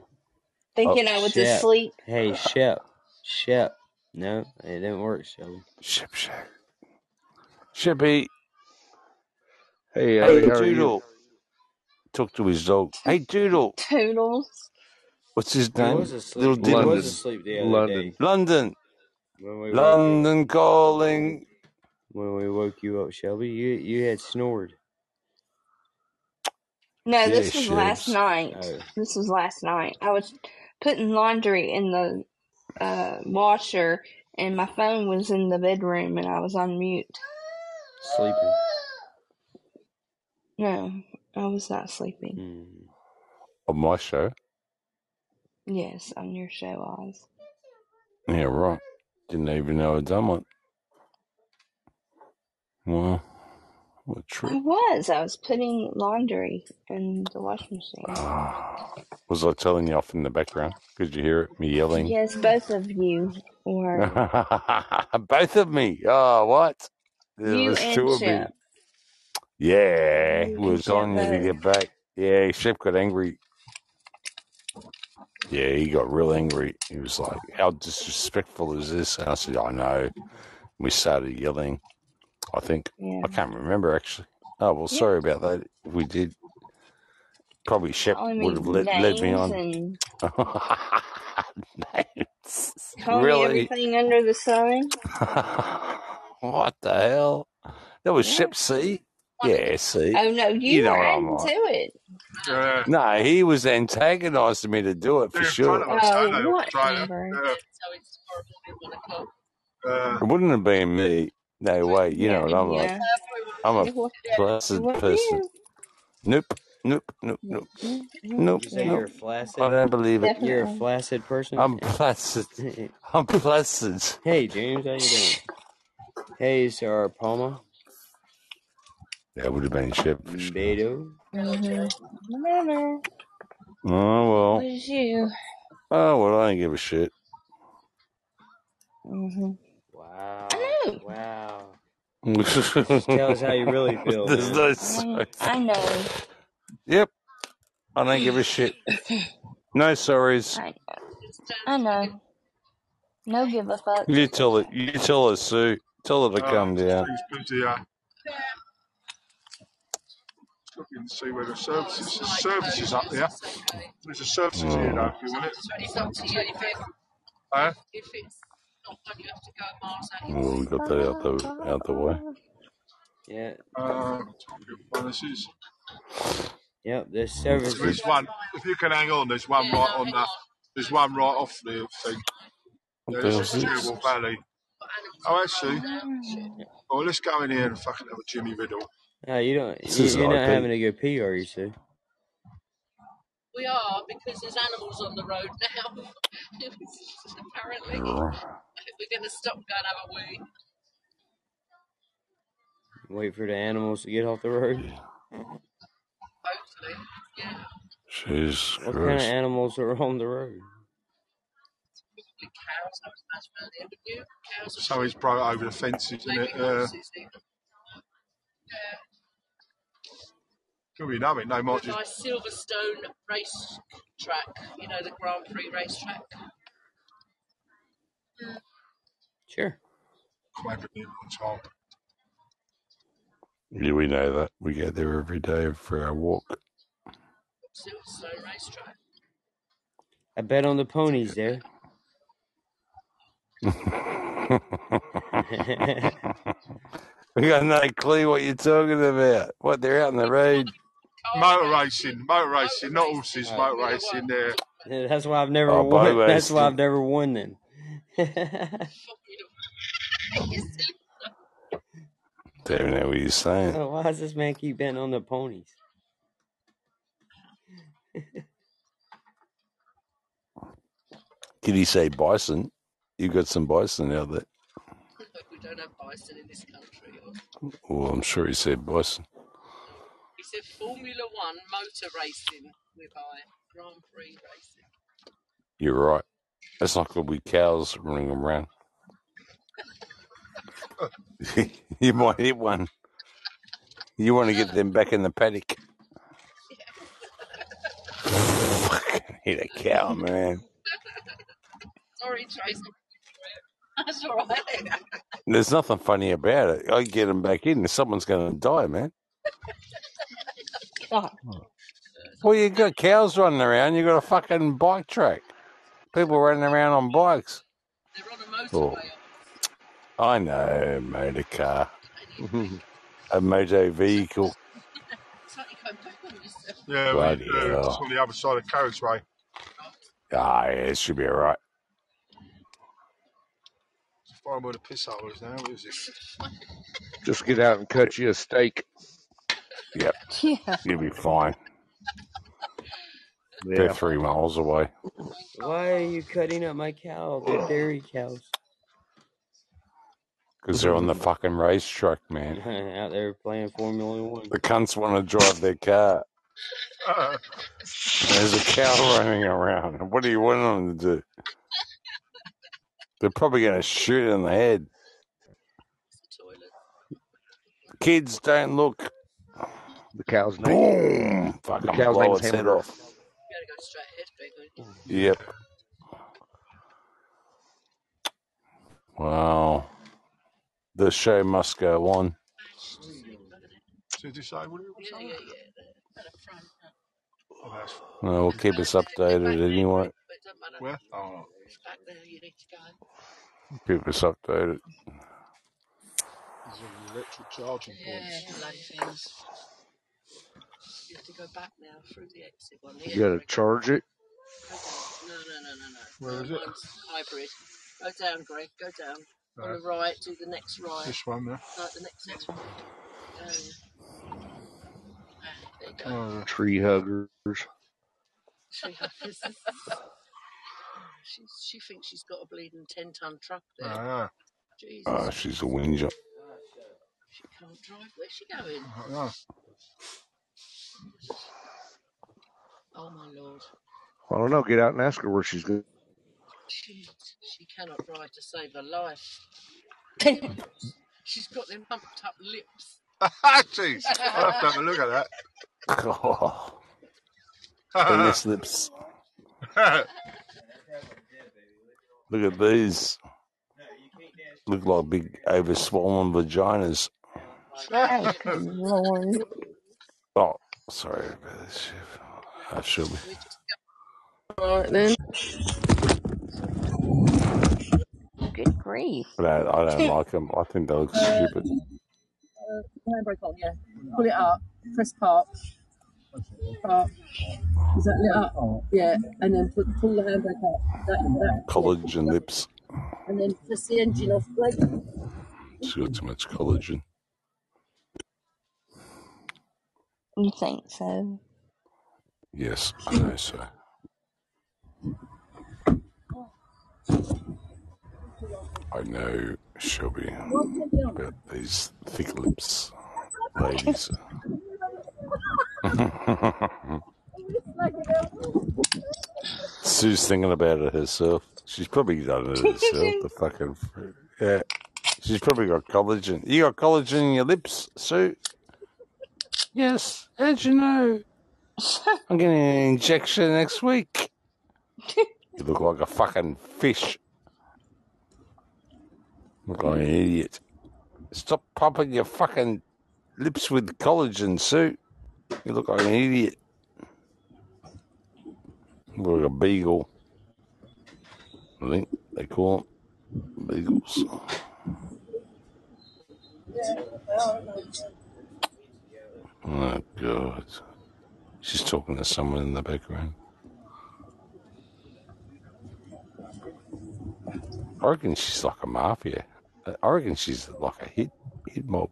Thinking oh, I was Shep. asleep. Hey, Shep. Shep. No, it didn't work, Shelby. Shep, Shep. Sheppy. Hey, hey Doodle. Talk to his dog. Hey, Doodle. Toodles. What's his name? Little Dylan. was asleep the other London. day. London. We London calling. When we woke you up, Shelby, you you had snored. No, yeah, this was Shebs. last night. Oh. This was last night. I was putting laundry in the uh, washer, and my phone was in the bedroom, and I was on mute. Sleeping. No, I was not sleeping. Mm. On my show? Yes, on your show, Oz. Yeah, right. Didn't even know I'd done one. Well, what a trip. I was. I was putting laundry in the washing machine. Oh, was I telling you off in the background? Could you hear it? Me yelling? Yes, both of you were. Both of me? Oh, what? There you was and two of Shep. Me. Yeah, it was on you to get back. Yeah, Shep got angry. Yeah, he got real angry. He was like, how disrespectful is this? And I said, I know. We started yelling, I think. Yeah. I can't remember, actually. Oh, well, yeah. Sorry about that. We did. Probably Shep would have led, led me on. And... Names. Call really? Me everything under the sun. What the hell? That was yeah. Shep C. Yeah, see. Oh, no, you, you know ran to like. it. Yeah. No, he was antagonizing me to do it for They're sure. Oh, whatever. Uh, it wouldn't have been me. No way. You yeah, know what I'm yeah. like. I'm a flaccid person. Nope, nope, nope, nope. Nope, nope. You're a flaccid? I don't believe it. Definitely. You're a flaccid person? I'm flaccid. I'm flaccid. Hey, James, how you doing? Hey, Sarah Palma. That would have been Shep. Beto. Mm-hmm. Oh, well. You? Oh, well, I didn't give a shit. Mm-hmm. Wow. Wow. Tell us how you really feel. No sorry. I know. Yep. I don't give a shit. No sorries. I know. I know. No give a fuck. You tell it. You tell her, Sue. Tell her to oh, come down. And see where the services the services up there. There's a services here though, if you want it. It's up to you if it's huh? If it's not one you have to go miles out. Well, we got that out the out the way. Yeah. Uh, well, this is. Yep, there's services. There's one. If you can hang on, there's one yeah, right no, on that. There's one right off the thing. There's a terrible valley. Oh, actually. Oh, let's go in here and fucking have a Jimmy Riddle. No, you don't. You, you're not having a good pee, are you, Sue? We are, because there's animals on the road now. Apparently, we're going to stop going, haven't we? Wait for the animals to get off the road. Hopefully, yeah. Jeez, what Christ. Kind of animals are on the road? Cows, I would imagine. Cows are so it's brought over the fences, isn't it? Uh, yeah. Could be nothing. They might just. Nice Silverstone race track, you know, the Grand Prix race track. Mm. Sure. Collaborative on top. Yeah, we know that. We get there every day for our walk. Silverstone race track. I bet on the ponies there. We got no clue what you're talking about. What they're out on the road. Motor racing, motor racing, not horses. Right. Motor racing. There. Yeah, that's why I've never oh, won. That's why I've never won. Then. Don't even know what you're saying. So why does this man keep betting on the ponies? Did he say bison? You got some bison out there. We don't have bison in this country. Or... Well, I'm sure he said bison. He said Formula One motor racing. We buy Grand Prix racing. You're right. That's not going to be cows running around. You might hit one. You want to get them back in the paddock. Yeah. Hit a cow, man. Sorry, Trace. That's all right. There's nothing funny about it. I get them back in and someone's going to die, man. God. Well, you got cows running around. You got a fucking bike track. People running around on bikes. They're on a motorway. Oh. I know, motor car. A motor vehicle. It's like you come back on yourself. Yeah, bloody hell. It's on the other side of the carriageway. Ah, yeah, it should be all right. Where the piss hole is now, is it? Just get out and cut you a steak. Yep. Yeah. You'll be fine. Yeah. They're three miles away. Why are you cutting up my cow? They're dairy cows. Because they're on the fucking racetrack, man. Out there playing Formula One. The cunts want to drive their car. Uh, There's a cow running around. What do you want them to do? They're probably going to shoot it in the head. Kids, don't look. The cow's name. Boom! Fucking blow its head off. You gotta go straight ahead, Greg. Yep. Wow. The show must go on. Well, we'll keep us updated anyway. Where? Oh. Back there, you need to go. Keep us updated. There's an electric charging point. Yeah, low things. You have to go back now through the exit one. You got to charge it? No, no, no, no, no. Where is it? Hybrid. Go down, Greg. Go down. Right. On the right, do the next right. This one there? No, the next next one. Um, there you go. Oh, tree huggers. Tree huggers. She's, she thinks she's got a bleeding ten-ton truck there. Ah, Jesus. Ah, she's a whinger. She can't drive. Where's she going? Oh, oh my Lord. I don't know. Get out and ask her where she's going. She, she cannot drive to save her life. She's got them pumped-up lips. Jeez. I'll have to have a look at that. Oh. Penis lips. Look at these. Look like big, overswollen vaginas. Oh, sorry about this shit. I should be. All right, then. Good grief. But I, I don't like them. I think they look uh, stupid. Uh, handbrake on, yeah. Pull it up. Press park. Park. Is that lit up? Yeah, and then put, pull the handbrake up. That, that, collagen yeah. Lips. And then press the engine off, Blake. It's got too much collagen. You think so? Yes, I know so. I know, Shelby, about these thick lips, ladies. Sue's thinking about it herself. She's probably done it herself. The fucking yeah. She's probably got collagen. You got collagen in your lips, Sue? Yes. How'd you know? I'm getting an injection next week. You look like a fucking fish. Look like an idiot. Stop pumping your fucking lips with collagen, Sue. You look like an idiot. You look like a beagle. I think they call them beagles. Oh, God. She's talking to someone in the background. I reckon she's like a mafia. I reckon she's like a hit, hit mob.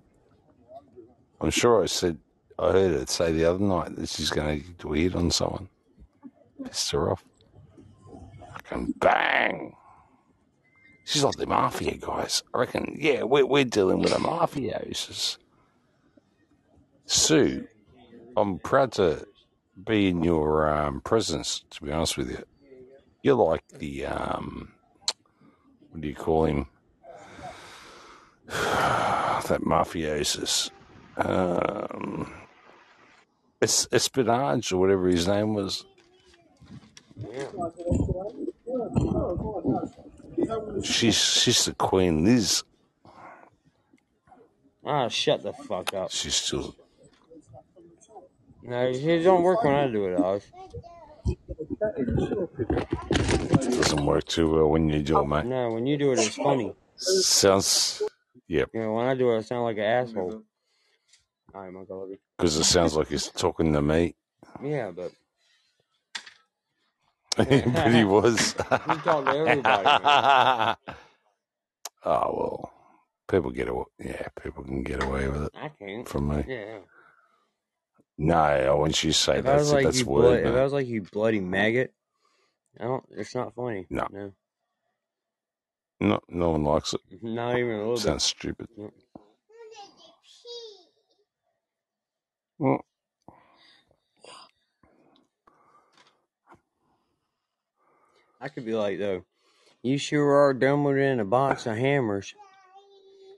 I'm sure I said, I heard her say the other night that she's going to do a hit on someone. Pissed her off. Fucking bang. She's like the mafia guys. I reckon, yeah, we're, we're dealing with a mafiosis. Sue, I'm proud to be in your um, presence, to be honest with you. You're like the, um, what do you call him? That mafiosis. Um, es- Espinage or whatever his name was. She's she's the Queen Liz. Ah, oh, shut the fuck up. She's still. No, she don't work when I do it, Oz. It doesn't work too well when you do it, mate. No, when you do it, it's funny. Sounds, yeah. You know, when I do it, I sound like an asshole. All right, Uncle Levy. Because it sounds like he's talking to me. Yeah, but. But he was. He talked to everybody. Man. Oh, well. People get away. Yeah, people can get away with it. I can't. From me. Yeah. No, when you say that, that's, like that's word. Blood, if I was like you bloody maggot, I don't, it's not funny. No. No. No, no one likes it. Not even a little Sounds bit. Sounds stupid. No. Well. I could be like, though, you sure are dumber than a box of hammers.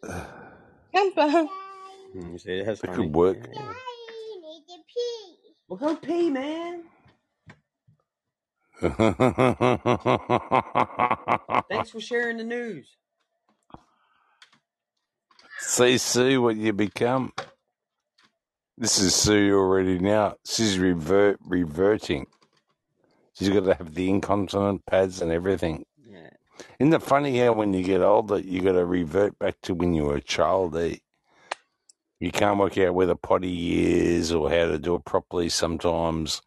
Uh, you see, that's it funny. Could work. Yeah, yeah. Well, go pee, man. Thanks for sharing the news. See, Sue, what you become. This is Sue already now. She's revert, reverting. She's got to have the incontinent pads and everything. Yeah. Isn't it funny how when you get older, you got to revert back to when you were a child, eh? You can't work out where the potty is or how to do it properly sometimes.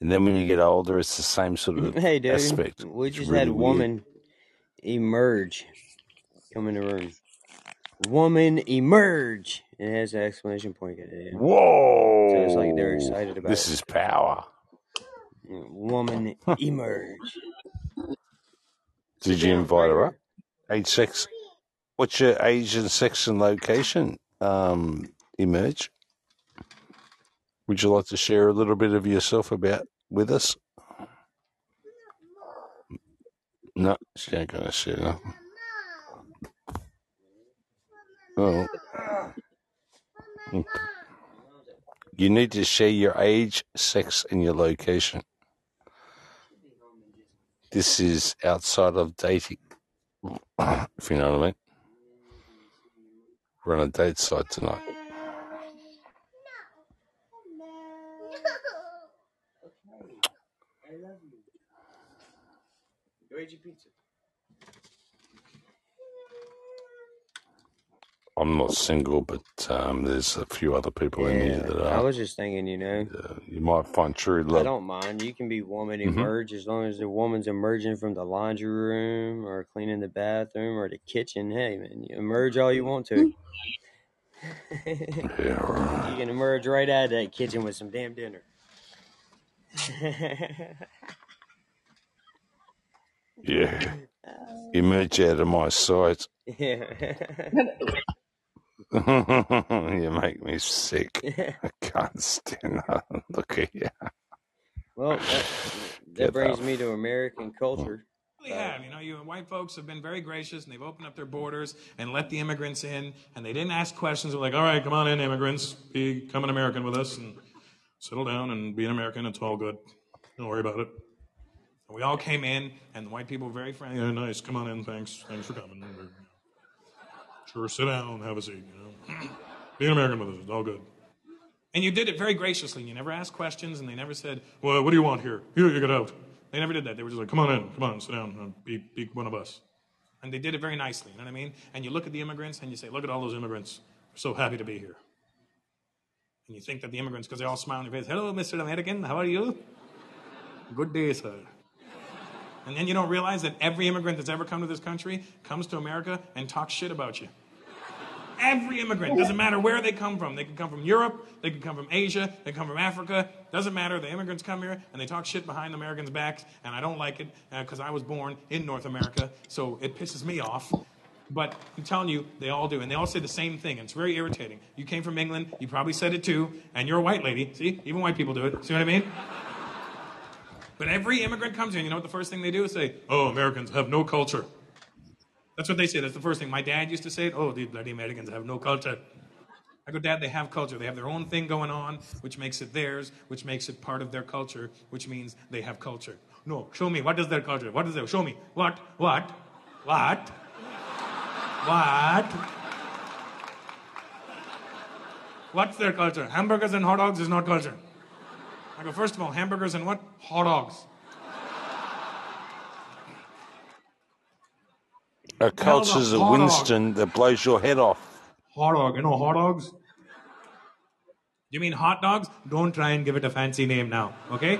And then when you get older, it's the same sort of hey, dude, aspect. We just really had a woman emerge come in the room. Woman emerge. It has an exclamation point. At whoa. So it's like they're excited about this it. This is power. Woman emerge. Did you invite her up? Age, sex. What's your age and sex and location? Um, emerge. Would you like to share a little bit of yourself about with us? No, she ain't gonna share nothing. Oh, you need to share your age, sex, and your location. This is outside of dating, if you know what I mean. We're on a date site tonight. No. No. I love you. Go eat your pizza. I'm not single, but um, there's a few other people yeah, in here that are. I was just thinking, you know. Uh, you might find true love. I don't mind. You can be woman emerge mm-hmm. as long as the woman's emerging from the laundry room or cleaning the bathroom or the kitchen. Hey, man, you emerge all you want to. Yeah, right. You can emerge right out of that kitchen with some damn dinner. Yeah. Emerge out of my sight. Yeah. You make me sick. I can't stand that. Look at you. Well, that, that brings me to American culture. We have, you know, you and white folks have been very gracious, and they've opened up their borders and let the immigrants in, and they didn't ask questions. They're like, all right, come on in, immigrants, become an American with us, and settle down and be an American. It's all good. Don't worry about it. And we all came in, and the white people were very friendly. Yeah, nice. Come on in. Thanks. Thanks for coming. Sure, sit down, have a seat. You know, be an American with us. It's all good. And you did it very graciously. You never asked questions, and they never said, well, what do you want here? Here, you get out. They never did that. They were just like, come on in, come on, sit down, be, be one of us. And they did it very nicely, you know what I mean? And you look at the immigrants and you say, look at all those immigrants. They're so happy to be here. And you think that the immigrants, because they all smile on their face, hello, Mister American, how are you? Good day, sir. And then you don't realize that every immigrant that's ever come to this country comes to America and talks shit about you. Every immigrant, doesn't matter where they come from. They can come from Europe, they can come from Asia, they can come from Africa. Doesn't matter, the immigrants come here and they talk shit behind Americans' backs, and I don't like it because uh, I was born in North America, so it pisses me off. But I'm telling you, they all do, and they all say the same thing, and it's very irritating. You came from England, you probably said it too, and you're a white lady. See, even white people do it, see what I mean? But every immigrant comes here, and you know what the first thing they do is say, oh, Americans have no culture. That's what they say. That's the first thing. My dad used to say, oh, these bloody Americans have no culture. I go, Dad, they have culture. They have their own thing going on, which makes it theirs, which makes it part of their culture, which means they have culture. No, show me. What is their culture? What is their? Show me. What? What? What? What? What's their culture? Hamburgers and hot dogs is not culture. I go, first of all, hamburgers and what? Hot dogs. A culture's a Winston that blows your head off. Hot dog, you know hot dogs? You mean hot dogs? Don't try and give it a fancy name now, okay?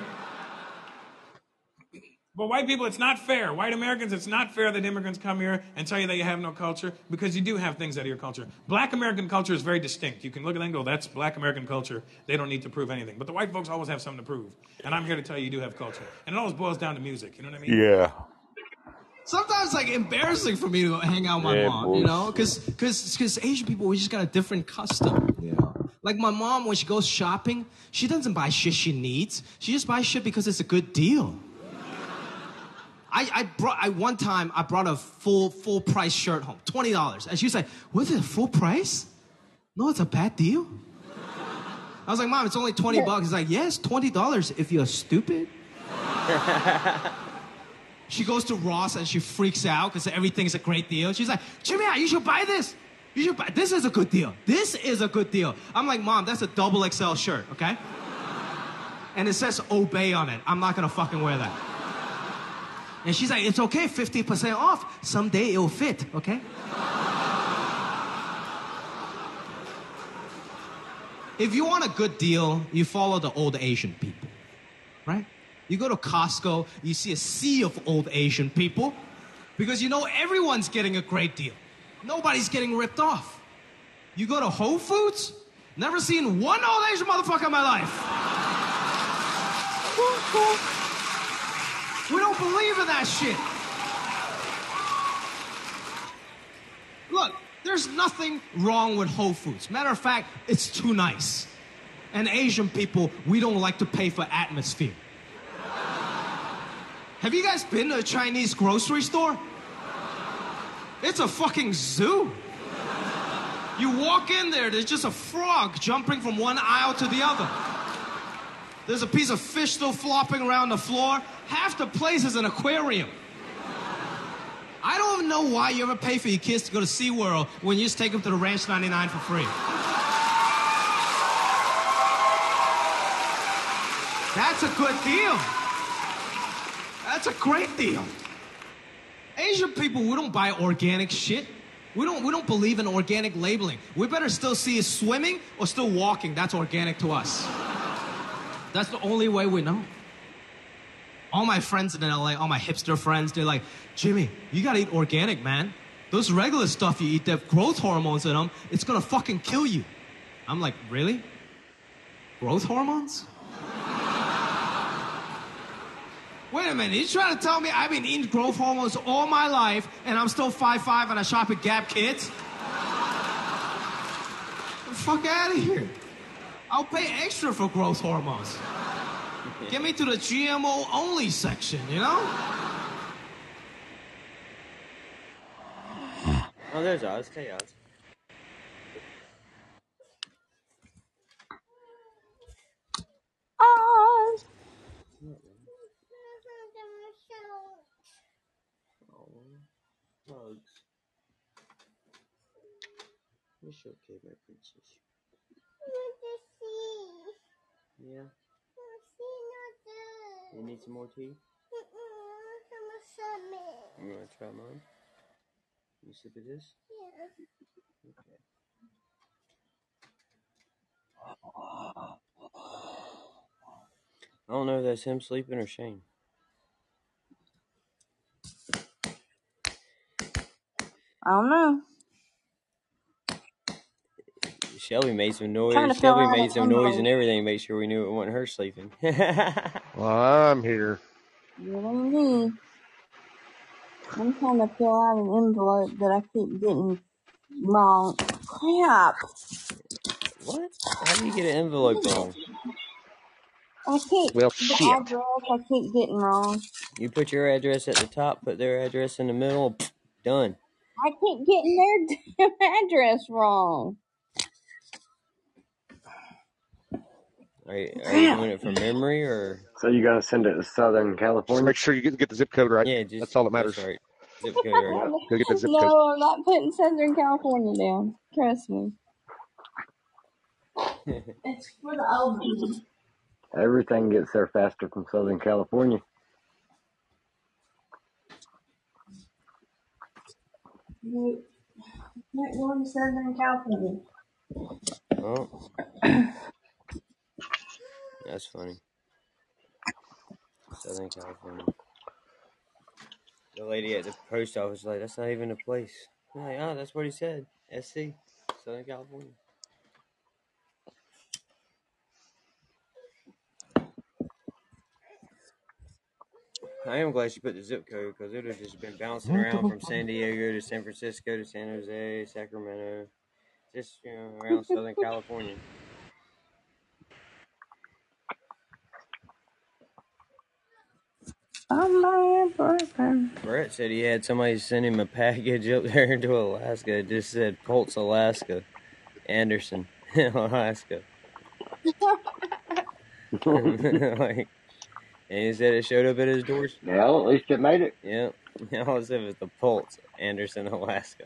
But white people, it's not fair. White Americans, it's not fair that immigrants come here and tell you that you have no culture, because you do have things out of your culture. Black American culture is very distinct. You can look at that and go, that's black American culture. They don't need to prove anything. But the white folks always have something to prove. And I'm here to tell you, you do have culture. And it always boils down to music, you know what I mean? Yeah. Sometimes, like, embarrassing for me to hang out with my yeah, mom, bullshit. You know? Because cause, cause Asian people, we just got a different custom, you know? Like, my mom, when she goes shopping, she doesn't buy shit she needs. She just buys shit because it's a good deal. I, I brought, I one time, I brought a full, full price shirt home, twenty dollars. And she was like, was it a full price? No, it's a bad deal. I was like, Mom, it's only twenty bucks. It's like, yes, yeah, twenty dollars if you're stupid. She goes to Ross and she freaks out because everything's a great deal. She's like, Jimmy, you should buy this. You should buy this is a good deal. This is a good deal. I'm like, Mom, that's a double X L shirt, okay? And it says obey on it. I'm not gonna fucking wear that. And she's like, it's okay, fifty percent off. Someday it'll fit, okay? If you want a good deal, you follow the old Asian people, right? You go to Costco, you see a sea of old Asian people because you know everyone's getting a great deal. Nobody's getting ripped off. You go to Whole Foods, never seen one old Asian motherfucker in my life. We don't believe in that shit. Look, there's nothing wrong with Whole Foods. Matter of fact, it's too nice. And Asian people, we don't like to pay for atmosphere. Have you guys been to a Chinese grocery store? It's a fucking zoo. You walk in there, there's just a frog jumping from one aisle to the other. There's a piece of fish still flopping around the floor. Half the place is an aquarium. I don't even know why you ever pay for your kids to go to SeaWorld when you just take them to the Ranch ninety-nine for free. That's a good deal. That's a great deal. Asian people, we don't buy organic shit. We don't, we don't believe in organic labeling. We better still see is swimming or still walking. That's organic to us. That's the only way we know. All my friends in L A, all my hipster friends, they're like, Jimmy, you gotta eat organic, man. This regular stuff you eat, they have growth hormones in them. It's gonna fucking kill you. I'm like, really? Growth hormones? Wait a minute, you trying to tell me I've been eating growth hormones all my life and I'm still five five and I shop at Gap Kids? Get the fuck out of here. I'll pay extra for growth hormones. Get me to the G M O only section, you know? Oh, there's Oz. Hey, Oz. Oz! Oh, it's okay, my princess. Want to see? Yeah. Want to see another? You need some more tea? Mm-mm, I want some. You want to try mine? You sip of this? Yeah. Okay. I don't know if that's him sleeping or Shane. I don't know. Shelby made some noise. Shelby made some noise and everything. Make sure we knew it wasn't her sleeping. Well, I'm here. You and me. I'm trying to fill out an envelope that I keep getting wrong. Crap. What? How do you get an envelope wrong? I keep well, the shit. address I keep getting wrong. You put your address at the top, put their address in the middle, done. I keep getting their damn address wrong. Are you, are you doing it from memory or? So you gotta send it to Southern California. Make sure you get, get the zip code right. Yeah, just, that's all that matters. Right. Zip code right. Go get the zip no, code. No, I'm not putting Southern California down. Trust me. It's for the old people. Everything gets there faster from Southern California. You can't go to Southern California. Oh. That's funny. Southern California. The lady at the post office was like, that's not even a place. I'm like, oh, that's what he said. S C, Southern California. I am glad she put the zip code because it would have just been bouncing around from San Diego to San Francisco to San Jose, Sacramento, just, you know, around Southern California. Oh, my boyfriend. Brett said he had somebody send him a package up there into Alaska. It just said Colts, Alaska. Anderson, Alaska. Like, and he said it showed up at his doorstep. Well, at least it made it. Yeah. All it said was the Colts, Anderson, Alaska.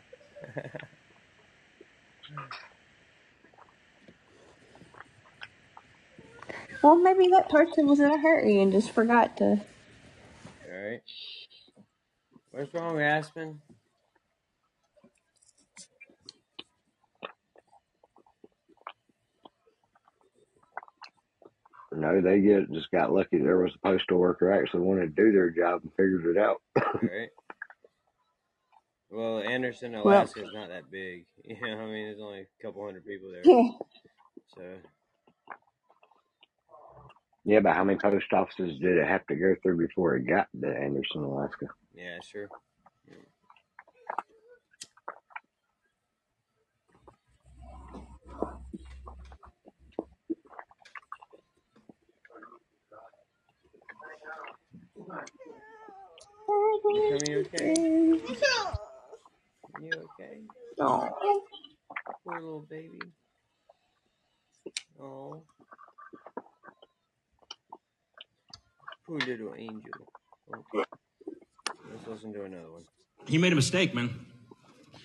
Well, maybe that person was in a hurry and just forgot to... Alright. What's wrong with Aspen? No, they get just got lucky there was a postal worker actually wanted to do their job and figured it out. Alright. Well, Anderson, Alaska well, is not that big. You know, I mean, there's only a couple hundred people there. Yeah. So... Yeah, but how many post offices did it have to go through before it got to Anderson, Alaska? Yeah, sure. Yeah. Are you okay? Are you okay? Aww. Poor little baby. Oh. Poor little angel. Okay. Let's listen to another one. He made a mistake, man.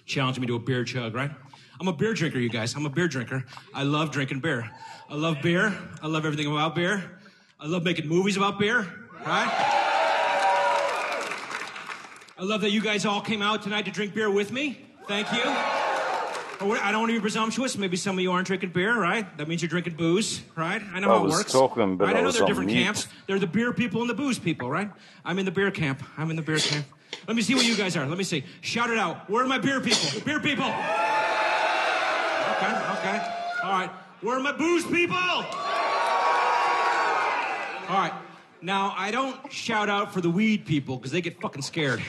Challenged me to a beer chug, right? I'm a beer drinker, you guys. I'm a beer drinker. I love drinking beer. I love beer. I love everything about beer. I love making movies about beer, right? I love that you guys all came out tonight to drink beer with me. Thank you. I don't want to be presumptuous. Maybe some of you aren't drinking beer, right? That means you're drinking booze, right? I know I how it works. Talking, but right? I, I know there are different mute. camps. There are the beer people and the booze people, right? I'm in the beer camp. I'm in the beer camp. Let me see what you guys are. Let me see. Shout it out. Where are my beer people? Beer people. Okay, okay. All right. Where are my booze people? All right. Now, I don't shout out for the weed people because they get fucking scared.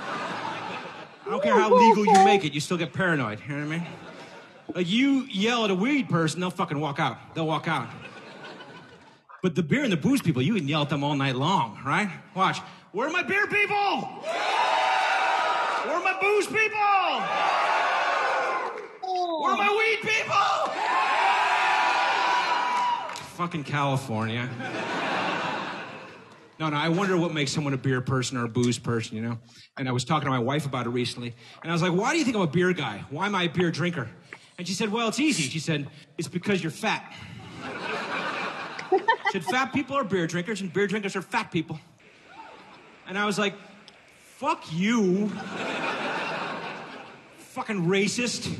I don't care how legal you make it, you still get paranoid. You know what I mean? Like, you yell at a weed person, they'll fucking walk out. They'll walk out. But the beer and the booze people, you can yell at them all night long, right? Watch. Where are my beer people? Where are my booze people? Where are my weed people? Fucking California. No, no, I wonder what makes someone a beer person or a booze person, you know? And I was talking to my wife about it recently, and I was like, why do you think I'm a beer guy? Why am I a beer drinker? And she said, well, it's easy. She said, it's because you're fat. She said, fat people are beer drinkers, and beer drinkers are fat people. And I was like, fuck you. Fucking racist.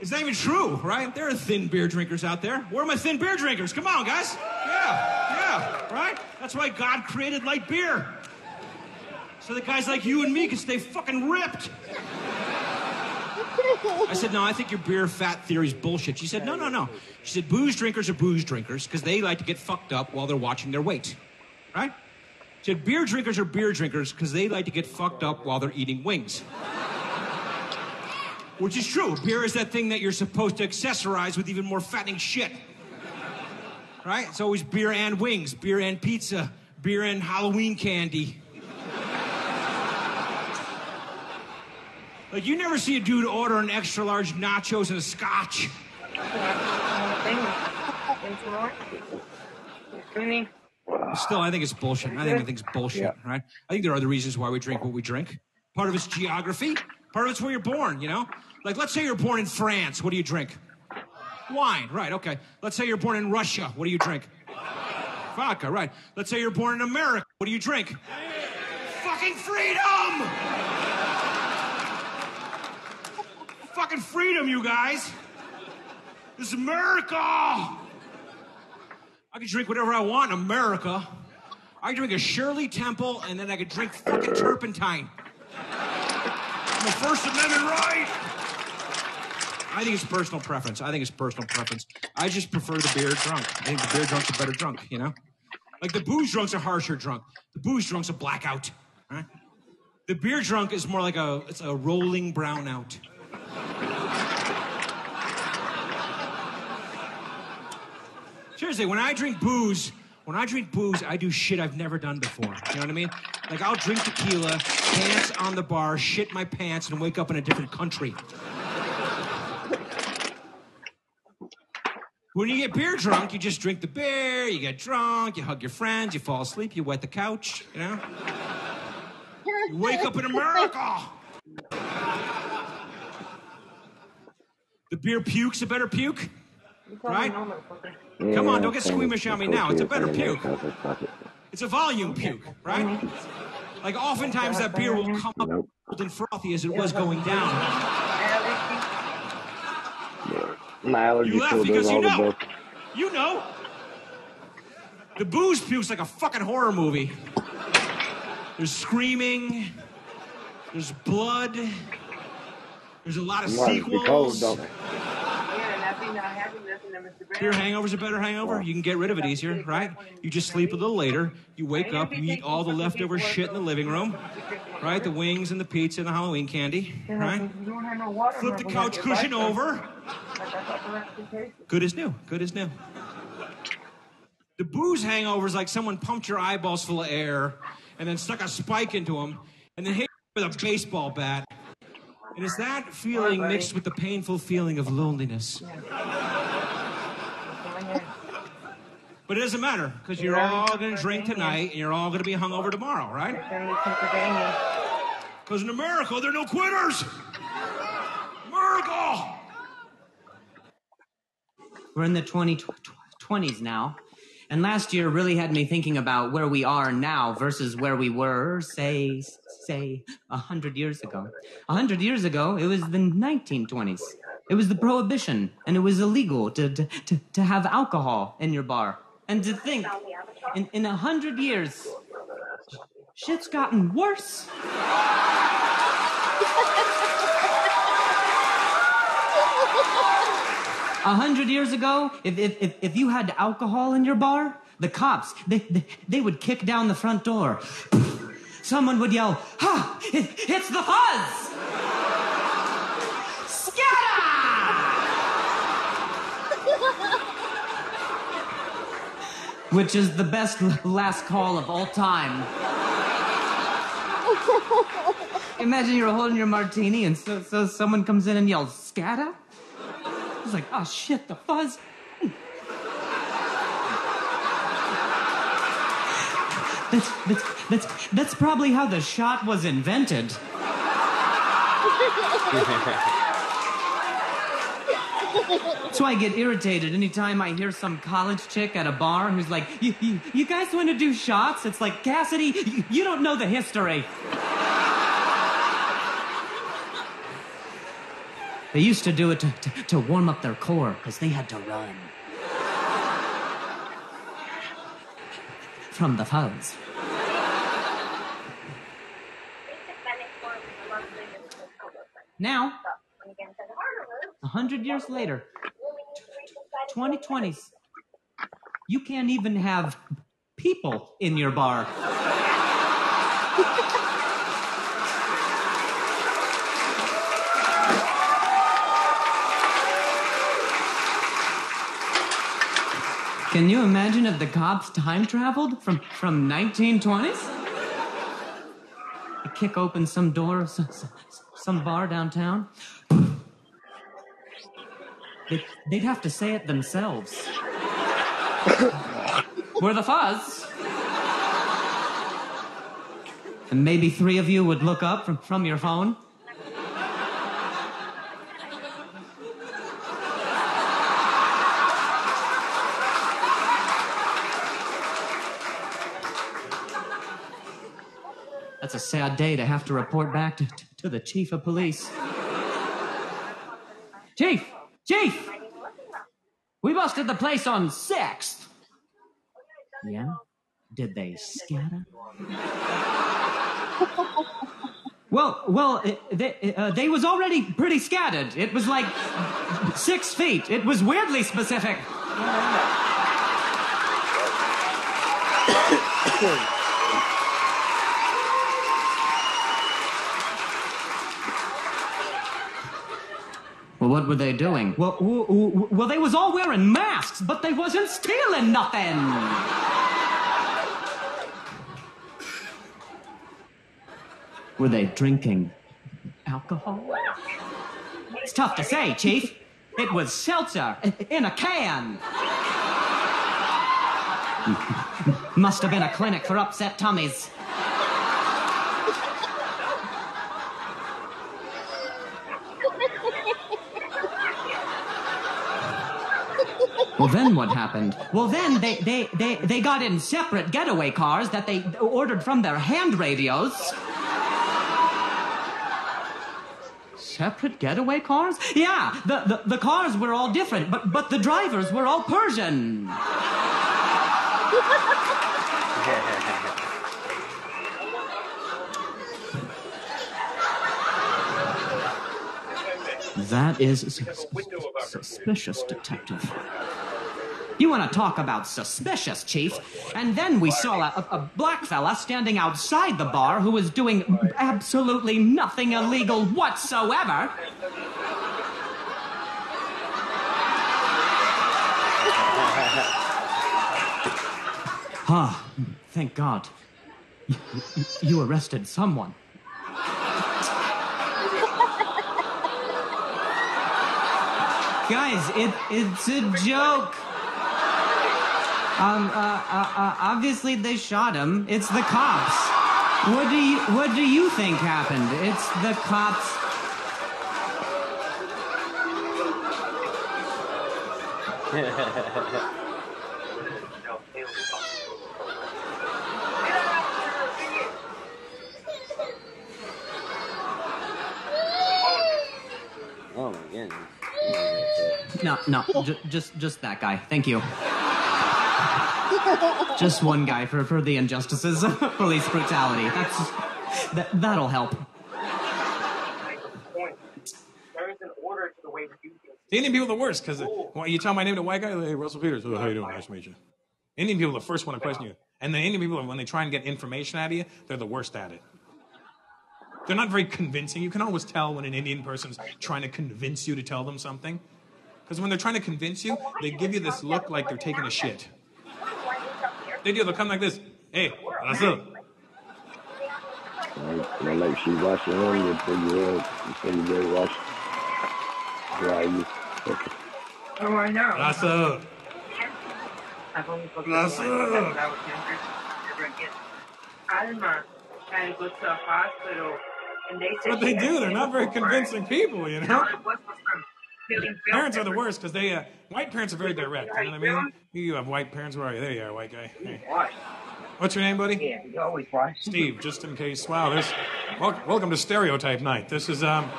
It's not even true, right? There are thin beer drinkers out there. Where are my thin beer drinkers? Come on, guys. Yeah, yeah, right? That's why God created light beer. So that guys like you and me can stay fucking ripped. I said, no, I think your beer fat theory's bullshit. She said, no, no, no. She said, booze drinkers are booze drinkers because they like to get fucked up while they're watching their weight. Right? She said, beer drinkers are beer drinkers because they like to get fucked up while they're eating wings. Which is true. Beer is that thing that you're supposed to accessorize with even more fattening shit. Right? It's always beer and wings, beer and pizza, beer and Halloween candy. Like, you never see a dude order an extra large nachos and a scotch. Still, I think it's bullshit. I think everything's bullshit, yeah. Right? I think there are other reasons why we drink what we drink. Part of it's geography. Part of it's where you're born, you know? Like, let's say you're born in France. What do you drink? Wine, right, okay. Let's say you're born in Russia. What do you drink? Vodka, right. Let's say you're born in America. What do you drink? Fucking freedom! Fucking freedom, you guys. This is America! I can drink whatever I want in America. I can drink a Shirley Temple, and then I can drink fucking turpentine. The First Amendment right. I think it's personal preference. I think it's personal preference. I just prefer the beer drunk. I think the beer drunk's a better drunk, you know? Like, the booze drunk's a harsher drunk. The booze drunk's a blackout, right? The beer drunk is more like a, it's a rolling brownout. Seriously, when I drink booze, when I drink booze, I do shit I've never done before. You know what I mean? Like, I'll drink tequila, dance on the bar, shit my pants, and wake up in a different country. When you get beer drunk, you just drink the beer, you get drunk, you hug your friends, you fall asleep, you wet the couch, you know? You wake up in America! The beer puke's a better puke, right? Yeah, come on, don't get squeamish on me now. It's a better puke. It's a volume puke, right? Like, oftentimes that beer will come up nope. cold and frothy as it was going down. My you laugh because you know. You know. The booze puke's like a fucking horror movie. There's screaming. There's blood. There's a lot of sequels. Beer hangover's a better hangover. You can get rid of it easier, right? You just sleep a little later. You wake up, you eat all the leftover shit in the living room, right? The wings and the pizza and the Halloween candy, right? Flip the couch cushion over. Good as new. Good as new. The booze hangover's like someone pumped your eyeballs full of air and then stuck a spike into them and then hit you with a baseball bat. And it's that feeling mixed with the painful feeling of loneliness. But it doesn't matter, because you're all going to drink tonight, and you're all going to be hungover tomorrow, right? Because in America, there are no quitters! America! We're in the twenty twenties now, and last year really had me thinking about where we are now versus where we were, say... say a hundred years ago. A hundred years ago, it was the nineteen twenties. It was the prohibition, and it was illegal to to, to, to have alcohol in your bar. And to think, in, in a hundred years, Shit's gotten worse. A hundred years ago, if, if, if you had alcohol in your bar, the cops, they, they, they would kick down the front door. Someone would yell, ha, ah, it, it's the fuzz! Scatter! Which is the best last call of all time. Imagine you're holding your martini and so, so someone comes in and yells, scatter? It's like, oh shit, the fuzz. That's, that's, that's, that's probably how the shot was invented. That's why I get irritated anytime I hear some college chick at a bar who's like, you, you, you guys want to do shots? It's like, Cassidy, you, you don't know the history. They used to do it to, to, to warm up their core because they had to run. From the fuzz. Now, a hundred years later, twenty twenties, you can't even have people in your bar. Can you imagine if the cops time traveled from, from nineteen twenties? They kick open some door, some, some bar downtown. They'd, they'd have to say it themselves. We're the fuzz. And maybe three of you would look up from, from your phone. It's a sad day to have to report back to, to, to the chief of police. Chief! Chief! We busted the place on sixth. Yeah? Did they scatter? Well, well, it, they, uh, they was already pretty scattered. It was like six feet. It was weirdly specific. Well, what were they doing? Well, well, well, they was all wearing masks, but they wasn't stealing nothing. Were they drinking alcohol? It's tough to say, Chief. It was seltzer in a can. Must have been a clinic for upset tummies. Well, then what happened? Well, then they, they, they, they got in separate getaway cars that they ordered from their hand radios. Separate getaway cars? Yeah, the, the, the cars were all different, but, but the drivers were all Persian. That is suspicious, Detective. You want to talk about suspicious, Chief? And then we saw a, a black fella standing outside the bar who was doing absolutely nothing illegal whatsoever. Ah, oh, thank God. You, you, you arrested someone. Guys, it, it's a joke. Um, uh, uh, uh, obviously they shot him. It's the cops. What do you, what do you think happened? It's the cops. Oh my goodness. No, no, ju just, just that guy. Thank you. Just one guy for, for the injustices of police brutality. That's that, that'll help. There is an order to the way you do it. Indian people are the worst because well, you tell my name to a white guy, hey, Russell Peters, how you doing? Nice to meet you. Indian people are the first one to question you. And the Indian people, when they try and get information out of you, they're the worst at it. They're not very convincing. You can always tell when an Indian person's trying to convince you to tell them something. Because when they're trying to convince you, they give you this look like they're taking a shit. They do. They'll come like this. Hey, what's up? Like she watching on you for your you very watch. Why you? Oh, I know. What's up? What's up? And go to a hospital, and they say what they do, they're not very convincing people, you know? Parents are the worst, because they, uh, white parents are very direct, you know what I mean? You have white parents, where are you? There you are, white guy. Hey. What's your name, buddy? Yeah, you always watch. Steve, just in case. Wow, there's, welcome, welcome to Stereotype Night. This is, um,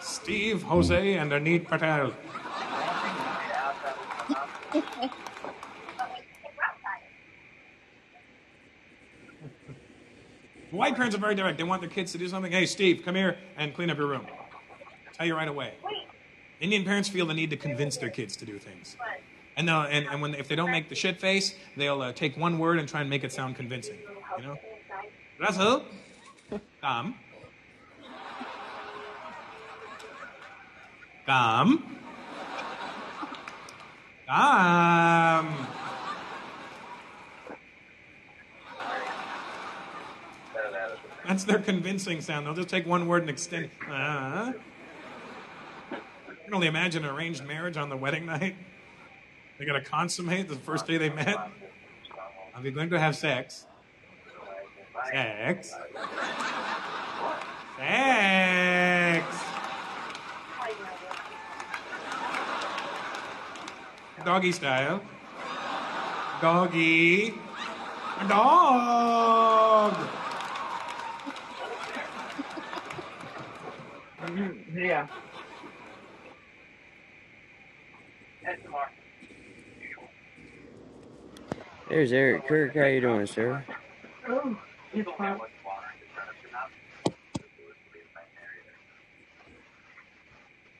Steve, Jose, and Anit Patel. White parents are very direct. They want their kids to do something. Hey, Steve, come here and clean up your room. Tell you right away. Indian parents feel the need to convince their kids to do things. And they'll, and, and when, if they don't make the shit face, they'll uh, take one word and try and make it sound convincing. You know? Russell? Come. Come. Come. That's their convincing sound. They'll just take one word and extend. Uh, I can only imagine an arranged marriage on the wedding night. They got to consummate the first day they met. Are we going to have sex? Sex. Sex. Doggy style. Doggy. Dog. Yeah. There's Eric Kirk. How you doing, sir? Oh, it's fine.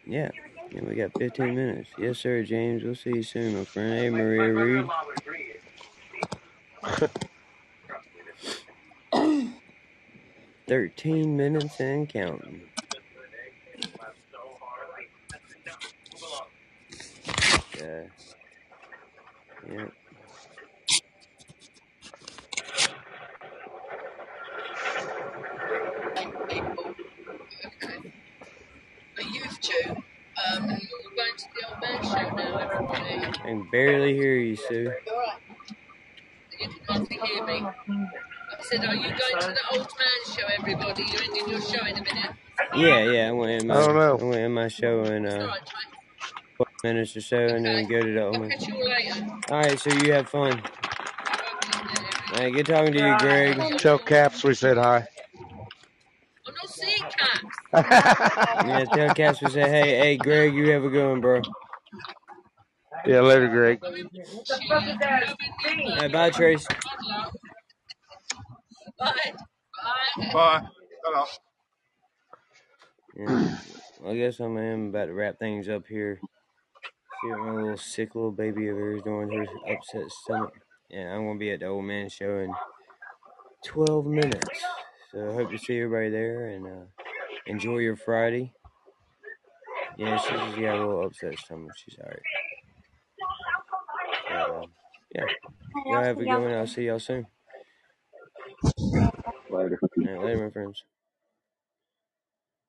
Yeah. Yeah, we got fifteen minutes. Yes, sir, James. We'll see you soon, my friend. Hey, Maria Reed. thirteen minutes and counting. Uh, yeah. But you two, um, we're going to the old man show now, everybody. I can barely hear you, Sue. All right. You can hardly hear me. I said, are you going to the old man show, everybody? You're ending your show in a minute. Yeah, yeah, I'm going to end my, I don't know. I'm going to end my show in, uh... minutes or so, okay. And then go to the old man. Alright, so you have fun. Alright, good talking to you, Greg. Tell Caps we said hi. I'm not seeing Caps. Yeah, tell Caps we said, hey, hey, Greg, you have a good one, bro. Yeah, later, Greg. Alright, bye, Trace. Bye. Bye. Bye. Hello. Yeah. Well, I guess I'm about to wrap things up here. See what my little sick little baby over here is doing, her upset stomach. Yeah, I'm going to be at the old man show in twelve minutes. So I hope to see everybody there and uh, enjoy your Friday. Yeah, she's got a little upset stomach. She's alright. Uh, yeah. Y'all have a good one. I'll see y'all soon. Later. All right, later, my friends.